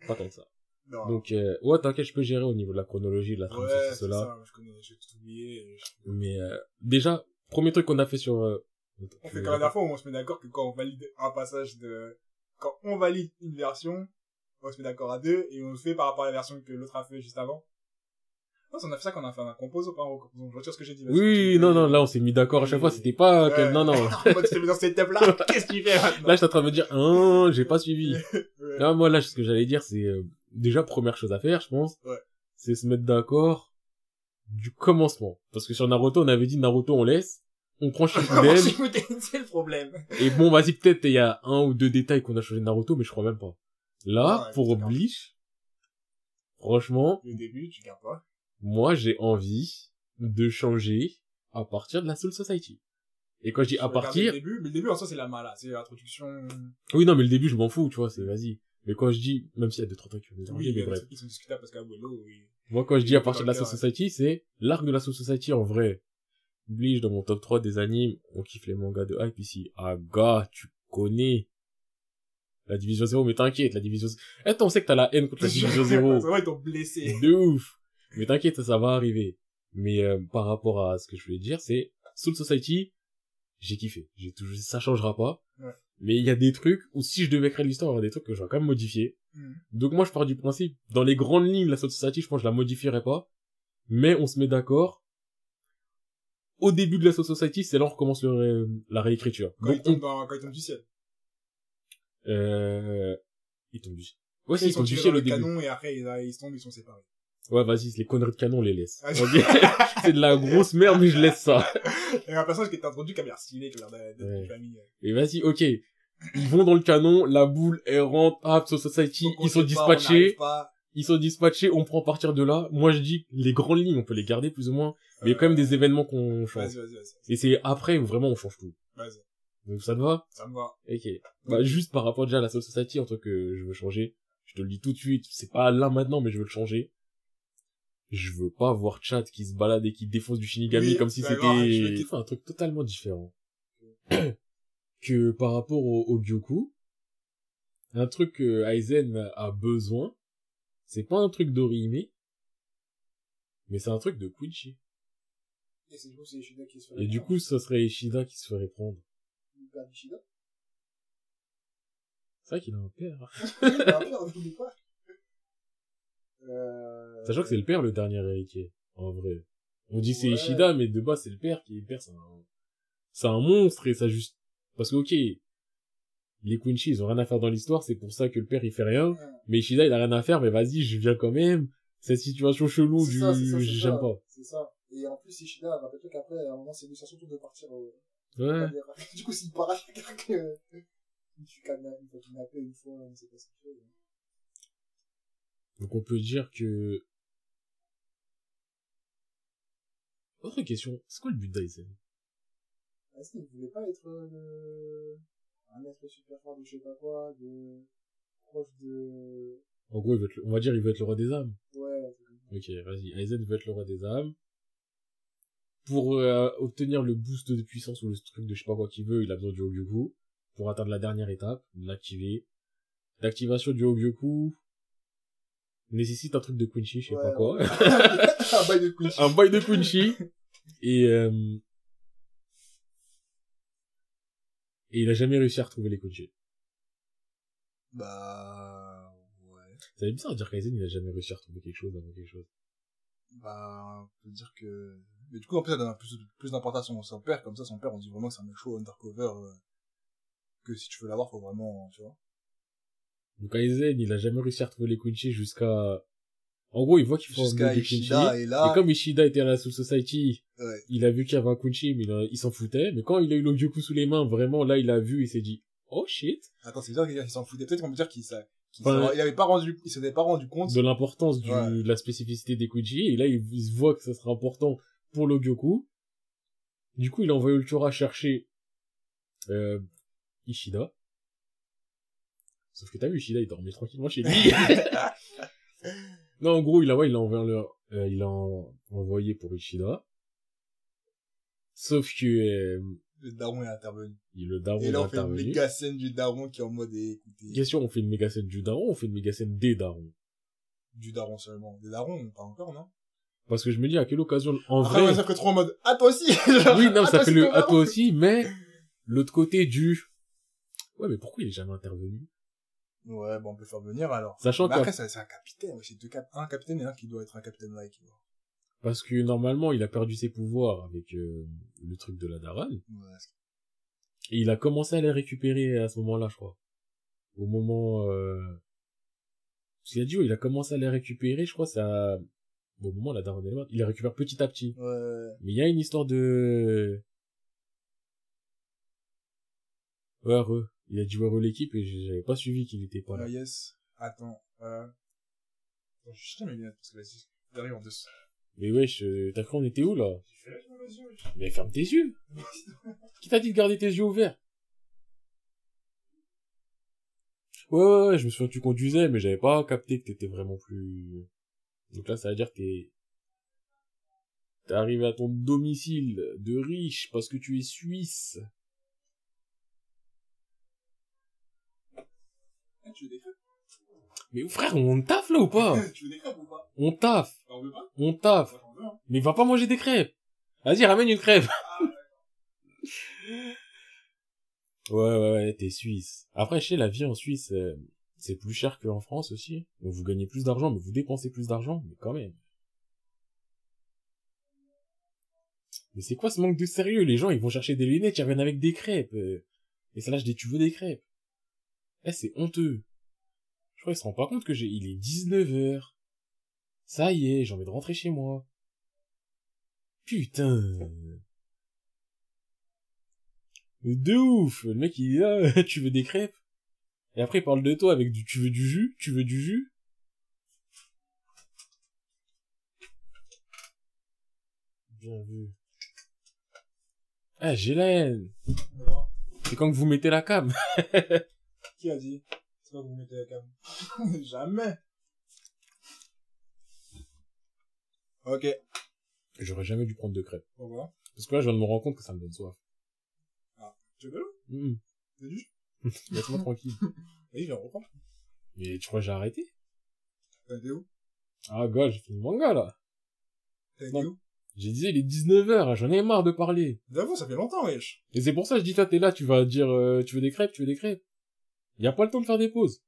Pas tant que ça. Non. Donc, euh, ouais, t'inquiète, je peux gérer au niveau de la chronologie, de la transition, ouais, cela. Ça, je connais, j'ai tout oublié. Je... Mais, euh, déjà, premier truc qu'on a fait sur, euh, on fait quand même la fois où on se met d'accord que quand on valide un passage de, quand on valide une version, on se met d'accord à deux, et on le fait par rapport à la version que l'autre a fait juste avant. Non, on a fait ça quand on a fait un composo, pas un recomposo. Je retire ce que j'ai dit. Oui, non, non, là, on s'est mis d'accord à chaque fois, c'était pas, ouais. que... non, non. Moi, tu t'es mis dans cette étape-là, qu'est-ce que tu fais maintenant? Là, je suis en train de me dire, hein, j'ai pas suivi. Ouais. Là, moi, là, ce que j'allais dire, c'est, euh... déjà, première chose à faire, je pense, ouais. c'est se mettre d'accord du commencement. Parce que sur Naruto, on avait dit Naruto, on laisse, on prend Shippuden. C'est le problème. Et bon, vas-y, peut-être, il y a un ou deux détails qu'on a changé de Naruto, mais je crois même pas. Là, ouais, pour Bleach, franchement, le début, tu gardes pas. Moi, j'ai envie de changer à partir de la Soul Society. Et quand je dis je à partir... Le début, mais le début, en soi, c'est la mala, c'est l'introduction... Oui, non, mais le début, je m'en fous, tu vois, c'est vas-y. Mais quand je dis, même s'il y a deux, trois trucs, oui, mais bref. Ils sont discutables parce qu'Abuelo, oui. Moi, quand je dis à partir de la Soul Society, c'est l'arc de la Soul Society, en vrai. Bleach, dans mon top trois des animes, on kiffe les mangas de hype ici. Ah, gars, tu connais. La division zéro, mais t'inquiète, la division zéro. Attends, on sait que t'as la haine contre la division zéro. Ça va, ils t'ont blessé. De ouf. Mais t'inquiète, ça, ça va arriver. Mais, euh, par rapport à ce que je voulais dire, c'est Soul Society, j'ai kiffé. J'ai toujours, ça changera pas. Ouais. Mais il y a des trucs où si je devais créer l'histoire, il y a des trucs que j'aurais quand même modifié. Mmh. Donc moi, je pars du principe, dans les grandes lignes de la Soul Society, je pense que je la modifierais pas. Mais on se met d'accord. Au début de la Soul Society, c'est là où on recommence le ré... la réécriture. Quand donc, il tombe on... dans... quand il tombe du ciel. Euh, il tombe du ciel. Ouais, si, il tombe du ciel au début. Canon et après, ils, ils tombent, ils sont séparés. Ouais, vas-y, les conneries de canon, on les laisse. Ah, c'est de la grosse merde, mais je laisse ça. Il y a un personnage qui est introduit qui a l'air stylé, qui a l'air d'être une famille. Et vas-y, ok. Ils vont dans le canon, la boule, elle rentre, ah, Soul Society, ils sont dispatchés. Ils sont dispatchés, on prend à partir de là. Moi, je dis, les grandes lignes, on peut les garder plus ou moins. Mais il y a quand même des événements qu'on change. Vas-y, vas-y, vas-y. Et c'est après où vraiment on change tout. Vas-y. Donc ça te va? Ça me va. Ok. Bah, juste par rapport déjà à la Soul Society, en tant que je veux changer. Je te le dis tout de suite, c'est pas là maintenant, mais je veux le changer. Je veux pas voir Chad qui se balade et qui défonce du Shinigami oui, comme si c'était enfin, un truc totalement différent. Okay. Que par rapport au, au Gyoku, un truc que Aizen a besoin, c'est pas un truc d'Orihime, Mais c'est un truc de Quincy. Et c'est, du coup, c'est Ishida qui se fait. Et du coup, ce serait Ishida qui se ferait prendre. Le père d'Ishida? C'est vrai qu'il a un père. Il a un père, n'oublie pas. Euh... Sachant que c'est le père le dernier héritier, en vrai. On dit ouais. C'est Ishida, mais de base c'est le père qui est le père, c'est un, c'est un monstre et ça juste, parce que ok, les Quincy ils ont rien à faire dans l'histoire, c'est pour ça que le père il fait rien, ouais. Mais Ishida il a rien à faire, mais vas-y je viens quand même, cette situation chelou c'est du, ça, c'est ça, c'est j'aime ça. Pas. C'est ça. Et en plus Ishida, rappelle-toi qu'après, à un moment c'est une surtout de partir au... Ouais. Du coup s'il part à quelqu'un que, tu canapes, il faut canapé une fois, on sait pas ce qu'il fait. Donc on peut dire que... Autre question, c'est quoi le but d'Aizen? Est-ce qu'il voulait pas être le... un être super fort de je sais pas quoi, de... proche de... En gros, il veut être le... on va dire il veut être le roi des âmes. Ouais. C'est ok, vas-y, Aizen veut être le roi des âmes. Pour euh, obtenir le boost de puissance ou le truc de je sais pas quoi qu'il veut, il a besoin du Obyoku. Pour atteindre la dernière étape, l'activer. L'activation du Obyoku... nécessite un truc de Quincy, je sais ouais, pas quoi. Ouais. un bail de Quincy. Un bail de Quincy. Et, euh... et il a jamais réussi à retrouver les Quincy. Bah, ouais. Ça fait bizarre de dire qu'Aizen, il a jamais réussi à retrouver quelque chose avant quelque chose. Bah, on peut dire que... Mais du coup, en plus, ça donne plus, plus d'importance à son père. Comme ça, son père, on dit vraiment que c'est un show undercover. Euh, que si tu veux l'avoir, faut vraiment, tu vois. Donc Aizen, il a jamais réussi à retrouver les Quincy jusqu'à... En gros, il voit qu'il faut jusqu'à emmener des Quincy. Et, là... et comme Ishida était à la Soul Society, ouais. Il a vu qu'il y avait un Quincy, mais il, a... il s'en foutait. Mais quand il a eu l'Obyoku sous les mains, vraiment, là, il a vu, il s'est dit « Oh shit !» Attends, c'est bizarre qu'il s'en foutait. Peut-être qu'on peut dire qu'il, ça... qu'il enfin, il avait pas rendu... il s'en avait pas rendu compte. De l'importance du... ouais. de la spécificité des Quincy. Et là, il... il se voit que ça sera important pour l'Obyoku. Du coup, il a envoyé Ultura chercher euh... Ishida. Sauf que t'as vu, Ishida, il dormait tranquillement chez lui. Non, en gros, il a, ouais, il l'a envoyé, euh, il l'a envoyé pour Ishida. Sauf que, euh, le daron est intervenu. Et le daron est intervenu. Et là, on fait une méga scène du daron qui est en mode, écoutez. Bien sûr, on fait une méga scène du daron, on fait une méga scène des darons. Du daron seulement. Des darons, pas encore, non? Parce que je me dis, à quelle occasion, en ah, vrai. Ah, ouais, ça fait trop en mode, à toi aussi! Oui, non, ça fait le, à toi aussi, mais, l'autre côté du, ouais, mais pourquoi il est jamais intervenu? Ouais, bon, on peut faire venir, alors. Sachant bah qu'après, c'est, c'est un capitaine, c'est deux cap, un capitaine et un qui doit être un capitaine like. Parce que, normalement, il a perdu ses pouvoirs avec, euh, le truc de la Daral. Ouais. Et il a commencé à les récupérer à ce moment-là, je crois. Au moment, euh, parce qu'il a dit, ouais, il a commencé à les récupérer, je crois, ça, au moment, la Daral est morte. Il les récupère petit à petit. Ouais. Mais il y a une histoire de, ouais, re. Il a dû voir l'équipe et j'avais pas suivi qu'il était pas là. Ah yes. Attends, euh... Attends, je suis jeté mes lunettes parce que vas-y, derrière en dessous. Mais wesh, euh, t'as cru on était où là? Je ferme mes yeux. Mais ferme tes yeux. Qui t'a dit de garder tes yeux ouverts? Ouais, ouais, ouais, je me souviens que tu conduisais, mais j'avais pas capté que t'étais vraiment plus... Donc là, ça veut dire que t'es... T'es arrivé à ton domicile de riche parce que tu es suisse. Tu veux des crêpes? Mais frère, on taffe là ou pas? Tu veux des crêpes ou pas? On taffe. T'en veux pas? On taffe. Moi, j'en veux, hein. Mais va pas manger des crêpes. Vas-y, ramène une crêpe. Ah, ouais. ouais, ouais, ouais, t'es suisse. Après, chez la vie en Suisse, euh, c'est plus cher qu'en France aussi. Donc, vous gagnez plus d'argent, mais vous dépensez plus d'argent, mais quand même. Mais c'est quoi ce manque de sérieux? Les gens, ils vont chercher des lunettes, ils reviennent avec des crêpes. Euh, et ça là, je dis, tu veux des crêpes? Eh, c'est honteux. Je crois qu'il se rend pas compte que j'ai, il est dix-neuf heures. Ça y est, j'ai envie de rentrer chez moi. Putain. De ouf. Le mec, il est là, tu veux des crêpes? Et après, il parle de toi avec du, tu veux du jus? Tu veux du jus? Bien vu. Ah, j'ai la haine. C'est quand que vous mettez la cam. Qui a dit? C'est pas que vous mettez la cam. Jamais. Ok. J'aurais jamais dû prendre de crêpes. Pourquoi? Parce que là, je viens de me rendre compte que ça me donne soif. Ah, tu veux l'eau? Hum. T'as du jus? Laisse-moi tranquille. Vas-y, viens, reprends. Mais tu crois que j'ai arrêté? T'as été où? Ah, gars, j'ai fait le manga, là. T'as été où? J'ai dit, il est dix-neuf heures, j'en ai marre de parler. D'avant, ça fait longtemps, wesh. Et c'est pour ça que je dis, toi, t'es là, tu vas dire, euh, tu veux des crêpes, tu veux des crêpes. Y a pas le temps de faire des pauses.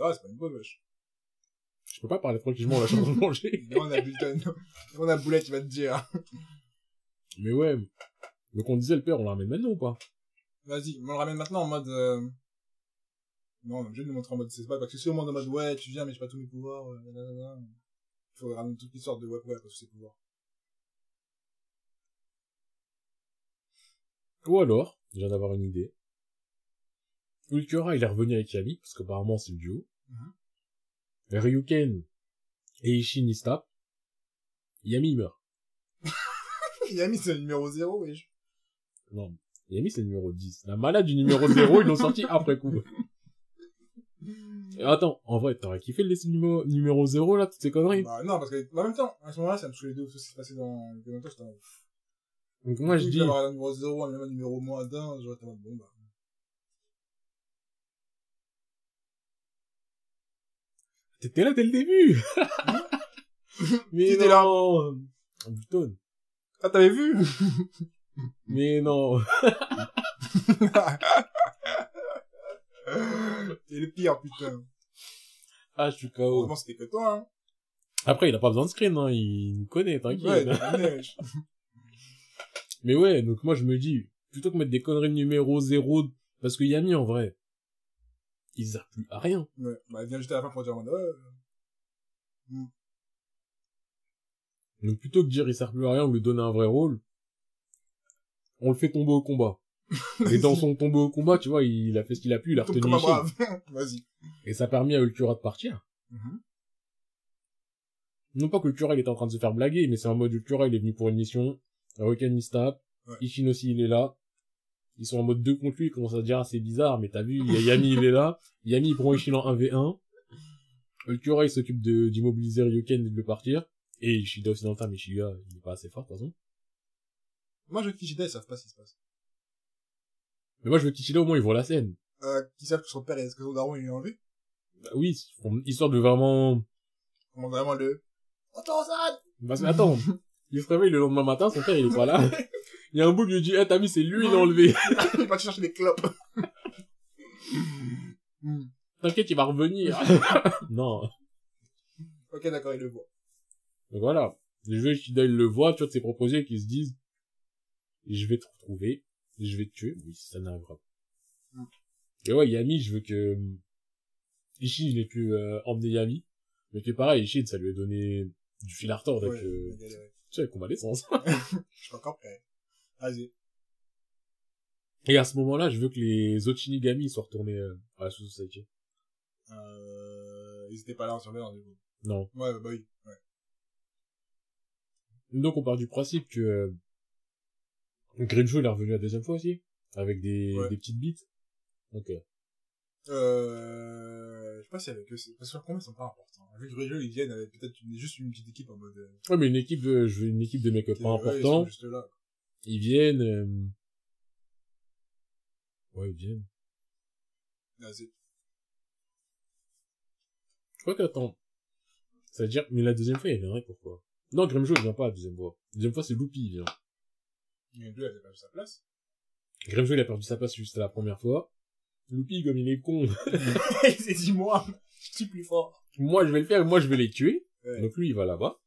Ah, c'est pas une pause, wesh. Je peux pas parler tranquillement, là, je suis en train de manger. Non, on a Bulletin, on a Boulette, il va te dire. Mais ouais. Donc on disait, le père, on le ramène maintenant ou pas? Vas-y, on le ramène maintenant en mode, euh... non, on est obligé de le montrer en mode, c'est pas, parce que si on demande en mode, ouais, tu viens, mais j'ai pas tous mes pouvoirs, euh, nanana. Il faut ramener toute l'histoire de ouais, ouais, parce que c'est pouvoirs. Ou alors, déjà d'avoir une idée. Ulkura, il est revenu avec Yami, parce qu'apparemment, c'est le duo. Mm-hmm. Ryuken et Ishin, ils se tapent. Yami, il meurt. Yami, c'est le numéro zéro, wesh. Oui. Non, Yami, c'est le numéro dix. La malade du numéro zéro, ils l'ont sorti après coup. Et attends, en vrai, t'aurais kiffé de laisser le numéro, numéro zéro, là, toutes ces conneries? Bah, non, parce que, en même temps, à ce moment-là, ça me saoulait de ouf, tout ce qui se passait dans le Game of Thrones. Donc moi je dis d'avoir un numéro zéro, même un numéro moins d'un, j'aurais tellement de bon bah. T'étais là dès le début. Mais non. Buton. Ah t'avais vu. Mais non. T'es le pire putain. Ah je suis K O. Vraiment c'était que toi hein. Après il a pas besoin de screen hein, il nous connaît t'inquiète. Ouais, il connaît. Mais ouais, donc moi je me dis, plutôt que mettre des conneries numéro zéro, parce que Yami en vrai, il sert plus à rien. Ouais, bah il vient juste à la fin pour dire, ouais. Mm. Donc plutôt que dire il sert plus à rien, ou lui donner un vrai rôle, on le fait tomber au combat. Et dans son tomber au combat, tu vois, il a fait ce qu'il a pu, il a retenu comme un brave. Vas-y. Et ça a permis à Ulcura de partir. Mm-hmm. Non pas que Ulcura il était en train de se faire blaguer, mais c'est en mode Ulcura il est venu pour une mission. Ryuken il se tape, ouais. Ishin aussi il est là, ils sont en mode deux contre lui, ils commencent à dire ah c'est bizarre, mais t'as vu, il y a Yami il est là, Yami il prend Ishin en un v un, Ulkura il s'occupe de d'immobiliser Ryuken et de le partir, et Ishida aussi dans le tas, mais Ishida il est pas assez fort de toute façon. Moi je veux qu'Ishida ils savent pas ce qui se passe. Mais moi je veux qu'Ishida au moins ils voient la scène. Euh, qu'ils savent que son père et que son daron il est enlevé? Bah oui, histoire de vraiment... On vraiment le... Attends ça. Parce que attends il se réveille le lendemain matin, son père il est pas là. Il y a un bout qui lui dit, eh, t'as mis, c'est lui, il l'a enlevé. Il est parti chercher des clopes. Mm. T'inquiète, il va revenir. Non. Ok, d'accord, il le voit. Donc voilà. Les jeux, il le voit, tu vois, de ses proposés qui se disent, je vais te retrouver, je vais te tuer. Oui, ça n'arrivera pas. Mm. Et ouais, Yami, je veux que, Ishi, je l'ai pu, euh, emmener Yami. Mais que pareil, Ishi, ça lui a donné du fil à retordre avec, ouais, euh... tu sais, avec convalescence. Je suis encore prêt. Vas-y. Et à ce moment-là, je veux que les autres Shinigami soient retournés à la Soul Society. Euh, ils étaient pas là en surveillance, du coup. Non. Ouais, bah, bah oui, ouais. Donc, on part du principe que, euh, Grimshaw, il est revenu la deuxième fois aussi. Avec des, ouais. des petites bites. Ok. Euh, je sais pas si avec eux, c'est, parce que combien ils sont pas importants. Vu que Jojo, ils viennent avec peut-être une, juste une petite équipe en mode, euh... ouais, mais une équipe de, je veux une équipe de mecs pas importants. Ouais, ils sont juste là. Ils viennent, euh... ouais, ils viennent. Vas-y. Je crois qu'attends. Ça veut dire, mais la deuxième fois, il viendrait pourquoi? Non, Grimshaw, il vient pas la deuxième fois. La deuxième fois, c'est Loopy, il vient. Grimshaw, il a perdu sa place. Grimshaw, il a perdu sa place juste à la première fois. Loopy, comme il est con. Il s'est dit, moi, je suis plus fort. Moi, je vais le faire, moi, je vais les tuer. Ouais. Donc, lui, il va là-bas.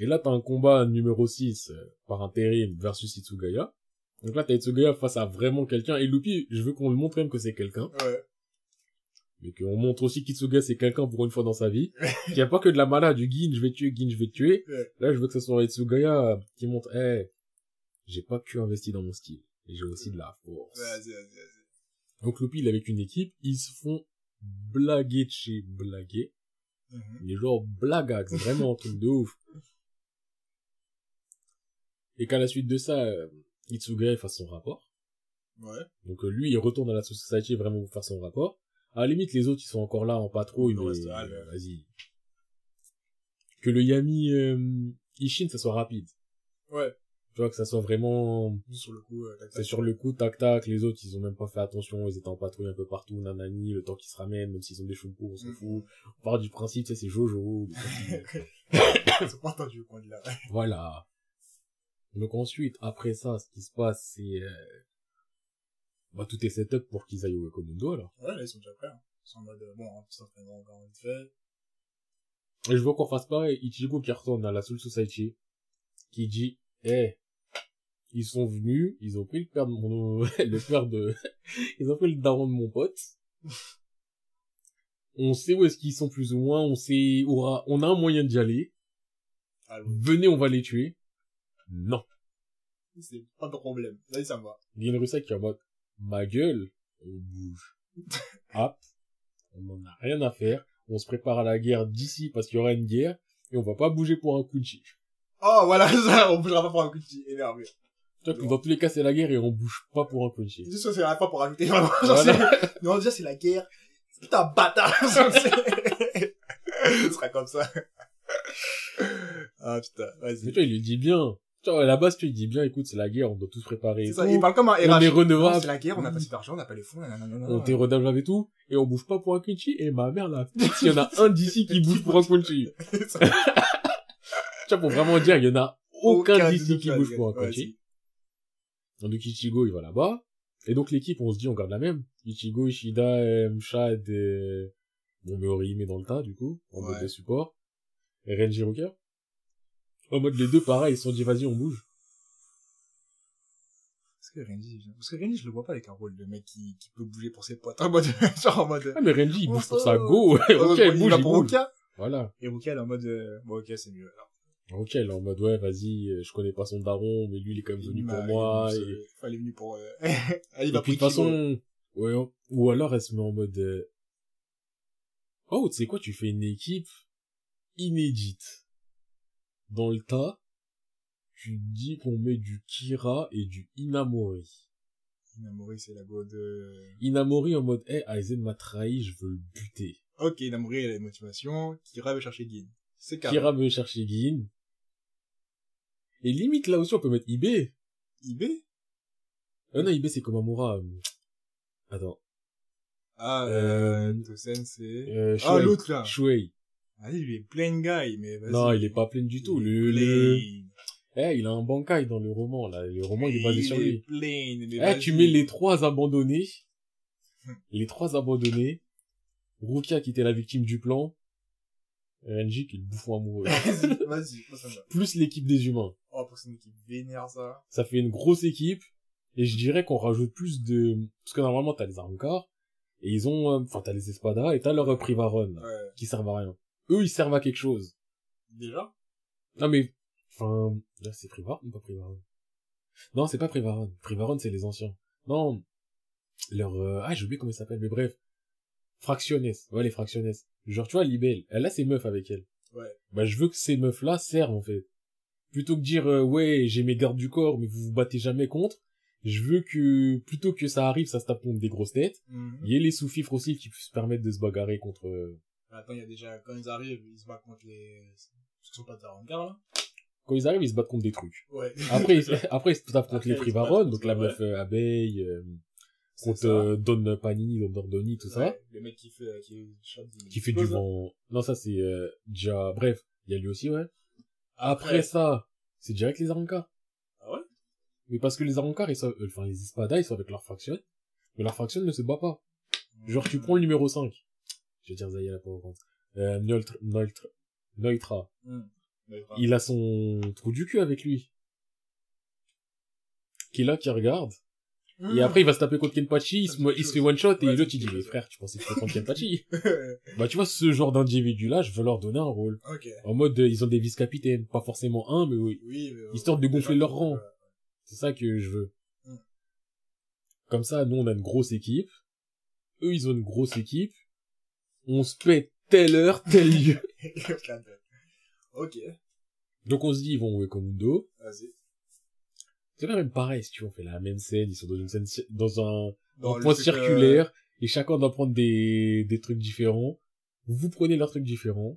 Et là, t'as un combat numéro six, euh, par intérim, versus Itsugaya. Donc là, t'as Itsugaya face à vraiment quelqu'un. Et Loopy, je veux qu'on le montre même que c'est quelqu'un. Ouais. Mais qu'on montre aussi qu'Itsugaya, c'est quelqu'un pour une fois dans sa vie. Qu'il n'y a pas que de la malade, du Gin, je vais tuer, Gin, je vais tuer. Ouais. Là, je veux que ce soit Itsugaya qui montre, eh, hey, j'ai pas que investi dans mon style. Et j'ai aussi de la force. Vas-y, vas-y, vas-y. Donc, Loopy, il est avec une équipe, ils se font blaguer de chez blaguer. Mm-hmm. Les genres blagax, vraiment un truc de ouf. Et qu'à la suite de ça, euh, Itsugaya fasse son rapport. Ouais. Donc, euh, lui, il retourne à la Society vraiment pour faire son rapport. À la limite, les autres, ils sont encore là en patrouille, mais, reste, allez, euh, vas-y. Que le Yami, euh, Ishin, ça soit rapide. Ouais. Tu vois, que ça soit vraiment... Sur le coup, euh, tac, tac, c'est sur le coup, tac-tac, les autres, ils ont même pas fait attention, ils étaient en patrouille un peu partout, nanani, le temps qu'ils se ramènent, même s'ils ont des cheveux courts, on s'en fout. On part du principe, tu sais, c'est Jojo. Ils ont pas entendu le coin de la règle. Voilà. Donc ensuite, après ça, ce qui se passe, c'est... Euh... Bah tout est set up pour qu'ils aillent au Wakonundo, alors. Ouais, là, ils sont déjà prêts. Hein. Ils sont en mode, euh, bon, on s'en fait encore vite fait. Et je vois qu'on fasse pareil. Ichigo qui retourne à la Soul Society, qui dit, eh, hey, ils sont venus, ils ont pris le père de mon... le père de... ils ont pris le daron de mon pote. On sait où est-ce qu'ils sont plus ou moins, on sait, aura, on a un moyen d'y aller. Allô. Venez, on va les tuer. Non. C'est pas de problème. Là, ça me va. Il y a une Rusa qui est en mode, ma gueule, on bouge. Hop. On n'en a rien à faire. On se prépare à la guerre d'ici parce qu'il y aura une guerre et on va pas bouger pour un coup de chi. Oh, voilà, ça, on bougera pas pour un coup de chi. Énervé. Dans tous les cas, c'est la guerre et on bouge pas pour un coup de chi. Juste, on s'arrête pas pour rajouter. Vraiment, voilà. Non, déjà, c'est la guerre. Putain, bâtard! Ce sera comme ça. Ah, putain, vas-y. Mais toi, il le dit bien. Toi, à la base, tu lui dis bien, écoute, c'est la guerre, on doit tous préparer. C'est ça, tout. Il parle comme un R H. On est redevable. C'est la guerre, on n'a pas si d'argent, on n'a pas les fonds, nanana. On est redevable avec tout, et on bouge pas pour un Quincy, et ma mère, là, s'il y en a un d'ici qui bouge pour un Quincy. Tu vois, pour vraiment dire, il y en a aucun, aucun d'ici qui bouge pour un Quincy. Donc, Ichigo, il va là-bas. Et donc, l'équipe, on se dit, on garde la même. Ichigo, Ishida, Mshad, et... bon, Meori, mais dans le tas, du coup, en ouais. mode de support. Et Renji Rooker. En mode, les deux, pareil, ils se sont dit, vas-y, on bouge. Parce que Renji, parce que Renji, je le vois pas avec un rôle de mec qui, qui peut bouger pour ses potes. En mode, genre, en mode. Ah, mais Renji, il bouge oh, pour ça, go! Ok, il bouge, il pour bouge. Ruka. Voilà. Et Ruka, elle est en mode, euh... bon, ok, c'est mieux, alors. Ok, elle est en mode, ouais, vas-y, je connais pas son daron, mais lui, il est quand même venu pour moi. Il et... enfin, est venu pour, euh... il va et puis, de toute façon, ouais, on... ou alors, elle se met en mode, euh... oh, tu sais quoi, tu fais une équipe inédite. Dans le tas, tu dis qu'on met du Kira et du Inamori. Inamori, c'est la mode, euh... Inamori en mode, eh, hey, Aizen m'a trahi, je veux le buter. Ok, Inamori, elle a des motivations, Kira veut chercher Gin. C'est carré. Kira veut chercher Gin. Et limite, là aussi, on peut mettre Ibe. Ibe? Ah non, Ibe, c'est comme Amura. Attends. Ah, euh... Tosen, c'est... Euh, Shuei. Ah, l'autre, là. Shuei. Ah, il est plein guy, mais vas-y. Non, il est pas plein du tout. Le, le... Eh, il a un bankai dans le roman, là. Le roman, il est basé il sur est lui. Plein, eh, vas-y. Tu mets les trois abandonnés. Les trois abandonnés. Rukia, qui était la victime du plan. Renji qui est le bouffon amoureux. Vas-y, vas-y, ça va. Plus l'équipe des humains. Oh, pour que c'est une équipe vénère, ça. Ça fait une grosse équipe. Et je dirais qu'on rajoute plus de... Parce que normalement, t'as les Armcar. Et ils ont... Enfin, t'as les Espada et t'as leur Privaron, là, ouais. Qui servent à rien. Eux, ils servent à quelque chose. Déjà? Non, mais... Enfin... Là, c'est Privaron ou pas Privaron? Non, c'est pas Privaron. Privaron, c'est les anciens. Non. Leur... Euh... Ah, j'ai oublié comment ils s'appellent, mais bref. Fractionnes. Ouais, les Fractionnes. Genre, tu vois, Libelle, elle a ses meufs avec elle. Ouais. Bah, je veux que ces meufs-là servent, en fait. Plutôt que dire, euh, ouais, j'ai mes gardes du corps, mais vous vous battez jamais contre, je veux que, plutôt que ça arrive, ça se tape contre des grosses têtes, mm-hmm. Il y ait les sous-fifres aussi qui puissent se permettre de se bagarrer contre... Attends, il y a déjà, quand ils arrivent, ils se battent contre les... Parce qu'ils sont pas des rengards, là. Quand ils arrivent, ils se battent contre des trucs. Ouais. Après, ils, après, ils se tapent contre après, les Privaron, donc la ouais. meuf euh, abeille... Euh... contre euh, Don Panini, Don Dordoni, tout ouais, ça. Le mec qui fait, qui, qui fait du vent. Non, ça c'est euh, déjà... Bref, il y a lui aussi, ouais. Après, Après ça, c'est déjà avec les Arancars. Ah ouais? Mais parce que les Arancars, ils sont... Enfin, les Espada, ils sont avec leur faction. Mais leur faction ne se bat pas. Genre, tu prends le numéro cinq. Je vais dire Zaya là pour reprendre. Euh, Neutra. Neutra. Neutra. Mmh. Neutra. Il a son trou du cul avec lui. Qui est là, qui regarde. Et après, il va se taper contre Kenpachi, il se, il se fait one shot, ouais, et l'autre, il dit, mais frère, tu pensais que tu prendre Kenpachi? Bah, tu vois, ce genre d'individu-là, je veux leur donner un rôle. Okay. En mode, ils ont des vice-capitaines. Pas forcément un, mais oui. oui mais Histoire de gonfler leur rang. Euh... C'est ça que je veux. Mm. Comme ça, nous, on a une grosse équipe. Eux, ils ont une grosse équipe. On se pète telle heure, tel lieu. Ok. Donc, on se dit, ils vont au Wakonundo. Vas-y. C'est quand même pareil, si tu veux, on fait la même scène, ils sont dans une scène, dans un, dans un point circulaire, euh... et chacun doit prendre des, des trucs différents. Vous prenez leurs trucs différents.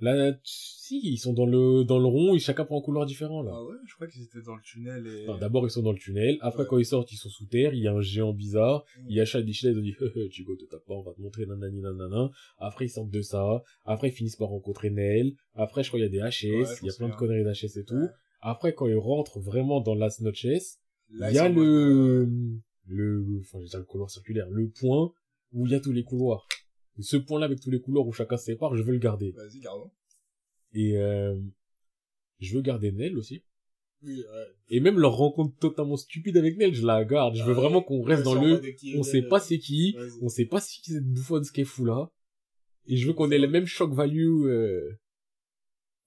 Là, si, ils sont dans le, dans le rond et chacun prend un couloir différent, là. Ah ouais, je crois qu'ils étaient dans le tunnel et... Enfin, d'abord, ils sont dans le tunnel. Après, ouais. Quand ils sortent, ils sont sous terre. Il y a un géant bizarre. Mmh. Il y a Shadichel, ils ont dit, Chico, te tape pas, on va te montrer, nanani, nanana. Après, ils sortent de ça. Après, ils finissent par rencontrer Nell. Après, je crois, il y a des H S. Ouais, il y a plein de conneries d'H S et tout. Ouais. Après, quand ils rentrent vraiment dans Las Noches, là, il y a le, de... le, enfin, je veux dire, le couloir circulaire, le point où il y a tous les couloirs. Ce point-là avec tous les couloirs où chacun se sépare, je veux le garder. Vas-y, garde-le. Et euh, je veux garder Nell aussi. Oui, ouais. Et même leur rencontre totalement stupide avec Nell, je la garde. Je veux ah, vraiment qu'on reste dans le... On sait pas c'est qui, vas-y. On sait pas c'est qui cette bouffonne, ce qu'elle fout là. Et je veux qu'on ait le même shock value. Euh...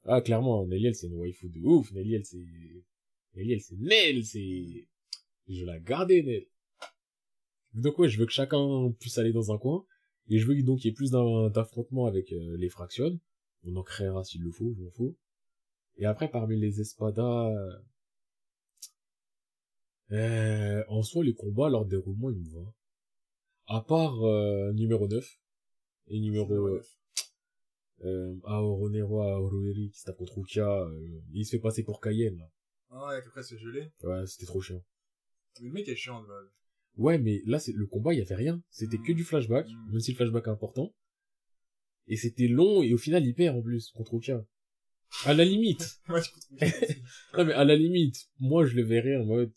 Ah, clairement, Nelly, elle, c'est une waifu de ouf. Nelly, elle, c'est... Nelly, elle, c'est Nell, c'est... Je veux la garder, Nell. Donc ouais, je veux que chacun puisse aller dans un coin. Et je veux donc qu'il y ait plus d'un, d'affrontement avec euh, les fractions. On en créera s'il le faut, je m'en fous. Et après, parmi les espadas... Euh, en soi, les combats, leur déroulement, ils me vont. À part euh, numéro neuf. Et numéro... Euh, euh, Aoronero, Aorueri, qui se tape contre Ukia. Euh, il se fait passer pour Cayenne, là. Ah ouais, après, c'est gelé. Ouais, c'était trop chiant. Mais le mec est chiant, là. Ouais, mais là, c'est, le combat, il y avait rien. C'était mmh. que du flashback, mmh. même si le flashback est important. Et c'était long, et au final, il perd, en plus, contre Ukia. À la limite. Non, mais à la limite, moi, je le verrais en mode,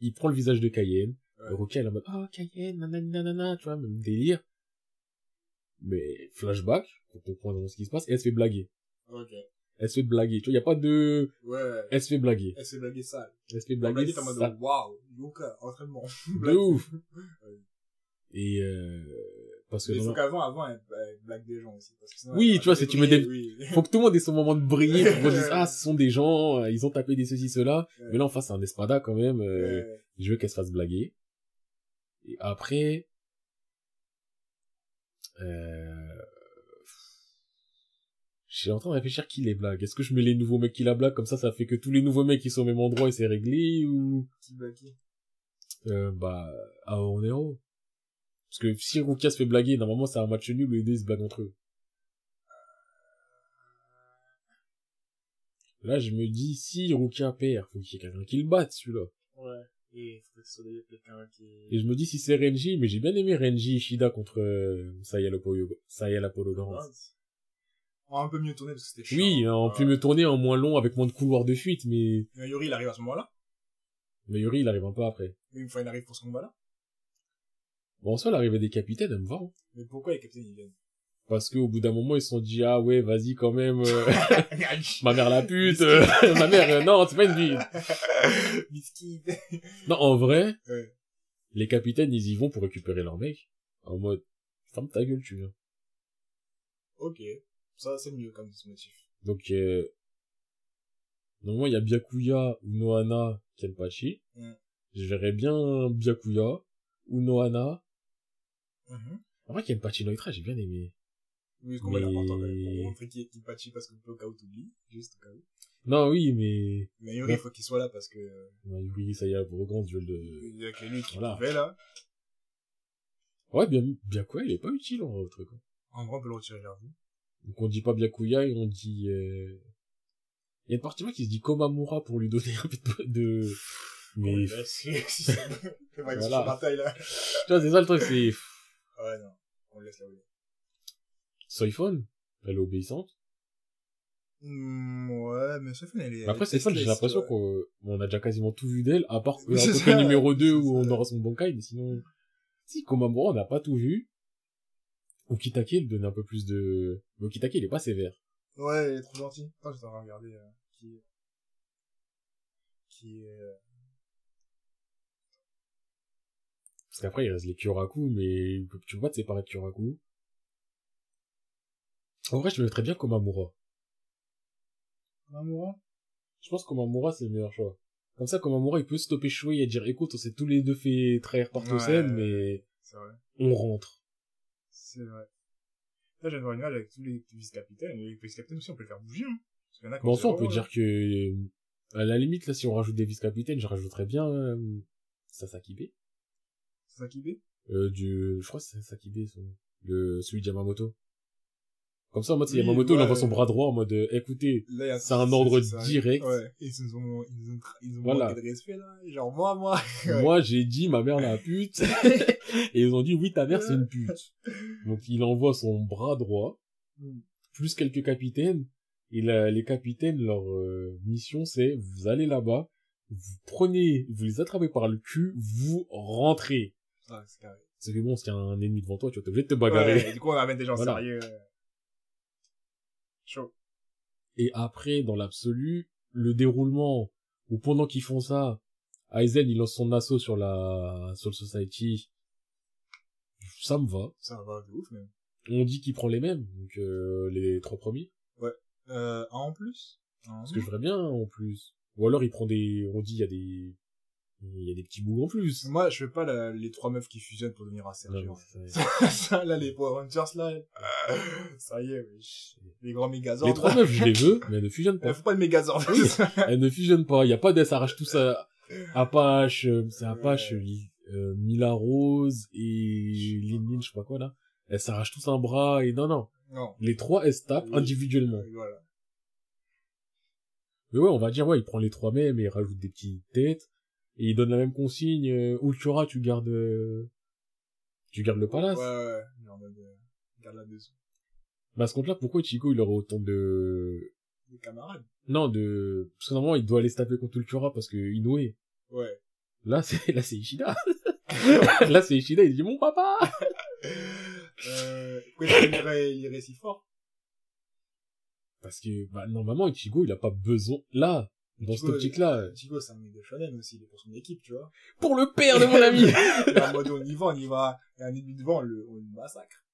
il prend le visage de Cayenne, ouais. Ukia, il est en mode, oh, Cayenne, nanana, tu vois, même délire. Mais, flashback, pour comprendre ce qui se passe, et elle se fait blaguer. Ok. Elle se fait blaguer, tu vois, y a pas de... Ouais. Elle se fait blaguer. Elle se fait blaguer sale. Elle se fait blaguer sale. En mode, waouh, Yuka, entraînement. De ouf. Et euh, parce que... Il faut qu'avant, avant, elle blague des gens aussi. Parce que sinon, oui, tu vois, si tu me dé... oui. Faut que tout le monde ait son moment de briller, pour qu'on dise, ah, ce sont des gens, ils ont tapé des ceci, cela. Ouais. Mais là, en face, c'est un espada, quand même. Euh, ouais. Je veux qu'elle se fasse blaguer. Et après... Euh... J'ai en train de réfléchir qui les blague. Est-ce que je mets les nouveaux mecs qui la blaguent, comme ça, ça fait que tous les nouveaux mecs qui sont au même endroit et c'est réglé, ou... Qui blague qui? Euh, bah, Aoronero. Parce que si Rukia se fait blaguer, normalement, c'est un match nul où les deux se blaguent entre eux. Là, je me dis, si Rukia perd, faut qu'il y ait quelqu'un qui le batte, celui-là. Ouais. Et faut que ce soit quelqu'un qui... Et je me dis si c'est Renji, mais j'ai bien aimé Renji Ishida contre euh, Sayal Apollo. Un peu mieux tourné parce que c'était chiant. Oui, en euh... plus mieux tourné, en moins long, avec moins de couloirs de fuite, mais... mais Yuri, il arrive à ce moment-là. Mais Yuri, il arrive un peu après. Oui, une fois, il arrive pour ce combat-là. Bon, en soi, l'arrivée des capitaines, elle me va. Hein. Mais pourquoi les capitaines, ils viennent? Parce qu'au bout d'un moment, ils se sont dit, ah ouais, vas-y, quand même, euh... ma mère la pute, euh... ma mère, euh... non, c'est pas une vie. Biscuit. Non, en vrai, ouais. Les capitaines, ils y vont pour récupérer leur mec. En mode, ferme ta gueule, tu viens. Ok. Ça, c'est mieux, comme ce motif. Donc, euh, normalement, il y a Byakuya, Unohana, Kenpachi. Mm. Je verrais bien Byakuya, Unohana. Mm-hmm. En vrai, Kenpachi Noitra, j'ai bien aimé. Oui, ce combat mais... est important, quand même, pour montrer qui est Kenpachi, parce que au cas où t'oublies, juste au cas où. Non, oui, mais... Mais Yuri, il ouais. faut qu'il soit là, parce que... Ouais, Yuri, ça y est, pour grand duel de... Il y a que lui qui voilà. pouvait, là. Ouais, bien, Byakuya, il est pas utile, en vrai, au truc. En vrai, on peut le retirer, j'avoue. Donc on dit pas Byakuya et on dit... Euh... Il y a une partie de moi qui se dit Komamura pour lui donner un peu de... Mais... c'est vrai que c'est une bataille là. Tu vois, c'est ça le truc, c'est... Ouais, non, on laisse la oublier. Soifone, elle est obéissante. Mmh, ouais, mais Soifone, elle est... Après, c'est ça, j'ai l'impression ouais. qu'on a déjà quasiment tout vu d'elle, à part le côté numéro deux où on aura son Bankai, mais sinon... Si, Komamura, on n'a pas tout vu. Okitake, il donnait un peu plus de... Mais Okitake, il est pas sévère. Ouais, il est trop gentil. Attends, j'étais en train de regarder euh, qui est... Qui est... Parce qu'après, il reste les Kyoraku, mais tu peux pas te séparer de Kyoraku. En vrai, je me mettrais bien Komamura. Komamura ? Je pense que Komamura, c'est le meilleur choix. Comme ça, Komamura, il peut stopper Shui et dire, écoute, on s'est tous les deux fait trahir par Tosen, ouais, mais... C'est vrai. On rentre. C'est vrai. Là, j'aime voir une image avec tous les vice-capitaines. Les vice-capitaines aussi, on peut les faire bouger, hein. Parce qu'il y en a comme ça. Bon, ça, on peut dire que, à la limite, là, si on rajoute des vice-capitaines, je rajouterais bien, euh, Sasaki B. Sasaki B? Euh, du, je crois que c'est Sasaki B, son... le, celui de Yamamoto. Comme ça, en mode, oui, Yamamoto, ouais, il envoie son bras droit en mode, écoutez, là, c'est un ordre c'est direct. Ouais. Et ils nous ont, ils nous ont, ils ont voilà. manqué de respect, là. Genre, moi, moi. Ouais. Moi, j'ai dit, ma mère, la pute. Et ils ont dit, oui, ta mère, c'est une pute. Donc, il envoie son bras droit, plus quelques capitaines. Et la, les capitaines, leur euh, mission, c'est, vous allez là-bas, vous prenez, vous les attrapez par le cul, vous rentrez. Ah, c'est carré. C'est que bon, s'il y a un ennemi devant toi, tu vas t'obliger de te bagarrer. Ouais, et du coup, on ramène des gens voilà. sérieux. Chaud. Et après, dans l'absolu, le déroulement, où pendant qu'ils font ça, Aizen, il lance son assaut sur la Soul Society. Ça me va. Ça me va de ouf, même. On dit qu'il prend les mêmes, donc euh, les trois premiers. Ouais. Euh, un en plus. Un Parce en que je verrais bien un en plus. Ou alors il prend des... On dit il y a des... Il y a des petits bouts en plus. Moi, je fais pas la... les trois meufs qui fusionnent pour devenir un Sergio. Ça, là, les Power Rangers, là... Euh... Ça y est, wesh. Les grands Megazords. Les trois là. Meufs, je les veux, mais elles ne fusionnent pas. Elles font pas de Megazords. Oui, elles ne fusionnent pas. Il y a pas d'elles, ça arrache tout ça. Apache, c'est Apache, ouais. li... euh, Mila Rose et Lynn, je sais pas quoi, là. Elles s'arrachent tous un bras et non, non. Non. Les trois, elles se tapent oui. individuellement. Oui, voilà. Mais ouais, on va dire, ouais, il prend les trois mêmes et il rajoute des petites têtes. Et il donne la même consigne, euh, Ultura, tu gardes, euh, tu gardes le palace. Ouais, ouais, garde, euh, garde la maison. Bah, à ce compte-là, pourquoi Ichigo, il aurait autant de... De camarades? Non, de... Parce que normalement, il doit aller se taper contre Ultura parce que Inoue. Ouais. Là, c'est, là, c'est Ishida. Là, c'est Ishida, il dit, mon papa! euh, pourquoi il irait, il irait si fort? Parce que, bah, normalement, Ichigo, il a pas besoin, là. Dans cette optique-là. Ichigo, c'est un mec de shonen aussi, il est pour son équipe, tu vois. Pour le père de mon ami! En mode, on y va, on y va, il y a un ennemi devant, on le, on le massacre.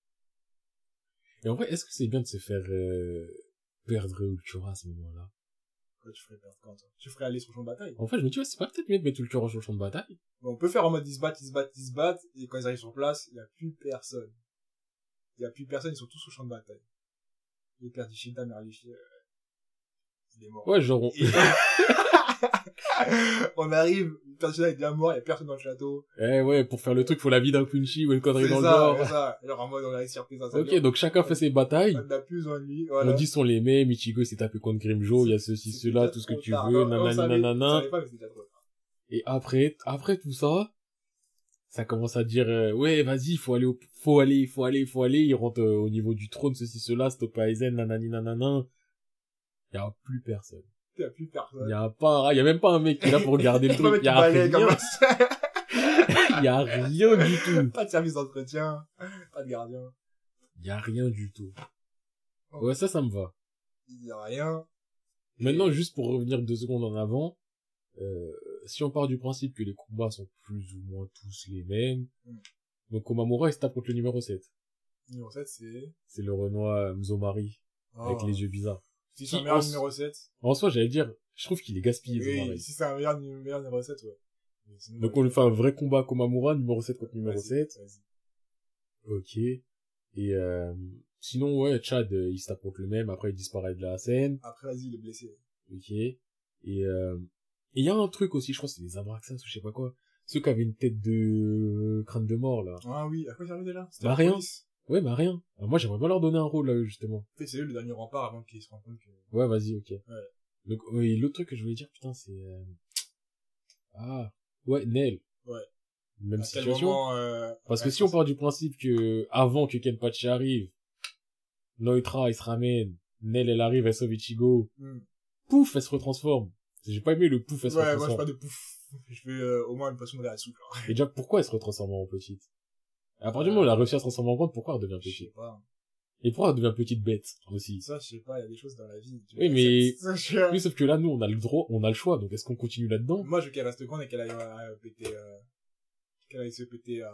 Et en vrai, est-ce que c'est bien de se faire, euh, perdre Ultura à ce moment-là? Pourquoi tu ferais perdre quand, toi? Tu ferais aller sur le champ de bataille? En fait, je me dis, ouais, c'est pas peut-être mieux de mettre Ultura sur le champ de bataille. Bon, on peut faire en mode, ils se battent, ils se battent, ils se battent, et quand ils arrivent sur place, il y a plus personne. Il y a plus personne, ils sont tous sur le champ de bataille. Ils perdent Ishida, Merlichi, euh... il est mort. Ouais, genre, on... Et... on arrive, le personnage est bien mort, il y a personne dans le château. Eh ouais, pour faire le truc, faut la vie d'un Kunchi ou une connerie dans ça, le genre. C'est ça, genre en mode, on a les surprises. Ok, dure. Donc chacun fait ses batailles. On n'a plus besoin de lui, voilà. On dit, sont les mêmes, Ichigo s'est tapé contre Grimjo, il y a ceci, c'est cela, tout ce que tu tard. veux, nanana, nanana. Non, on savait pas, mais c'est déjà trop tard. Et après, après tout ça, ça commence à dire, euh, ouais, vas-y, faut aller au, faut aller, faut aller, faut aller, il rentre euh, au niveau du trône, ceci, cela, stop Aizen, nanani, nanana. Il y a plus personne. Il y a plus personne. Il y a pas, il y a même pas un mec qui est là pour garder le truc. Il y a rien. Il y a rien du tout. Pas de service d'entretien, pas de gardien. Il y a rien du tout. Oh. Ouais, ça, ça me va. Il y a rien. Maintenant, et... juste pour revenir deux secondes en avant, euh, si on part du principe que les combats sont plus ou moins tous les mêmes, mm. donc Komamura, il se tape contre le numéro sept. Le numéro sept, c'est? C'est le Renoir Mzomari, oh. avec les yeux bizarres. Si c'est un meilleur numéro sept. En soi, j'allais dire, je trouve qu'il est gaspillé. Oui, pareil. Si c'est un meilleur, meilleur numéro sept, ouais. Sinon, donc on lui fait un vrai combat Komamura, numéro sept contre numéro vas-y, sept. Vas-y. Ok. Et euh, sinon, ouais, Chad, il se tape contre le même, après il disparaît de la scène. Après, vas-y, il est blessé. Ok. Et euh, et il y a un truc aussi, je crois que c'est des Abraxas ou je sais pas quoi. Ceux qui avaient une tête de crâne de mort, là. Ah oui, à quoi ça servait là? C'était bah, rien. Police. Ouais, bah rien. Alors moi, j'aimerais pas leur donner un rôle, là, justement. C'est eux, le dernier rempart, avant qu'ils se rendent compte que... Ouais, vas-y, ok. Ouais. Donc, oui, l'autre truc que je voulais dire, putain, c'est... Euh... Ah, ouais, Nell. Ouais. Même à situation. Moment, euh... Parce ouais, que si on ça. part du principe que, avant que Kenpachi arrive, Noitra, il se ramène, Nell, elle arrive, elle sauve Ichigo, mm. pouf, elle se retransforme. J'ai pas aimé le pouf, elle se ouais, retransforme. Ouais, moi, je fais pas de pouf. Je fais euh, au moins une passion de la soupe. Et déjà, pourquoi elle se retransforme en petite? À partir du moment où elle a réussi à se transformer en grande, pourquoi elle devient petite? Je sais pas. Et pourquoi elle devient petite bête, aussi? Ça, je sais pas, il y a des choses dans la vie. Tu oui, mais, ça, je... oui, sauf que là, nous, on a le droit, on a le choix, donc est-ce qu'on continue là-dedans? Moi, je veux qu'elle reste grande et qu'elle aille, euh, péter, euh, qu'elle aille se péter à,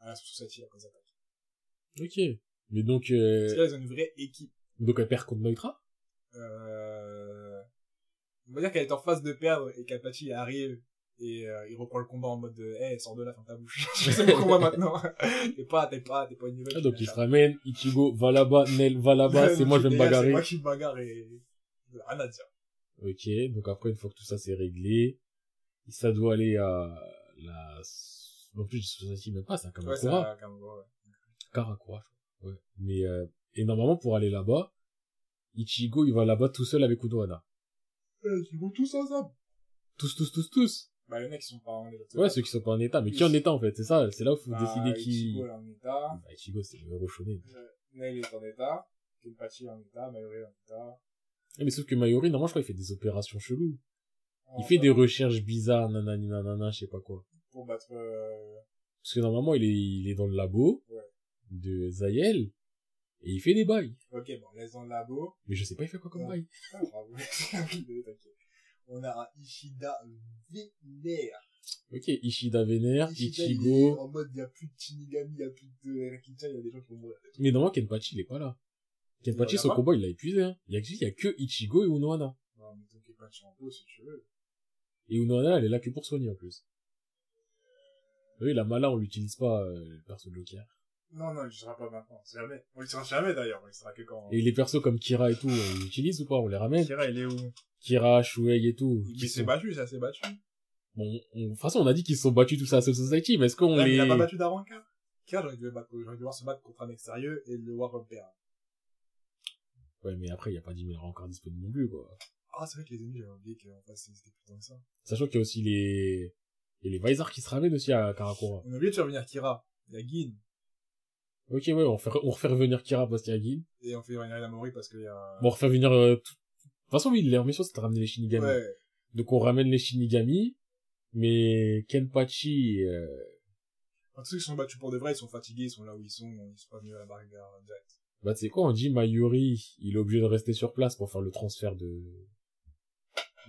à la Society après ça. Ok. Mais donc, euh... Parce qu'elles ont une vraie équipe. Donc, elle perd contre Neutra? Euh, on va dire qu'elle est en phase de perdre et qu'Apache arrive. Et euh, il reprend le combat en mode de, hey, sors de là, ferme ta bouche. Je sais mon combat maintenant. T'es pas, t'es pas, t'es pas une nouvelle. Ah, donc il se ramène, Ichigo, va là-bas, Nel, va là-bas, c'est moi, je vais me bagarrer. C'est moi qui me bagarre et, rien à dire. Ok, donc après, une fois que tout ça c'est réglé, ça doit aller à la, en plus, je ne sais même pas, c'est un Kamakura. Ouais, c'est un Kamakura, ouais. Karakura, ouais. Mais, euh, Et normalement, pour aller là-bas, Ichigo, il va là-bas tout seul avec Unohana. Euh, ils vont tous ensemble. Tous, tous, tous, tous. Bah, les mecs, ils sont pas en état. Ouais, ceux qui sont pas en état. Mais qui est en état, en fait? C'est ça, c'est là où faut bah, décider qui... Ichigo est en état. Bah, Ichigo, c'est le Roshonin. Nail est en état. Kenpachi est en état. Mayuri est en état. Ouais, mais sauf que Mayuri, normalement, je crois, il fait des opérations cheloues. Il fait des recherches bizarres, nanani, nanana, je sais pas quoi. Pour battre, euh... Parce que normalement, il est, il est dans le labo. Ouais. De Zayel. Et il fait des bails. Ok, bon, laisse dans le labo. Mais je sais pas, il fait quoi comme bail? Ah, bravo. On a un Ishida vénère. Ok, Ishida vénère, Ishida, Ichigo. Il est en mode, il y a plus de Shinigami, il y a plus de Rakicha, il y a des gens qui vont mourir. Mais normalement, Kenpachi, il est pas là. Kenpachi, son combat, il l'a épuisé, hein. Il y a, il y a que Ichigo et Unohana. Non, mais donc Kenpachi en peau, si tu veux. Et Unohana, elle est là que pour soigner, en plus. Oui, la Mala, on l'utilise pas, euh, le perso bloqué. Non, non, il ne sera pas maintenant. Jamais. On le sera jamais, d'ailleurs. Il sera que quand... Et les persos comme Kira et tout, on l'utilise ou pas? On les ramène? Kira, il est où? Kira, Shuei et tout. Il, il s'est sont... battu, ça s'est battu. Bon, on... de toute façon, on a dit qu'ils se sont battus tous à Soul Society, mais est-ce qu'on là, les... il a pas battu d'Aranka? Kira, j'aurais dû le voir se battre contre un mec sérieux et le voir perdre. Ouais, mais après, il n'y a pas dix mille rancors disponibles non plus, quoi. Ah, c'est vrai que les ennemis, j'avais oublié qu'en face, c'était putain ça. Sachant qu'il y a aussi les... Il y a les Vaisar qui se ramènent aussi à Karakura. On a oublié de faire venir Kira. Il y a Gin. Ok, ouais, on refait, on refait revenir Kira parce qu'il y a Gin. Et on fait revenir Inamori parce qu'il y a... Bon, on refait venir... Euh, tout... De toute façon, oui, leur mission, c'est de ramener les Shinigami. Ouais. Donc, on ramène les Shinigami, mais Kenpachi... Euh... Enfin, tous ceux qui sont battus pour de vrai, ils sont fatigués, ils sont là où ils sont, ils sont pas venus à la barrière direct. Bah, tu sais quoi, on dit Mayuri, il est obligé de rester sur place pour faire le transfert de...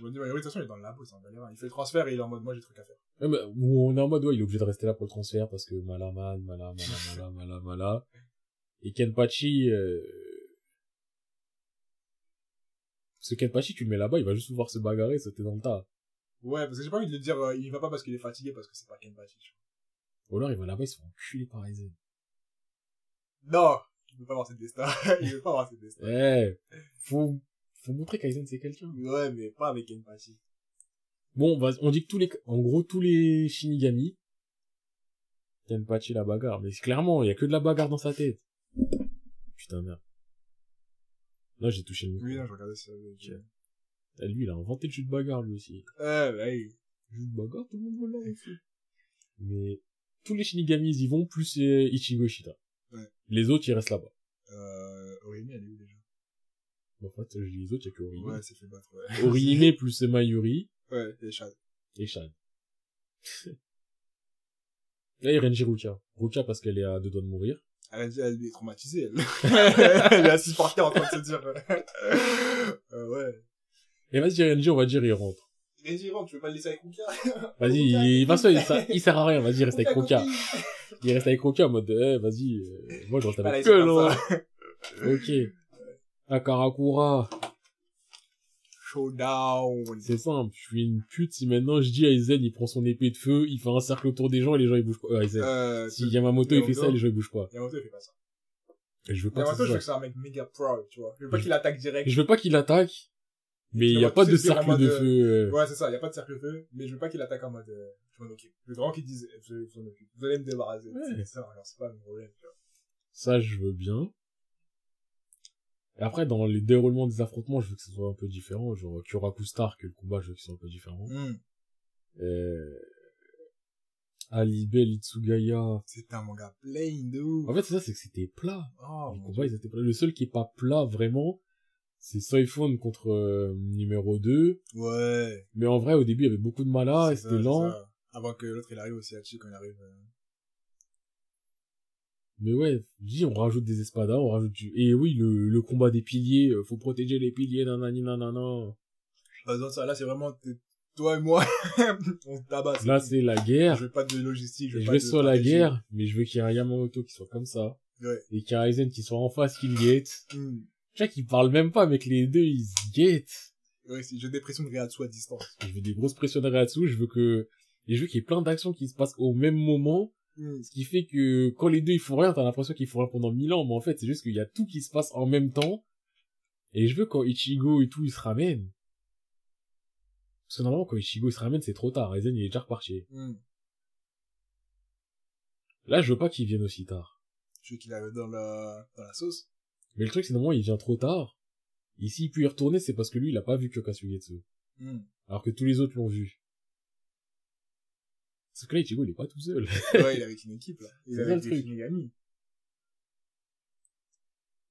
Bon, Mayuri, de toute façon, il est dans le labo, c'est un galérien. Il fait le transfert et il est en mode, moi, j'ai des trucs à faire. Ouais, mais, on est en mode, ouais, il est obligé de rester là pour le transfert parce que Malaman, Mala, Mala, Mala, Mala, Mala. Et Kenpachi, euh... parce que Kenpachi, tu le mets là-bas, il va juste pouvoir se bagarrer, sauter dans le tas. Ouais, parce que j'ai pas envie de le dire, euh, il y va pas parce qu'il est fatigué, parce que c'est pas Kenpachi, tu vois. Ou alors, il va là-bas, il se fait enculer par les ailes. Non! Il veut pas avoir cette destin. Il veut pas avoir cette destin. Eh! Faut, faut montrer qu'Aizen c'est quelqu'un. Ouais, mais pas avec Kenpachi. Bon, on, va, on dit que tous les, en gros, tous les Shinigami, Kenpachi la bagarre. Mais clairement, il y a que de la bagarre dans sa tête. Putain, merde. Là, j'ai touché le micro. Oui, là, je regardais ça. Okay. Ah, lui, il a inventé le jeu de bagarre, lui aussi. Eh, ouais, bah, il... jeu de bagarre, tout le monde veut là, aussi. Mais, tous les Shinigami, ils y vont, plus euh, Ichigo Ishida. Ouais. Les autres, ils restent là-bas. Euh, Orihime, elle est où, déjà? En fait, je dis les autres, il y a que Orihime. Ouais, c'est fait battre, ouais. Orihime plus Mayuri. Ouais, et Shad. Et Shad. Là, il y a Renji Rukia. Rukia parce qu'elle est à deux doigts de mourir. Elle, elle est traumatisée, elle. Elle est assise par terre en train de se dire. euh, ouais. Et vas-y, Renji, on va dire, il rentre. Renji, il rentre, tu veux pas le laisser avec Rukia? Vas-y, Rukia, il, il va seul, il, il sert à rien, vas-y, reste avec Rukia. Il reste avec Rukia en mode, eh, vas-y, euh, moi, je reste avec eux, non? Ok. À Karakura. Showdown. C'est simple, je suis une pute. Si maintenant je dis à Aizen, il prend son épée de feu, il fait un cercle autour des gens et les gens ils bougent pas. Euh, Aizen. Euh, si Yamamoto il fait ça, les gens ils bougent pas. Yamamoto il fait pas ça. Et je veux pas Yamamoto, que je veux que c'est un mec méga proud, tu vois. Je veux pas je... qu'il attaque direct. Je veux pas qu'il attaque, mais il y a pas de cercle de feu. Ouais, c'est ça, il y a pas de cercle de feu, mais je veux pas qu'il attaque en mode, euh, je m'en occupe. Je veux vraiment qu'il dise, je m'en occupe. Vous allez me débarrasser. Ouais. C'est ça, alors c'est pas mon problème, tu vois. Ça, je veux bien. Et après, dans les déroulements des affrontements, je veux que ce soit un peu différent. Genre, Kyoraku Star, que le combat, je veux que ce soit un peu différent. Mm. Euh... Alibe, Litsugaya. C'est un manga plain de ouf. En fait, c'est ça, c'est que c'était plat. Oh, les combats, Dieu. Ils étaient plats. Le seul qui est pas plat, vraiment, c'est Soifone contre euh, numéro deux. Ouais. Mais en vrai, au début, il y avait beaucoup de malas, et ça, c'était lent. Ça. Avant que l'autre, il arrive aussi là-dessus, quand il arrive... Euh... Mais ouais, je dis, on rajoute des espadas, on rajoute du... Et oui, le, le combat des piliers, faut protéger les piliers, nanani, nanana. Bah, dans ça, là, c'est vraiment, t'es... toi et moi, on tabasse. Là, c'est la guerre. Je veux pas de logistique, je veux et pas de... Je veux soit stratégie. La guerre, mais je veux qu'il y ait un Yamamoto qui soit comme ça. Ouais. Et qu'il y ait un Aizen qui soit en face, qui le guette. Mm. Je sais qu'ils parlent même pas, mais que les deux, ils se guettent. Ouais, c'est... j'ai des pressions de Rehatsu à distance. Je veux des grosses pressions de Rehatsu, je veux que... Et je veux qu'il y ait plein d'actions qui se passent au même moment. Mmh. Ce qui fait que quand les deux ils font rien, t'as l'impression qu'ils font rien pendant mille ans, mais en fait c'est juste qu'il y a tout qui se passe en même temps. Et je veux quand Ichigo et tout ils se ramènent. Parce que normalement quand Ichigo il se ramène c'est trop tard, Aizen il est déjà reparti. Mmh. Là je veux pas qu'ils viennent aussi tard. Je veux qu'il arrive dans la dans la sauce. Mais le truc, c'est normalement, il vient trop tard. Et s'il peut y retourner, c'est parce que lui, il a pas vu Kyokasugetsu. Mm. Alors que tous les autres l'ont vu. Sauf que là, Ichigo, il est pas tout seul. Ouais, il est avec une équipe, là. Il est avec des Shinigami.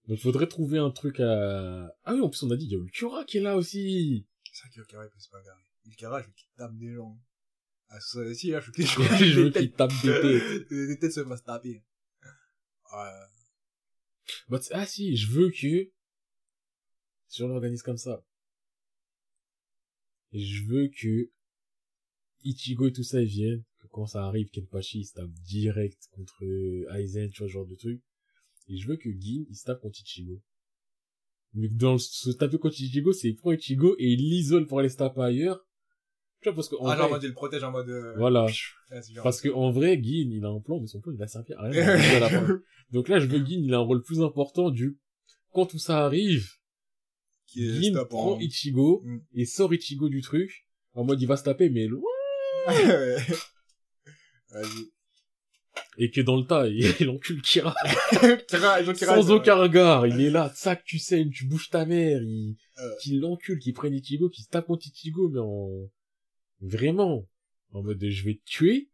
Donc, faudrait trouver un truc à... Ah oui, en plus, on a dit, il y a Ulquiorra qui est là aussi. C'est vrai qu'Ulquiorra, il peut se bagarrer. Ulquiorra, je veux qu'il tape des gens. Ah, si, là, je veux qu'il je veux qu'il tape des têtes. Des têtes se fassent taper. Ouais. Bah, ah si, je veux que... Si on l'organise comme ça. Et je veux que... Ichigo et tout ça, ils viennent. Que quand ça arrive, Kenpachi, il se tape direct contre Aizen, tu vois, ce genre de truc. Et je veux que Gin, il se tape contre Ichigo. Mais dans se taper contre Ichigo, c'est il prend Ichigo et il l'isole pour aller se taper ailleurs. Tu vois, parce que, en ah, vrai... genre, en mode, il le protège en mode, euh... voilà. Ouais, parce que, en vrai, Gin, il a un plan, mais son plan, il va servir à rien. À la fin. Donc là, je veux Gin, il a un rôle plus important du, quand tout ça arrive, Qui Gin prend en... Ichigo, mm. et sort Ichigo du truc, en mode, il va se taper, mais loin. Vas-y. Et que dans le tas, il, il encule Kira. Kira, Kira sans aucun regard, il est là, tsac, tu saignes, tu bouges ta mère, il, euh. qu'il l'encule, qu'il prenne Ichigo, qu'il se tape contre Ichigo, mais en, vraiment, en mode, je vais te tuer,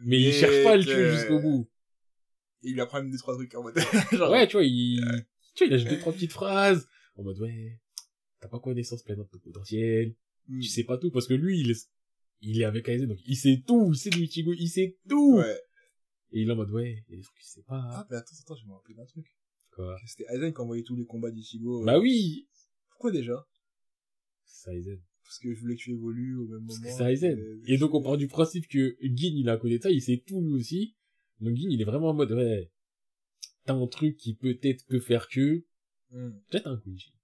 mais et il cherche pas à le tuer euh... jusqu'au bout. Et il lui apprend même deux, trois trucs, en mode, genre... Ouais, tu vois, il, euh... tu vois, il lâche deux, trois petites phrases, en mode, ouais, t'as pas connaissance pleine de ton potentiel, mm. tu sais pas tout, parce que lui, il est, il est avec Aizen, donc il sait tout, il sait de Ichigo, il sait tout! Ouais. Et il est en mode, ouais, il y a des trucs qu'il sait pas. Ah, mais attends, attends, je me rappelle d'un truc. Quoi? C'était Aizen qui envoyait tous les combats d'Ichigo. Bah oui! Pourquoi déjà? C'est Aizen. Parce que je voulais que tu évolues au même Parce moment. Parce que c'est Aizen. Euh, et donc, on part du principe que Gin, il a à côté de ça, il sait tout lui aussi. Donc, Gin, il est vraiment en mode, ouais, t'as un truc qui peut-être peut faire que, mm. peut-être un Kuichi.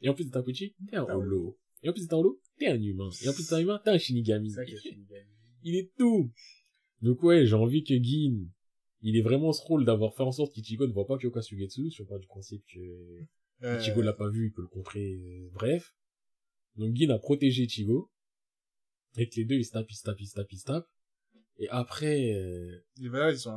Et en plus d'être un Kuichi, t'es un holo. Et en plus d'être un holo, t'es un humain. Et en plus d'être un humain, t'es un Shinigami. C'est ça, un Shinigami. Il est tout! Donc ouais, j'ai envie que Gin, il ait vraiment ce rôle d'avoir fait en sorte qu'Ichigo ne voit pas Kyokasugetsu, sur le point du principe que euh... Ichigo l'a pas vu, il peut le contrer, bref. Donc Gin a protégé Ichigo, et que les deux, ils se tapent, ils se tapent, ils se tapent, ils se tapent. Et après... Euh... Les valeurs, ils sont arrivés.